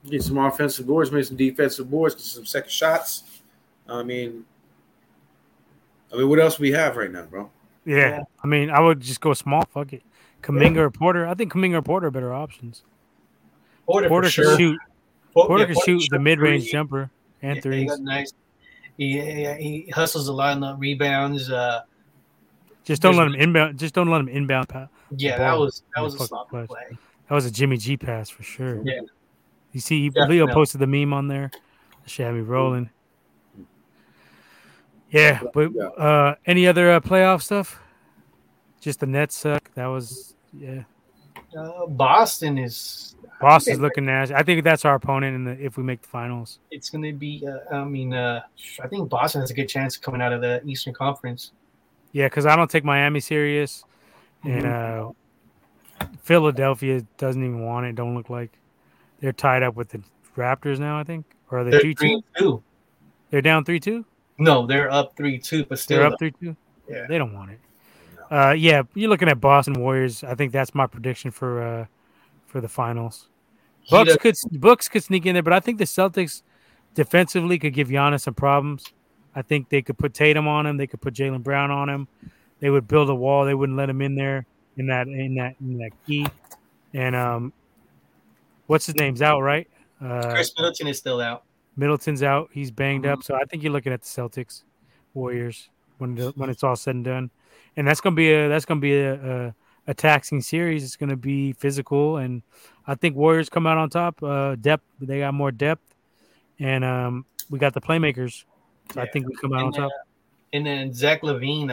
Get some offensive boards, make some defensive boards, get some second shots. I mean, what else we have right now, bro? Yeah. I mean, I would just go small. Fuck it. Kuminga or Porter. I think Kuminga or Porter are better options. Porter can shoot. Porter can shoot the mid-range jumper and threes. He hustles a lot in the rebounds. Just don't let him inbound. That was a sloppy play. That was a Jimmy G pass for sure. Yeah. You see, Leo posted the meme on there. That shit had me rolling. Yeah, but any other playoff stuff? Just the Nets suck. That was Boston's looking nasty. I think that's our opponent if we make the finals. It's going to be I think Boston has a good chance of coming out of the Eastern Conference. Yeah, cuz I don't take Miami serious and Philadelphia doesn't even want it. Don't look like they're tied up with the Raptors now, I think. Or are they 3-2? They're down 3-2? No, they're up 3-2, but still. They're up 3-2? Yeah. They don't want it. Yeah, you're looking at Boston Warriors. I think that's my prediction for the finals. Bucks could sneak in there, but I think the Celtics defensively could give Giannis some problems. I think they could put Tatum on him. They could put Jaylen Brown on him. They would build a wall. They wouldn't let him in there in that key. And what's his name's out, right? Chris Middleton is still out. Middleton's out. He's banged up. So I think you're looking at the Celtics, Warriors when it's all said and done. And that's gonna be a taxing series. It's gonna be physical, and I think Warriors come out on top. Depth, they got more depth, and we got the playmakers. So I think we come out on top. And then Zach LaVine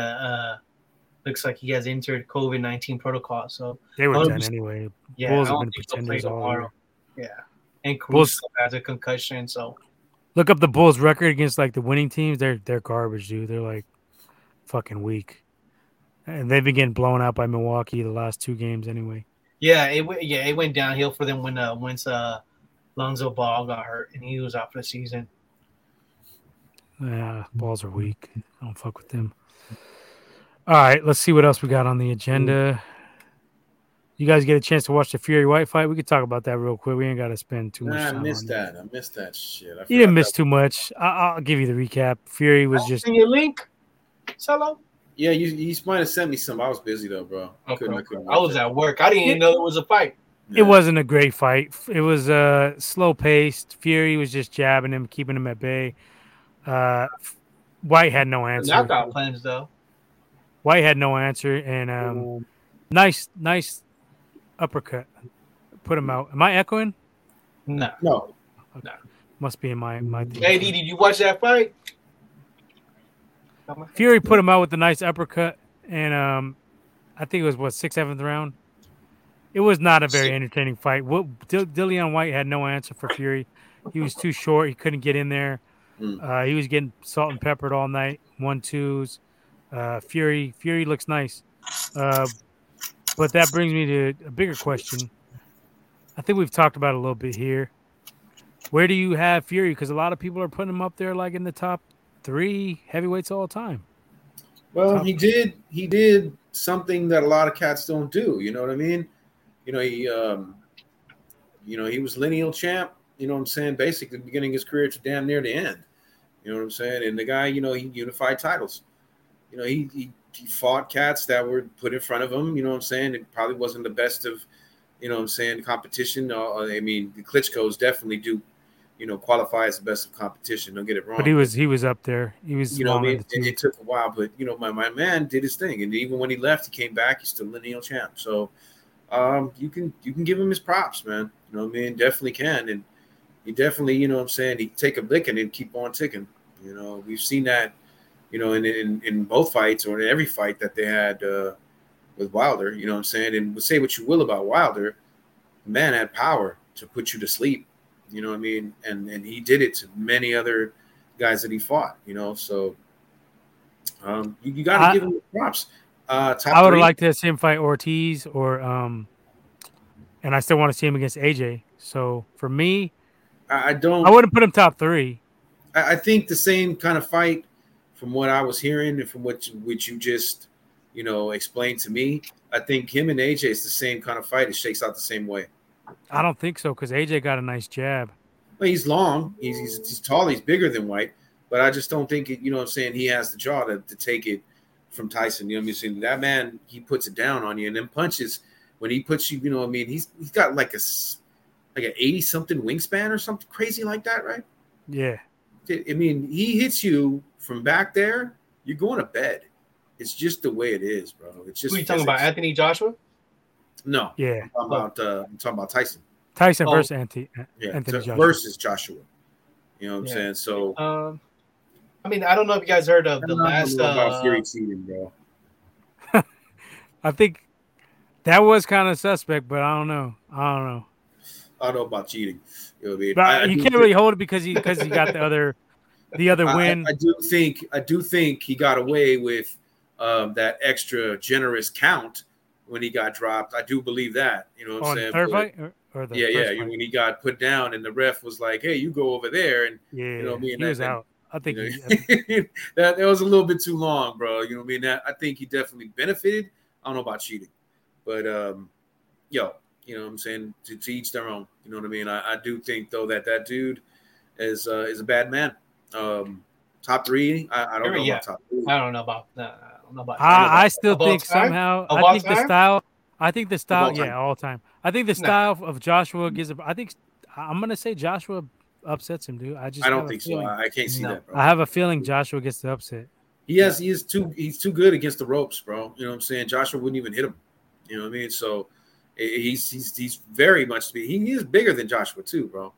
looks like he has entered COVID-19 protocol. So they were done anyway. Yeah, Bulls have been pretenders all over. Yeah, and Caruso has a concussion. So look up the Bulls' record against like the winning teams. They're garbage, dude. They're like fucking weak. And they've been getting blown out by Milwaukee the last two games anyway. Yeah, it went downhill for them once Lonzo Ball got hurt and he was out for the season. Yeah, Balls are weak. I don't fuck with them. All right, let's see what else we got on the agenda. You guys get a chance to watch the Fury White fight? We could talk about that real quick. We ain't got to spend too much time. I missed that shit. You didn't miss too much. I'll give you the recap. Fury was just. Send you a link, Solo. Yeah, you might have sent me some. I was busy though, bro. I couldn't. I was at work. I didn't even know there was a fight. Yeah. It wasn't a great fight. It was slow paced. Fury was just jabbing him, keeping him at bay. White had no answer. Knockout plans though. White had no answer, and nice uppercut put him out. Am I echoing? No. Okay. Must be in my. Hey, did you watch that fight? Fury put him out with a nice uppercut, and I think it was, 6th, 7th round? It was not a very entertaining fight. Dillian White had no answer for Fury. He was too short. He couldn't get in there. He was getting salt and peppered all night, 1-2s. Fury looks nice. But that brings me to a bigger question. I think we've talked about it a little bit here. Where do you have Fury? Because a lot of people are putting him up there like in the top 3 heavyweights all time. Well, he did something that a lot of cats don't do. You know what I mean? You know, he was lineal champ. You know what I'm saying? Basically, beginning his career to damn near the end. You know what I'm saying? And the guy, you know, he unified titles. You know, he fought cats that were put in front of him. You know what I'm saying? It probably wasn't the best of, you know what I'm saying, competition. I mean, the Klitschko's definitely do you know, qualify as the best of competition. Don't get it wrong. But he was up there. He was, you know, it took a while, but you know, my man did his thing. And even when he left, he came back. He's still lineal champ. So you can give him his props, man. You know what I mean? Definitely can. And he definitely, you know what I'm saying? He take a licking and keep on ticking. You know, we've seen that, you know, in both fights or in every fight that they had with Wilder, you know what I'm saying? And say what you will about Wilder, the man had power to put you to sleep. You know what I mean? And he did it to many other guys that he fought, you know. So you got to give him props. I would have liked to see him fight Ortiz or and I still want to see him against AJ. So for me, I wouldn't put him top three. I think the same kind of fight from what I was hearing and from what you just, you know, explained to me. I think him and AJ is the same kind of fight. It shakes out the same way. I don't think so because AJ got a nice jab. Well, he's long, he's tall, he's bigger than White, but I just don't think it, you know what I'm saying, he has the jaw to take it from Tyson. You know what I'm saying? That man, he puts it down on you and then punches when he puts you, you know what I mean? He's got like an 80 something wingspan or something crazy like that, right? Yeah. I mean, he hits you from back there, you're going to bed. It's just the way it is, bro. It's just. Who are you talking about, Anthony Joshua? No, yeah, I'm talking about Tyson. Tyson versus Anthony Joshua. Versus Joshua. You know what I'm saying? So, I mean, I don't know if you guys heard of the last. About Fury cheating, bro. I think that was kind of suspect, but I don't know. I don't know about cheating. You know what I mean? But you can't really hold it because he got the other win. I do think he got away with that extra generous count. When he got dropped, I do believe that. You know what I'm saying? The third fight? Or the first fight? When he got put down and the ref was like, hey, you go over there. And, you know what I mean? He was out. I think that was a little bit too long, bro. You know what I mean? I think he definitely benefited. I don't know about cheating. But, you know what I'm saying? To each their own. You know what I mean? I do think, though, that dude is a bad man. Top three? I don't know about top three. I don't know about that. I still think somehow. I think the style. Yeah, all time. I think the style of Joshua gives. I think I'm gonna say Joshua upsets him, dude. I don't think so. I can't see that, bro. I have a feeling Joshua gets the upset. He's too good against the ropes, bro. You know what I'm saying? Joshua wouldn't even hit him. You know what I mean? So he's very much. He is bigger than Joshua too, bro.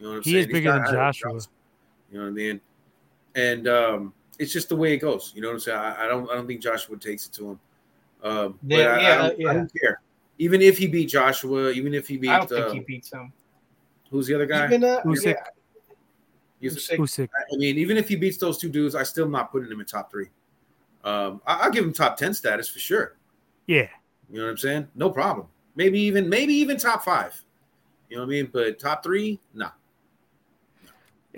You know what I'm saying? He is bigger than Joshua. You know what I mean? And it's just the way it goes. You know what I'm saying? I don't think Joshua takes it to him. I don't care. Even if he beat Joshua, even if he beat, I don't think he beats him. Who's the other guy? Usyk. Usyk. I mean, even if he beats those two dudes, I still not putting him in top three. I'll give him top 10 status for sure. Yeah. You know what I'm saying? No problem. Maybe even top 5. You know what I mean? But top 3, nah.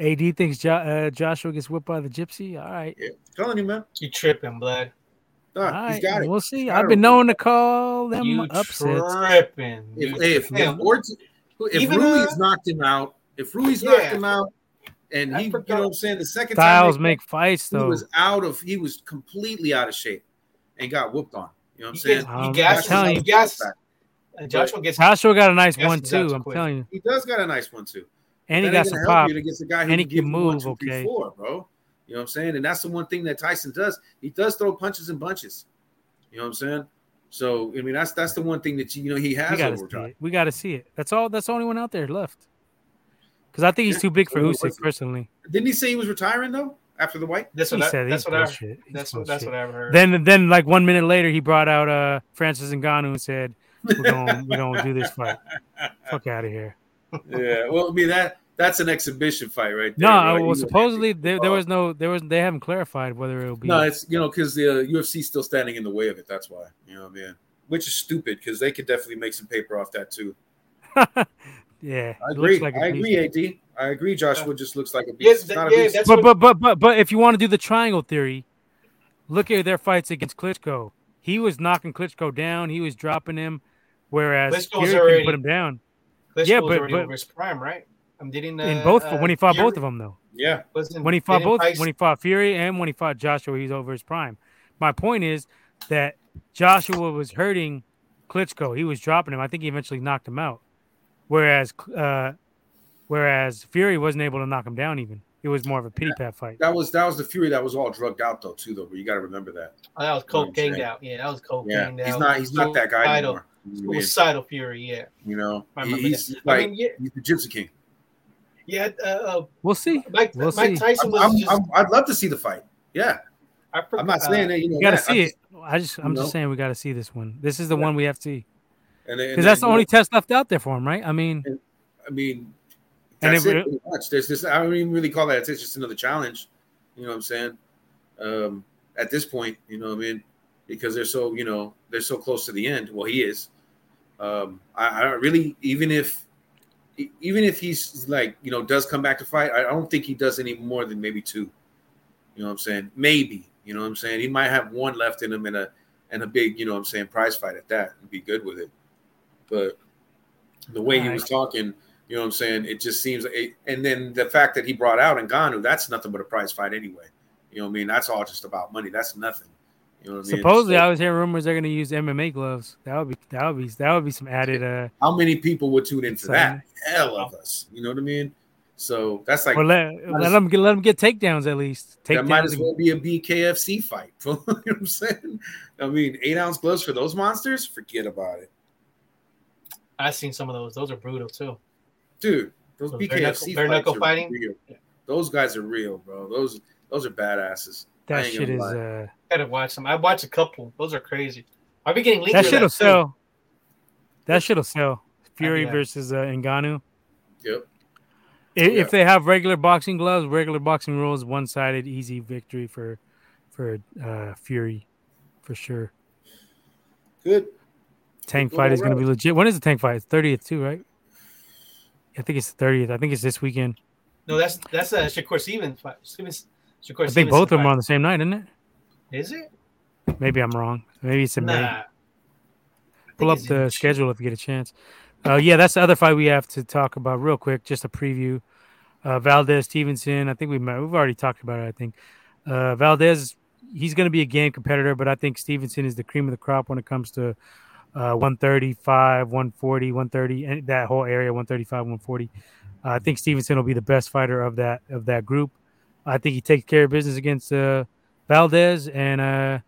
AD thinks Joshua gets whipped by the gypsy. All right. Yeah. Telling you, man. You tripping, blood. All right. He's got it. We'll see. I've been known to call them you upsets. Tripping. If Ruiz knocked him out, and he, you know what I'm saying, the second Styles time make fights, though. He was completely out of shape and got whooped on. You know what I'm saying? Joshua got a nice one, too. I'm telling you. He does got a nice one, too. And he got some pop. And he can move, okay. Bro. You know what I'm saying? And that's the one thing that Tyson does. He does throw punches and bunches. You know what I'm saying? So, I mean, that's the one thing that, you know, he has over time. We got to see it. That's all. That's the only one out there left. Because I think he's too big for Usyk, personally. Didn't he say he was retiring, though, after the White? That's what I heard. Then, like 1 minute later, he brought out Francis Ngannou and said, we're going to do this fight. Fuck out of here. Yeah, well, I mean that's an exhibition fight, right there. No, right? Well, supposedly there was they haven't clarified whether it'll be. No, it's because the UFC still standing in the way of it. That's why, you know what I mean. Which is stupid because they could definitely make some paper off that too. Yeah, I agree. I agree, AD. I agree. Joshua just looks like a beast. But if you want to do the triangle theory, look at their fights against Klitschko. He was knocking Klitschko down. He was dropping him, whereas Fury couldn't put him down. Klitschko's over his prime, right? When he fought Fury. Both of them, though. Yeah. When he fought Fury and when he fought Joshua, he's over his prime. My point is that Joshua was hurting Klitschko. He was dropping him. I think he eventually knocked him out. Whereas Whereas Fury wasn't able to knock him down even. It was more of a pity pat fight. That was the Fury that was all drugged out though, but you got to remember that. That was cocaine out. Yeah, that was cocaine out. He's not that guy anymore. Suicidal Fury, yeah. You know, he's the Gypsy King. Yeah, we'll see. Mike Tyson was I'd love to see the fight. Yeah, I'm not saying that. You got to see it. I'm just saying we got to see this one. This is the one we have to see. Because that's the only test left out there for him, right? I mean. That's it pretty much. There's this. I don't even really call that. It's just another challenge. You know what I'm saying? At this point, you know what I mean, because they're so close to the end. Well, he is. I don't really, even if he's like, does come back to fight, I don't think he does any more than maybe two. You know what I'm saying? Maybe. You know what I'm saying? He might have one left in him and a big, prize fight at that. He'd be good with it. But the way he was talking. You know what I'm saying? It just seems and then the fact that he brought out Ngannou, that's nothing but a prize fight anyway. You know what I mean? That's all just about money. That's nothing. You know what I mean? Supposedly, I was hearing rumors they're going to use MMA gloves. That would be some added. How many people would tune in for that? Hell of us. You know what I mean? So that's like let them get takedowns at least. That might as well be a BKFC fight. You know what I'm saying? I mean, 8-ounce gloves for those monsters? Forget about it. I've seen some of those. Those are brutal too. Dude, those BKFC bare knuckle fights are real. Yeah. Those guys are real, bro. Those are badasses. That shit is. Gotta watch them. I watched a couple. Those are crazy. I'll be getting linked. That shit'll sell. That shit'll sell. Fury versus Ngannou. Yep. If they have regular boxing gloves, regular boxing rules, one-sided, easy victory for Fury, for sure. Good. Tank fight is going to be legit. When is the tank fight? It's 30th too, right? I think it's the 30th. I think it's this weekend. No, that's a Shakur Stevenson fight. I think both of them are on the same night, isn't it? Is it? Maybe I'm wrong. Maybe it's in May. Pull up the schedule if you get a chance. That's the other fight we have to talk about real quick. Just a preview. Valdez Stevenson. I think we've already talked about it. I think Valdez. He's going to be a game competitor, but I think Stevenson is the cream of the crop when it comes to. 135, 140, 130, and that whole area, 135, 140. I think Stevenson will be the best fighter of that group. I think he takes care of business against Valdez, and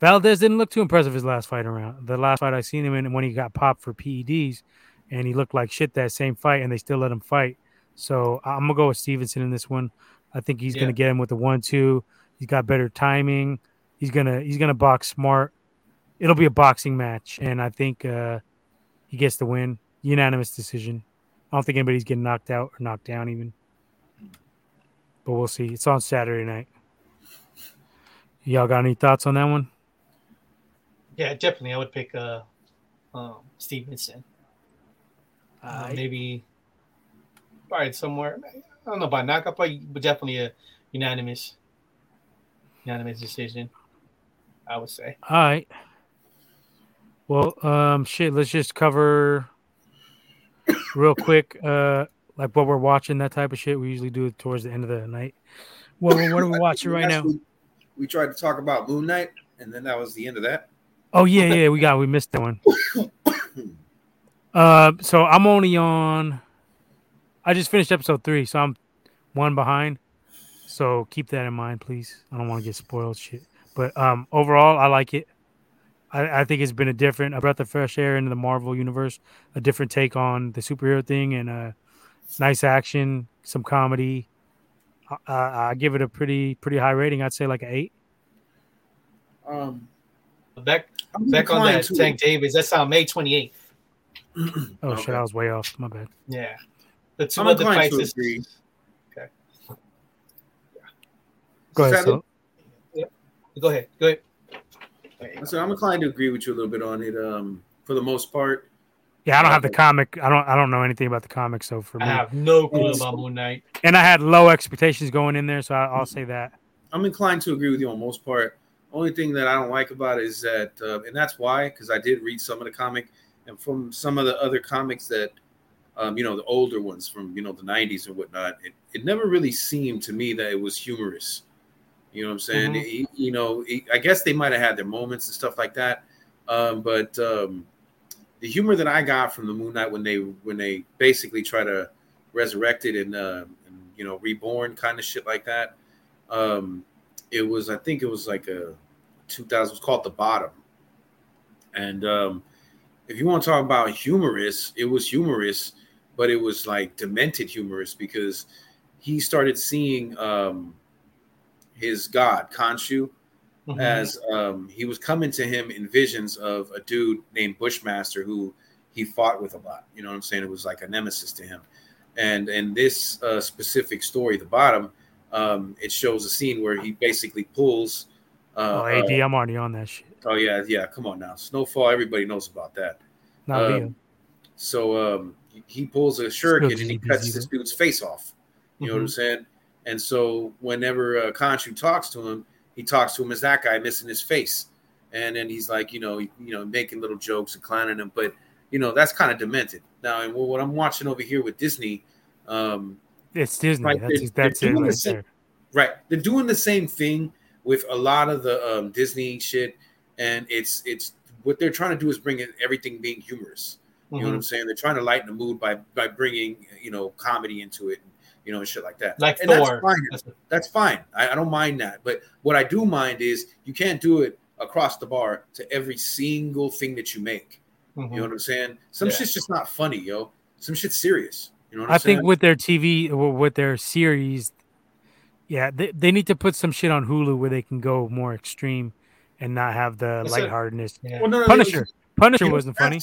Valdez didn't look too impressive his last fight around. The last fight I seen him in, when he got popped for PEDs, and he looked like shit that same fight, and they still let him fight. So I'm gonna go with Stevenson in this one. I think he's gonna get him with the 1-2. He's got better timing. He's gonna box smart. It'll be a boxing match, and I think he gets the win. Unanimous decision. I don't think anybody's getting knocked out or knocked down even. But we'll see. It's on Saturday night. Y'all got any thoughts on that one? Yeah, definitely. I would pick Stevenson. Maybe probably somewhere. I don't know about knockout, but definitely a unanimous decision. I would say. All right. Well, shit. Let's just cover real quick, like what we're watching, that type of shit. We usually do it towards the end of the night. Well, what are we watching right now? We tried to talk about Moon Knight, and then that was the end of that. Oh yeah. We missed that one. So I'm only on. I just finished episode 3, so I'm one behind. So keep that in mind, please. I don't want to get spoiled shit. But overall, I like it. I think it's been a breath of fresh air into the Marvel universe, a different take on the superhero thing, and nice action, some comedy. I give it a pretty high rating. I'd say like an 8. Back on that, Tank Davis. That's on May 28th. Oh, okay. Shit, I was way off. My bad. Yeah. The two other fights. Okay. Yeah. Go ahead, Phil. Go ahead. So I'm inclined to agree with you a little bit on it, for the most part. Yeah, I don't have the comic. I don't know anything about the comic, so for me, I have no clue about Moon Knight. And I had low expectations going in there, so I'll say that. I'm inclined to agree with you on most part. Only thing that I don't like about it is that, and that's why, because I did read some of the comic, and from some of the other comics that, the older ones from, the 90s and whatnot, it never really seemed to me that it was humorous. You know what I'm saying? Mm-hmm. I guess they might have had their moments and stuff like that. But the humor that I got from the Moon Knight when they basically try to resurrected and you know, reborn kind of shit like that. It was, I think it was like a 2000, it was called The Bottom. And if you want to talk about humorous, it was humorous, but it was like demented humorous, because he started seeing his god, Khonshu, mm-hmm. as he was coming to him in visions of a dude named Bushmaster who he fought with a lot. You know what I'm saying? It was like a nemesis to him. And in this specific story, The Bottom, it shows a scene where he basically pulls. AD, I'm already on that shit. Oh, yeah, yeah. Come on now. Snowfall, everybody knows about that. Not you. So he pulls a shuriken and he cuts this dude's face off. You know mm-hmm. what I'm saying? And so whenever Khonshu talks to him, he talks to him as that guy missing his face. And then he's like, you know, making little jokes and clowning him. But, you know, that's kind of demented. Now, and what I'm watching over here with Disney. It's Disney. Right, that's it right there. Right. They're doing the same thing with a lot of the Disney shit. And it's what they're trying to do is bring in everything being humorous. You mm-hmm. know what I'm saying? They're trying to lighten the mood by bringing, you know, comedy into it. You know, and shit like that. Like and Thor. That's fine. I don't mind that. But what I do mind is you can't do it across the bar to every single thing that you make. Mm-hmm. You know what I'm saying? Some shit's just not funny, yo. Some shit's serious. You know what I'm saying? I think with their TV, with their series, yeah, they need to put some shit on Hulu where they can go more extreme and not have the lightheartedness. Yeah. Well, no, Punisher wasn't funny.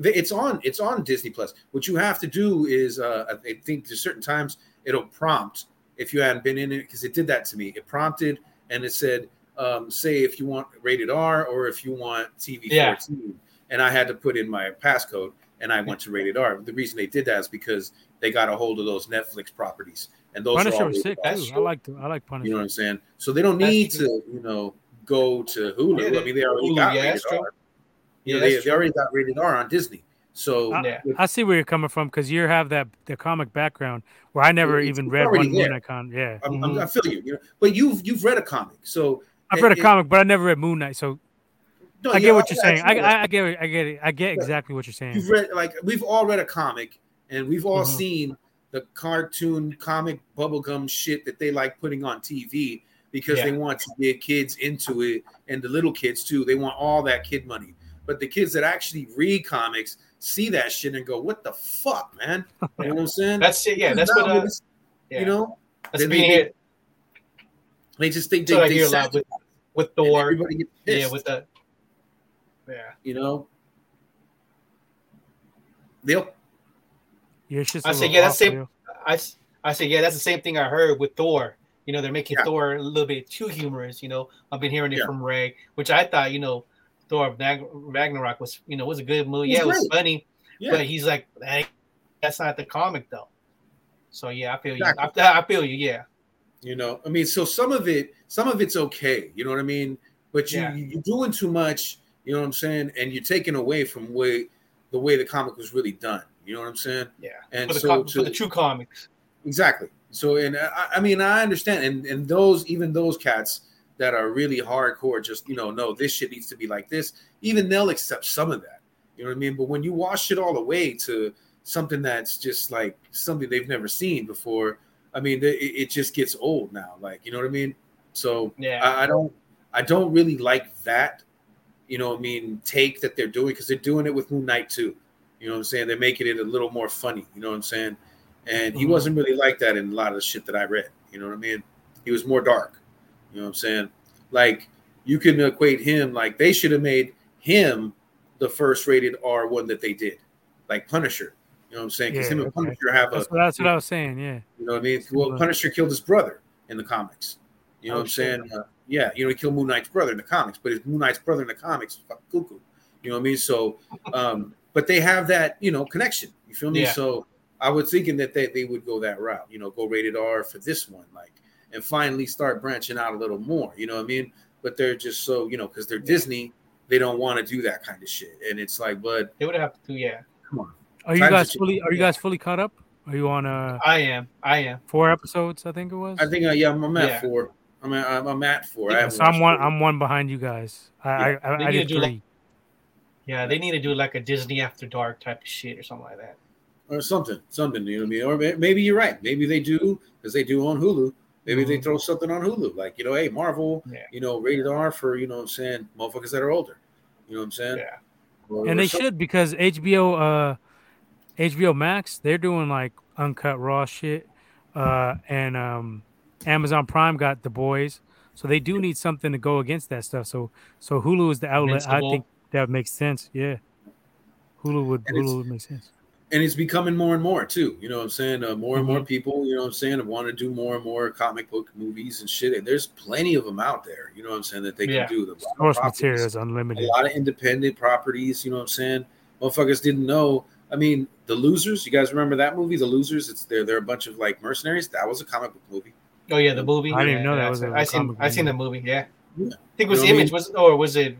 It's on Disney Plus. What you have to do is, I think there's certain times it'll prompt if you hadn't been in it, because it did that to me. It prompted and it said, say if you want rated R or if you want TV 14. And I had to put in my passcode and I went to rated R. The reason they did that is because they got a hold of those Netflix properties. And those Punisher was sick. I like Punisher. You know what I'm saying? So they don't need to, you know, go to Hulu. Yeah, I mean, they already got rated R. You know, they already got rated R on Disney. So I see where you're coming from, because you have the comic background where I never even read one Moon Knight. Yeah, I feel you know, but you've read a comic, so I've read a comic, but I never read Moon Knight. So no, I get what you're saying. I get it. I get exactly what you're saying. You've read, like, we've all read a comic, and we've all mm-hmm. seen the cartoon comic bubblegum shit that they like putting on TV because they want to get kids into it, and the little kids too. They want all that kid money. But the kids that actually read comics see that shit and go, "What the fuck, man?" You know what I'm saying? That's it. Yeah, that's what. You know, that's being it. They just think they hear a lot with Thor. Everybody gets pissed. Yeah, with the. Yeah, you know. They'll. Yeah, that's the same thing I heard with Thor. You know, they're making Thor a little bit too humorous. You know, I've been hearing it from Ray, which I thought, you know. Thor Ragnarok was, you know, was a good movie. Yeah, it was funny, but he's like, hey, that's not the comic though. So yeah, I feel you. I feel you. Yeah, you know, I mean, so some of it's okay, you know what I mean. But you're doing too much, you know what I'm saying, and you're taking away from the way the comic was really done. You know what I'm saying? Yeah, and for the true comics, exactly. So, and I mean, I understand, and those cats that are really hardcore, just, you know, no, this shit needs to be like this. Even they'll accept some of that. You know what I mean? But when you wash it all away to something that's just like something they've never seen before, I mean, it just gets old now. Like, you know what I mean? So I don't really like that, you know what I mean, take that they're doing, because they're doing it with Moon Knight too. You know what I'm saying? They're making it a little more funny. You know what I'm saying? And he wasn't really like that in a lot of the shit that I read. You know what I mean? He was more dark. You know what I'm saying? Like, you can equate him, like, they should have made him the first rated R one that they did, like Punisher. You know what I'm saying? Because him and Punisher have that's what I was saying. Yeah. You know what I mean? Well, Punisher killed his brother in the comics. You know what I'm saying? Yeah. You know, he killed Moon Knight's brother in the comics, but his Moon Knight's brother in the comics is fucking cuckoo. You know what I mean? So, but they have that, you know, connection. You feel me? Yeah. So I was thinking that they would go that route. You know, go rated R for this one, like. And finally start branching out a little more, you know what I mean? But they're just so, you know, because they're Disney, they don't want to do that kind of shit. And it's like, but they would have to, come on. Are you guys fully caught up? Are you on I am 4 episodes, I think it was? I think I'm at 4. I'm at 4. Yeah, so I'm one behind you guys. I did 3. Like, yeah, they need to do like a Disney After Dark type of shit or something like that. or something. You know what I mean? Or maybe you're right. Maybe they do, because they do on Hulu. Maybe they throw something on Hulu, like, you know, hey, Marvel, you know, rated R for, you know what I'm saying, motherfuckers that are older. You know what I'm saying? Yeah. Or, and they should, because HBO Max, they're doing like Uncut Raw shit, and Amazon Prime got The Boys, so they do need something to go against that stuff. So Hulu is the outlet. Invincible. I think that makes sense. Yeah, Hulu would make sense. And it's becoming more and more too, you know what I'm saying? More and more people, you know what I'm saying, want to do more and more comic book movies and shit. And there's plenty of them out there, you know what I'm saying, that they can do. The source material is unlimited. A lot of independent properties, you know what I'm saying? Motherfuckers didn't know. I mean, The Losers. You guys remember that movie, The Losers? It's they're a bunch of like mercenaries. That was a comic book movie. Oh yeah, the movie. I didn't know that was. I seen the movie. Yeah. I think it was Image. Was it? It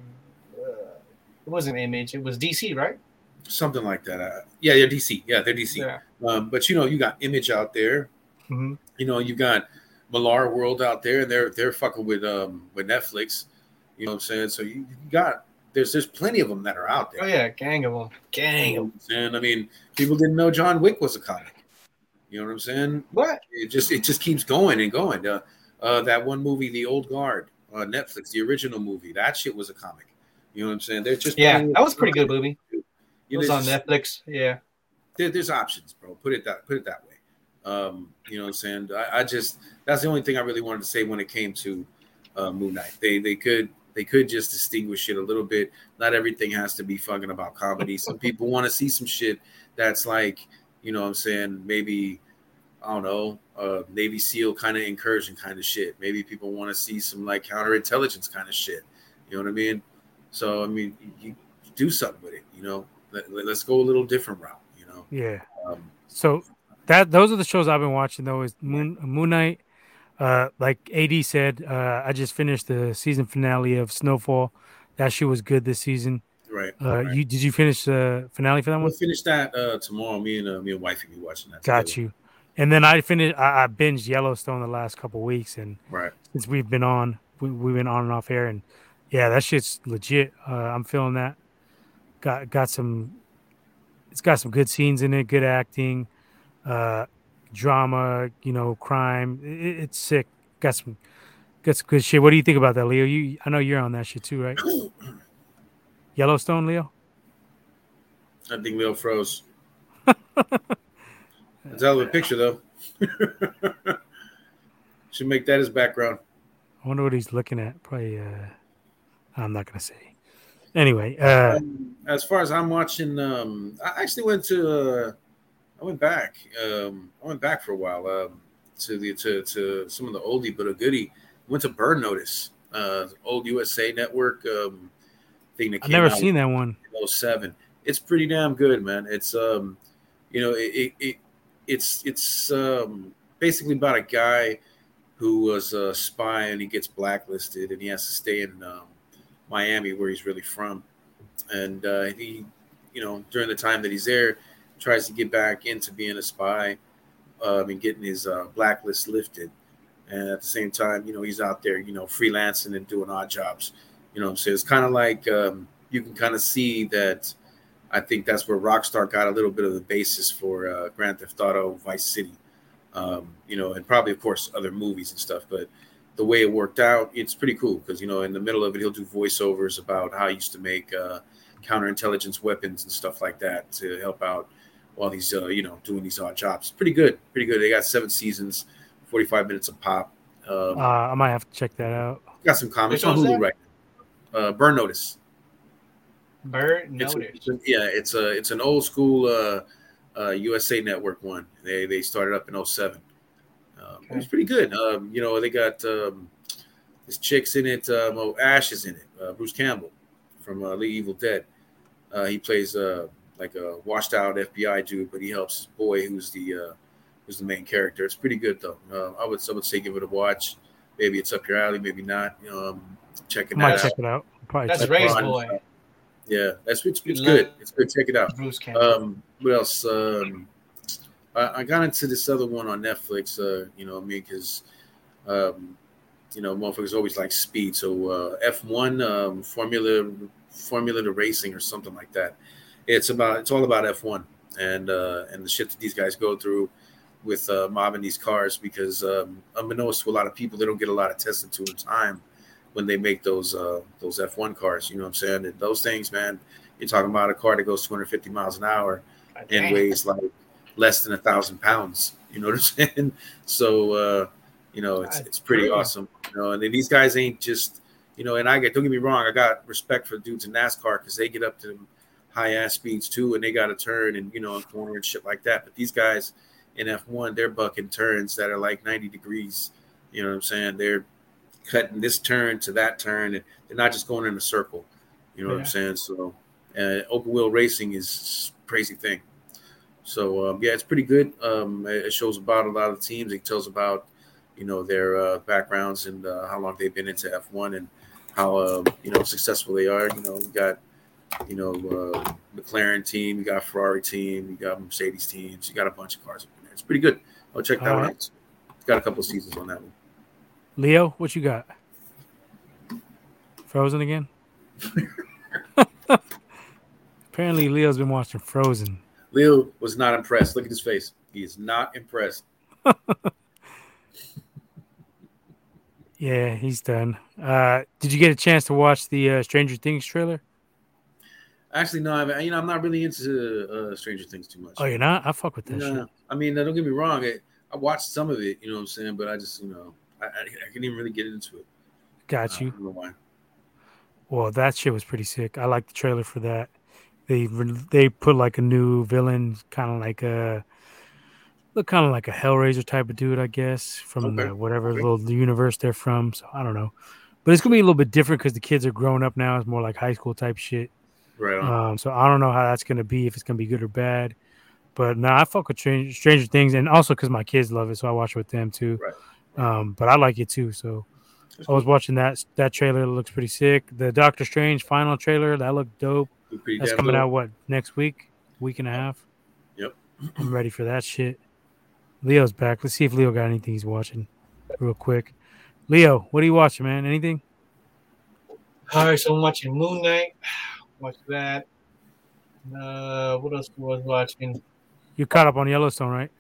wasn't Image. It was DC, right? Something like that. Yeah, DC. Yeah, they're DC. Yeah. But you know, you got Image out there. Mm-hmm. You know, you got Millar World out there, and they're fucking with Netflix. You know what I'm saying? So you got there's plenty of them that are out there. Oh yeah, gang of them. And I mean, people didn't know John Wick was a comic. You know what I'm saying? What? It just keeps going and going. That one movie, The Old Guard, Netflix, the original movie, that shit was a comic. You know what I'm saying? They're just that was a pretty good movie. You know, it was on Netflix. Yeah, there's options, bro. Put it that way. You know what I'm saying? I just that's the only thing I really wanted to say when it came to Moon Knight. They could just distinguish it a little bit. Not everything has to be fucking about comedy. Some people want to see some shit that's like, you know what I'm saying? Maybe, I don't know, Navy SEAL kind of incursion kind of shit. Maybe people want to see some like counterintelligence kind of shit. You know what I mean? So I mean, you do something with it. You know. Let's go a little different route, you know. Yeah. So those are the shows I've been watching though. Is Moon Knight? Like AD said, I just finished the season finale of Snowfall. That shit was good this season. Right. Right. Did you finish the finale for that one? We'll finish that tomorrow. Me and wifey be watching that. Got together. You. And then I binged Yellowstone the last couple weeks, and since we've been on, we've been on and off air, and yeah, that shit's legit. I'm feeling that. It's got some good scenes in it, good acting, drama, you know, crime. It's sick. Got some good shit. What do you think about that, Leo? I know you're on that shit too, right? Yellowstone, Leo? I think Leo froze. That's a hell of a picture though. Should make that his background. I wonder what he's looking at. Probably I'm not gonna say. Anyway, as far as I'm watching, I actually went back. I went back for a while to some of the oldie but a goodie. Went to Burn Notice, old USA Network thing that came out. I've never seen that one. In 2007. It's pretty damn good, man. It's you know, it's basically about a guy who was a spy and he gets blacklisted and he has to stay in Miami, where he's really from, and he, you know, during the time that he's there, tries to get back into being a spy and getting his blacklist lifted. And at the same time, you know, he's out there, you know, freelancing and doing odd jobs. You know what I'm saying? It's kind of like you can kind of see that. I think that's where Rockstar got a little bit of the basis for Grand Theft Auto, Vice City, you know, and probably, of course, other movies and stuff, but the way it worked out, it's pretty cool because, you know, in the middle of it, he'll do voiceovers about how he used to make counterintelligence weapons and stuff like that to help out while he's, you know, doing these odd jobs. Pretty good. They got 7 seasons, 45 minutes a pop. I might have to check that out. Got some comments on Hulu right now. Burn Notice. It's an old school USA Network one. They started up in 2007. It was pretty good. You know, they got this chick's in it. Ash is in it. Bruce Campbell from Evil Dead. He plays like a washed-out FBI dude, but he helps his boy, who's the main character. It's pretty good though. I would say give it a watch. Maybe it's up your alley, maybe not. Check it out. That's Ray's boy. Yeah, it's good. It's good. Check it out. Bruce Campbell. What else? I got into this other one on Netflix, you know, I mean, because, you know, motherfuckers always like speed. So F1 Formula to Racing or something like that. It's all about F1. and the shit that these guys go through with mobbing these cars, because unbeknownst to a lot of people, they don't get a lot of tested to in time when they make those F1 cars. You know what I'm saying? And those things, man, you're talking about a car that goes 250 miles an hour and weighs like less than 1,000 pounds. You know what I'm saying? So, you know, it's pretty awesome. You know, and then these guys ain't just, you know, and don't get me wrong, I got respect for dudes in NASCAR because they get up to them high ass speeds too, and they got to turn and, you know, and corner and shit like that. But these guys in F1, they're bucking turns that are like 90 degrees. You know what I'm saying? They're cutting this turn to that turn, and they're not just going in a circle. You know what I'm saying? So, open wheel racing is a crazy thing. So, yeah, it's pretty good. It shows about a lot of teams. It tells about, you know, their backgrounds and how long they've been into F1 and how, you know, successful they are. You know, we got, you know, McLaren team, you got Ferrari team, you got Mercedes teams, you got a bunch of cars in there. It's pretty good. I'll check that one out. It's got a couple of seasons on that one. Leo, what you got? Frozen again? Apparently, Leo's been watching Frozen. Leo was not impressed. Look at his face. He is not impressed. Yeah, he's done. Did you get a chance to watch the Stranger Things trailer? Actually, no. I'm not really into Stranger Things too much. Oh, you're not? I fuck with that shit. I mean, don't get me wrong. I watched some of it, you know what I'm saying? But I just, you know, I couldn't even really get into it. Got you. I don't know why. Well, that shit was pretty sick. I like the trailer for that. They put like a new villain, kind of like a Hellraiser type of dude, I guess, from whatever little universe they're from. So I don't know, but it's gonna be a little bit different because the kids are grown up now. It's more like high school type shit. Right on. So I don't know how that's gonna be, if it's gonna be good or bad. But I fuck with Stranger Things, and also because my kids love it, so I watch it with them too. Right. But I like it too, so. I was watching that trailer. It looks pretty sick. The Doctor Strange final trailer, that looked dope. That's coming out, what, next week? Week and a half? Yep. I'm ready for that shit. Leo's back. Let's see if Leo got anything he's watching real quick. Leo, what are you watching, man? Anything? All right, so I'm watching Moon Knight. Watch that. What else was watching? You caught up on Yellowstone, right?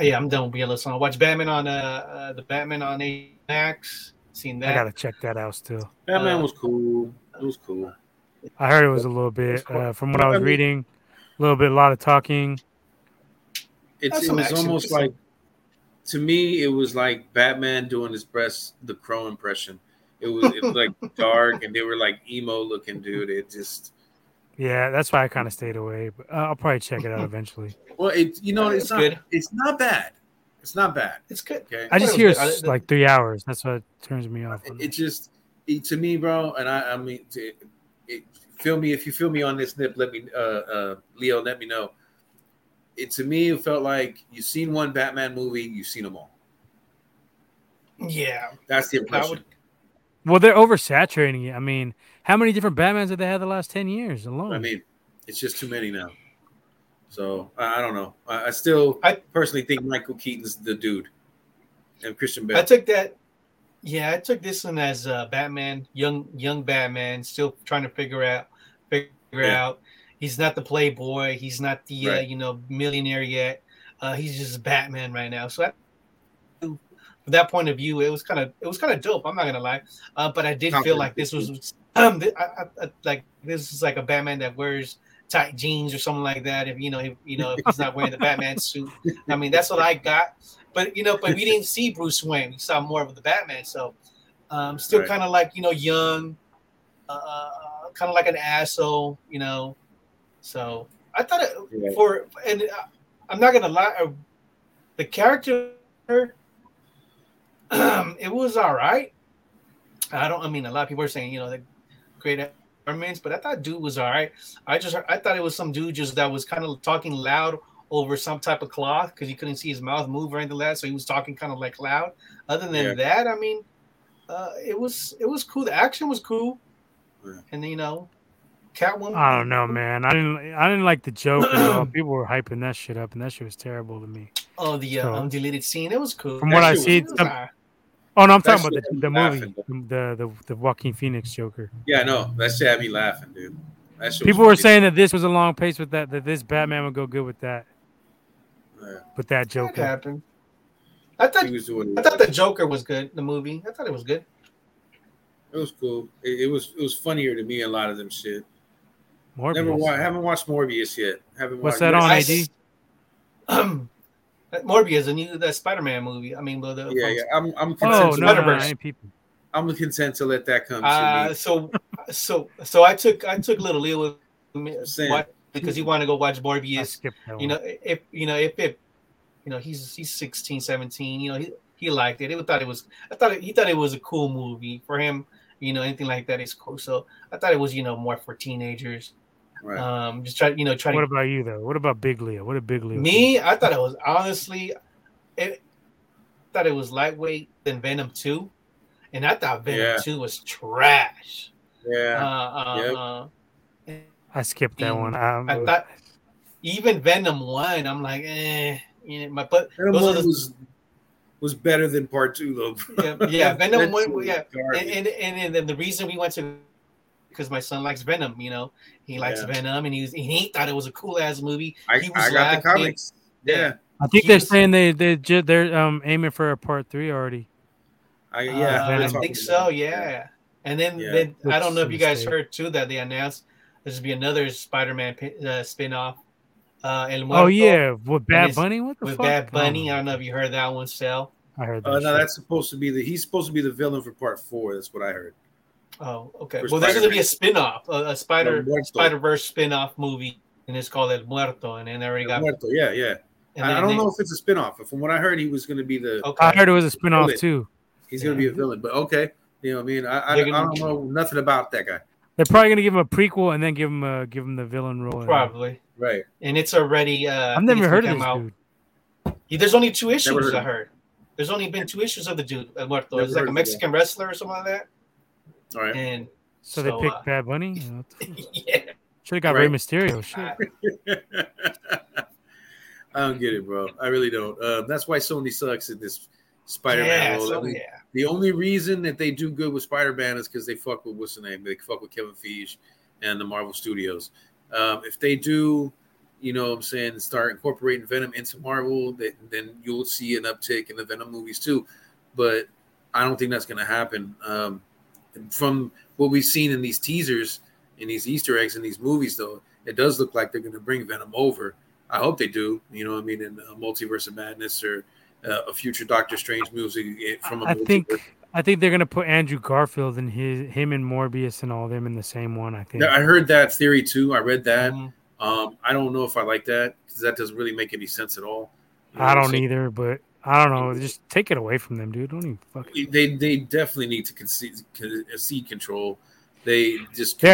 Yeah, I'm done with Yellowstone. I watched Batman on the Batman on Max. Seen that. I gotta check that out still. Batman was cool. It was cool. I heard it was a little bit from what I was reading, a lot of talking. It was almost like, to me, it was like Batman doing his best the Crow impression. It was like dark, and they were like emo looking dude. It just, yeah, that's why I kind of stayed away. But I'll probably check it out eventually. Well, it's not bad. It's not bad. It's good. Okay? I just hear it's like 3 hours. That's what turns me off. To me, bro, and I mean, feel me. If you feel me on this nip, let me, Leo, let me know. To me, it felt like you've seen one Batman movie, you've seen them all. Yeah. That's the impression. Well, they're oversaturating it. I mean, how many different Batmans have they had the last 10 years alone? I mean, it's just too many now. So I don't know. I personally think Michael Keaton's the dude, and Christian Bale. I took this one as Batman, young Batman, still trying to figure out. He's not the playboy. He's not the millionaire yet. He's just Batman right now. So from that point of view, it was kind of dope. I'm not gonna lie, but I did feel like this was like a Batman that wears tight jeans or something like that. If if he's not wearing the Batman suit, I mean, that's what I got. But but we didn't see Bruce Wayne. We saw more of the Batman. So, still kind of like young, kind of like an asshole. So I thought I'm not gonna lie, the character it was all right. I mean, a lot of people are saying the great. But I thought dude was all right. I thought it was some dude just that was kind of talking loud over some type of cloth because you couldn't see his mouth move or anything like that, so he was talking kind of like loud. Other than that, I mean, it was cool. The action was cool, and Catwoman. I don't know, man. I didn't like the joke. People were hyping that shit up, and that shit was terrible to me. Oh, the deleted scene. It was cool. From what I see. Oh, no, I'm talking about the movie, the Joaquin Phoenix Joker. Yeah, no, that shit had me laughing, dude. People were saying that this was a long pace with that, that this Batman would go good with that. Yeah. With that Joker. That happened. I thought the Joker was good, the movie. I thought it was good. It was cool. It was funnier to me, a lot of them shit. Morbius. Haven't watched Morbius yet. What's that on, AD? Morbius, the Spider-Man movie. I mean, I'm content. I'm content to let that come to me. So I took Little Leo with me because he wanted to go watch Morbius. If he's 16, 17, he liked it. He thought it was a cool movie for him. Anything like that is cool. So I thought it was, more for teenagers. Right. What about you though? What about Big Leo? What did Big Leo? Me, I thought it was lightweight than Venom 2, and I thought Venom 2 was trash. Yeah. I skipped that one. I thought even Venom 1, I'm like, Venom 1 was better than Part 2 though. Yeah, Venom 1. Yeah, and the reason we went to. Because my son likes Venom, he likes Venom, and he thought it was a cool ass movie. I got the comics. Yeah, I think they're saying they're aiming for a part 3 already. I think so. Yeah, and then I don't know if you guys heard too that they announced there's gonna be another Spider-Man spinoff. El Muerto. Oh yeah, with Bad Bunny. Bad Bunny, I don't know if you heard that one, Sal. I heard that. No, that's supposed to be he's supposed to be the villain for part 4. That's what I heard. Oh, okay. Well, there's going to be a spin-off, a Spider-Verse spin-off movie, and it's called El Muerto, and then already got... Muerto, yeah. And I don't know if it's a spin-off. But from what I heard, he was going to be the... Okay. I heard it was a spin-off, too. He's going to be a villain, but okay. You know what I mean? I don't know nothing about that guy. They're probably going to give him a prequel and then give him the villain role. Probably. Right. And it's already... I've never heard of this dude. There's only 2 issues, I heard. There's only been 2 issues of the dude, El Muerto. It's like a Mexican wrestler or something like that. All right. And so they picked Bad Bunny. Yeah. Should have got Rey Mysterio. Shit. I don't get it, bro. I really don't. That's why Sony sucks at this Spider-Man role. The only reason that they do good with Spider-Man is because they fuck with what's the name? They fuck with Kevin Feige and the Marvel Studios. If they do, start incorporating Venom into Marvel, then you'll see an uptick in the Venom movies too. But I don't think that's going to happen. From what we've seen in these teasers, in these Easter eggs, in these movies, though, it does look like they're going to bring Venom over. I hope they do. In Multiverse of Madness or a future Doctor Strange movie from a multiverse. I think they're going to put Andrew Garfield and him and Morbius and all them in the same one. I think I heard that theory too. I read that. Mm-hmm. I don't know if I like that because that doesn't really make any sense at all. I don't either, but. I don't know. Just take it away from them, dude. Don't even fucking. They definitely need to concede control. They're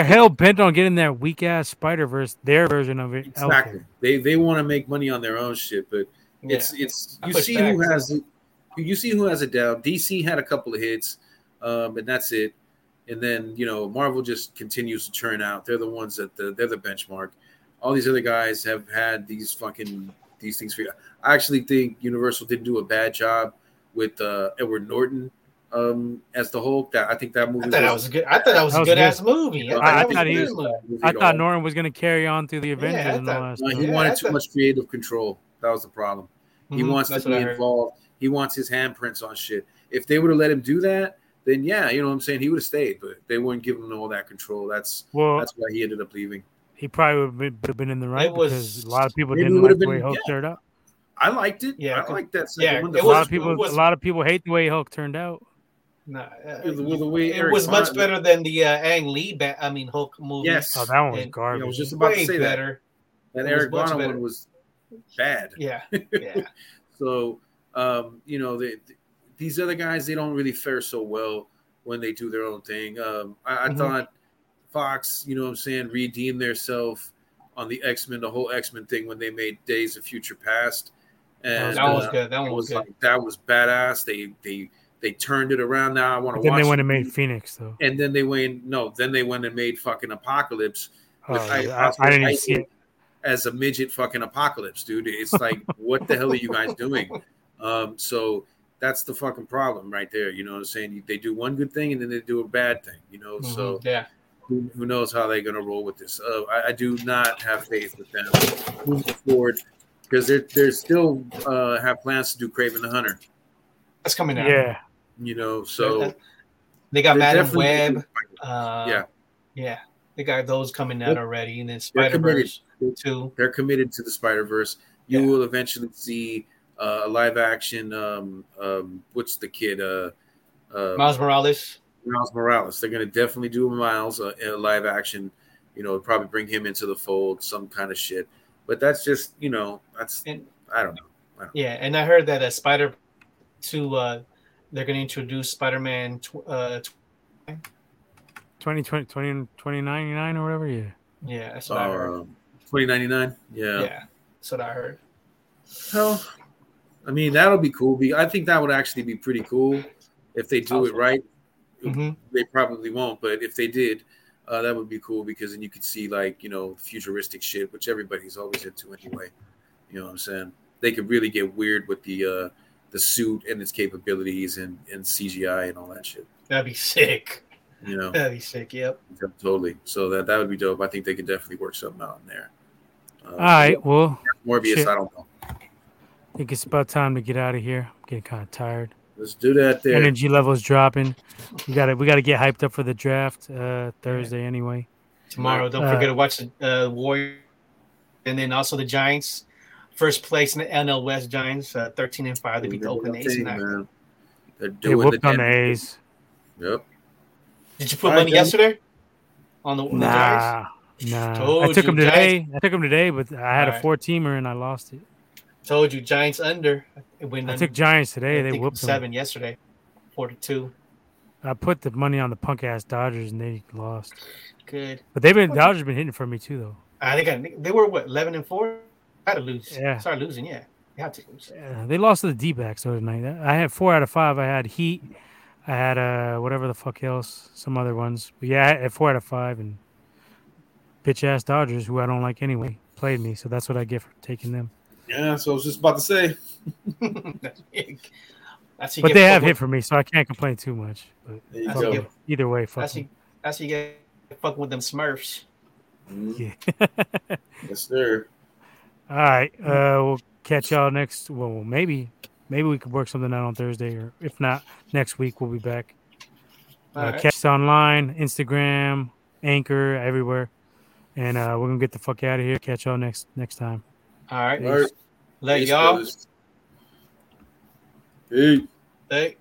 hell bent on getting that weak ass Spider-Verse, their version of it. Exactly. They want to make money on their own shit, but it's you see who has it down. DC had a couple of hits, and that's it. And then Marvel just continues to churn out. They're the ones that they're the benchmark. All these other guys have had these fucking. These things for you. I actually think Universal didn't do a bad job with Edward Norton as the Hulk. I think that movie. I thought that was a good ass movie. I thought Norton was going to carry on through the Avengers. He wanted too much creative control. That was the problem. He wants to be involved. He wants his handprints on shit. If they would have let him do that, then he would have stayed. But they wouldn't give him all that control. That's why he ended up leaving. He probably would have been in the right because a lot of people didn't like the way Hulk turned out. I liked it. Yeah, I liked that. A lot of people hate the way Hulk turned out. It was much better than the Ang Lee Hulk movie. Yes, that one was garbage. I was just about to say better. That Eric Bana one was bad. Yeah. So these other guys, they don't really fare so well when they do their own thing. I thought. Fox, redeemed themselves on the X-Men, the whole X-Men thing when they made Days of Future Past. And that was good. That one was good. That was badass. They turned it around. Now I want to watch. Then they went and made Phoenix though. And then they went and made fucking Apocalypse. I didn't even see it as a midget fucking Apocalypse, dude. It's like, what the hell are you guys doing? So that's the fucking problem right there. You know what I'm saying? They do one good thing and then they do a bad thing. So Who knows how they're going to roll with this? I do not have faith with them moving forward because they're still have plans to do Kraven the Hunter. That's coming out. Yeah. You know, so they got Madam Web. Yeah. They got those coming out already, and then Spider-Verse too. They're committed to the Spider-Verse. You will eventually see a live action. What's the kid? Miles Morales. They're going to definitely do Miles in a live action. You know, probably bring him into the fold, some kind of shit. But that's just, you know, I don't know. Yeah, and I heard that they're going to introduce Spider-Man 2099 or whatever. Yeah, that's what I heard. 2099. Yeah, that's what I heard. Well, I mean, that'll be cool. I think that would actually be pretty cool if they do it right. Mm-hmm. They probably won't, but if they did, that would be cool because then you could see, like, you know, futuristic shit, which everybody's always into anyway. You know what I'm saying? They could really get weird with the suit and its capabilities and CGI and all that shit. That'd be sick. You know, that'd be sick. Yep. Totally. So that would be dope. I think they could definitely work something out in there. All right. Well, Morbius, shit. I don't know. I think it's about time to get out of here. I'm getting kind of tired. Let's do that. There. Energy levels dropping. We got to get hyped up for the draft Thursday anyway. Tomorrow, don't forget to watch the Warriors and then also the Giants. First place in the NL West, Giants, 13-5. They beat the Oakland A's tonight. They whooped on the A's. Yep. Did you put money yesterday on the Giants? Nah. I took them today. But I had a four-teamer and I lost it. Told you, Giants under. I took Giants today. They whooped them. 7 yesterday, 42. I put the money on the punk-ass Dodgers and they lost. Good. But Dodgers been hitting for me too, though. I think they were 11-4. Had to lose. Yeah. Started losing. Yeah. You have to lose. Yeah. They lost to the D-backs the other night. I had 4 out of 5. I had Heat. I had whatever the fuck else, some other ones. But yeah, I had 4 out of 5, and bitch-ass Dodgers, who I don't like anyway, played me. So that's what I get for taking them. Yeah, so I was just about to say. But they have hit for me, so I can't complain too much. But either way, fuck them. That's how you get fucking with them Smurfs. Mm-hmm. Yeah. Yes, sir. All right, we'll catch y'all next. Well, maybe we could work something out on Thursday, or if not, next week we'll be back. Right. Catch us online, Instagram, Anchor, everywhere, and we're gonna get the fuck out of here. Catch y'all next time. All right, peace. Let y'all. Hey.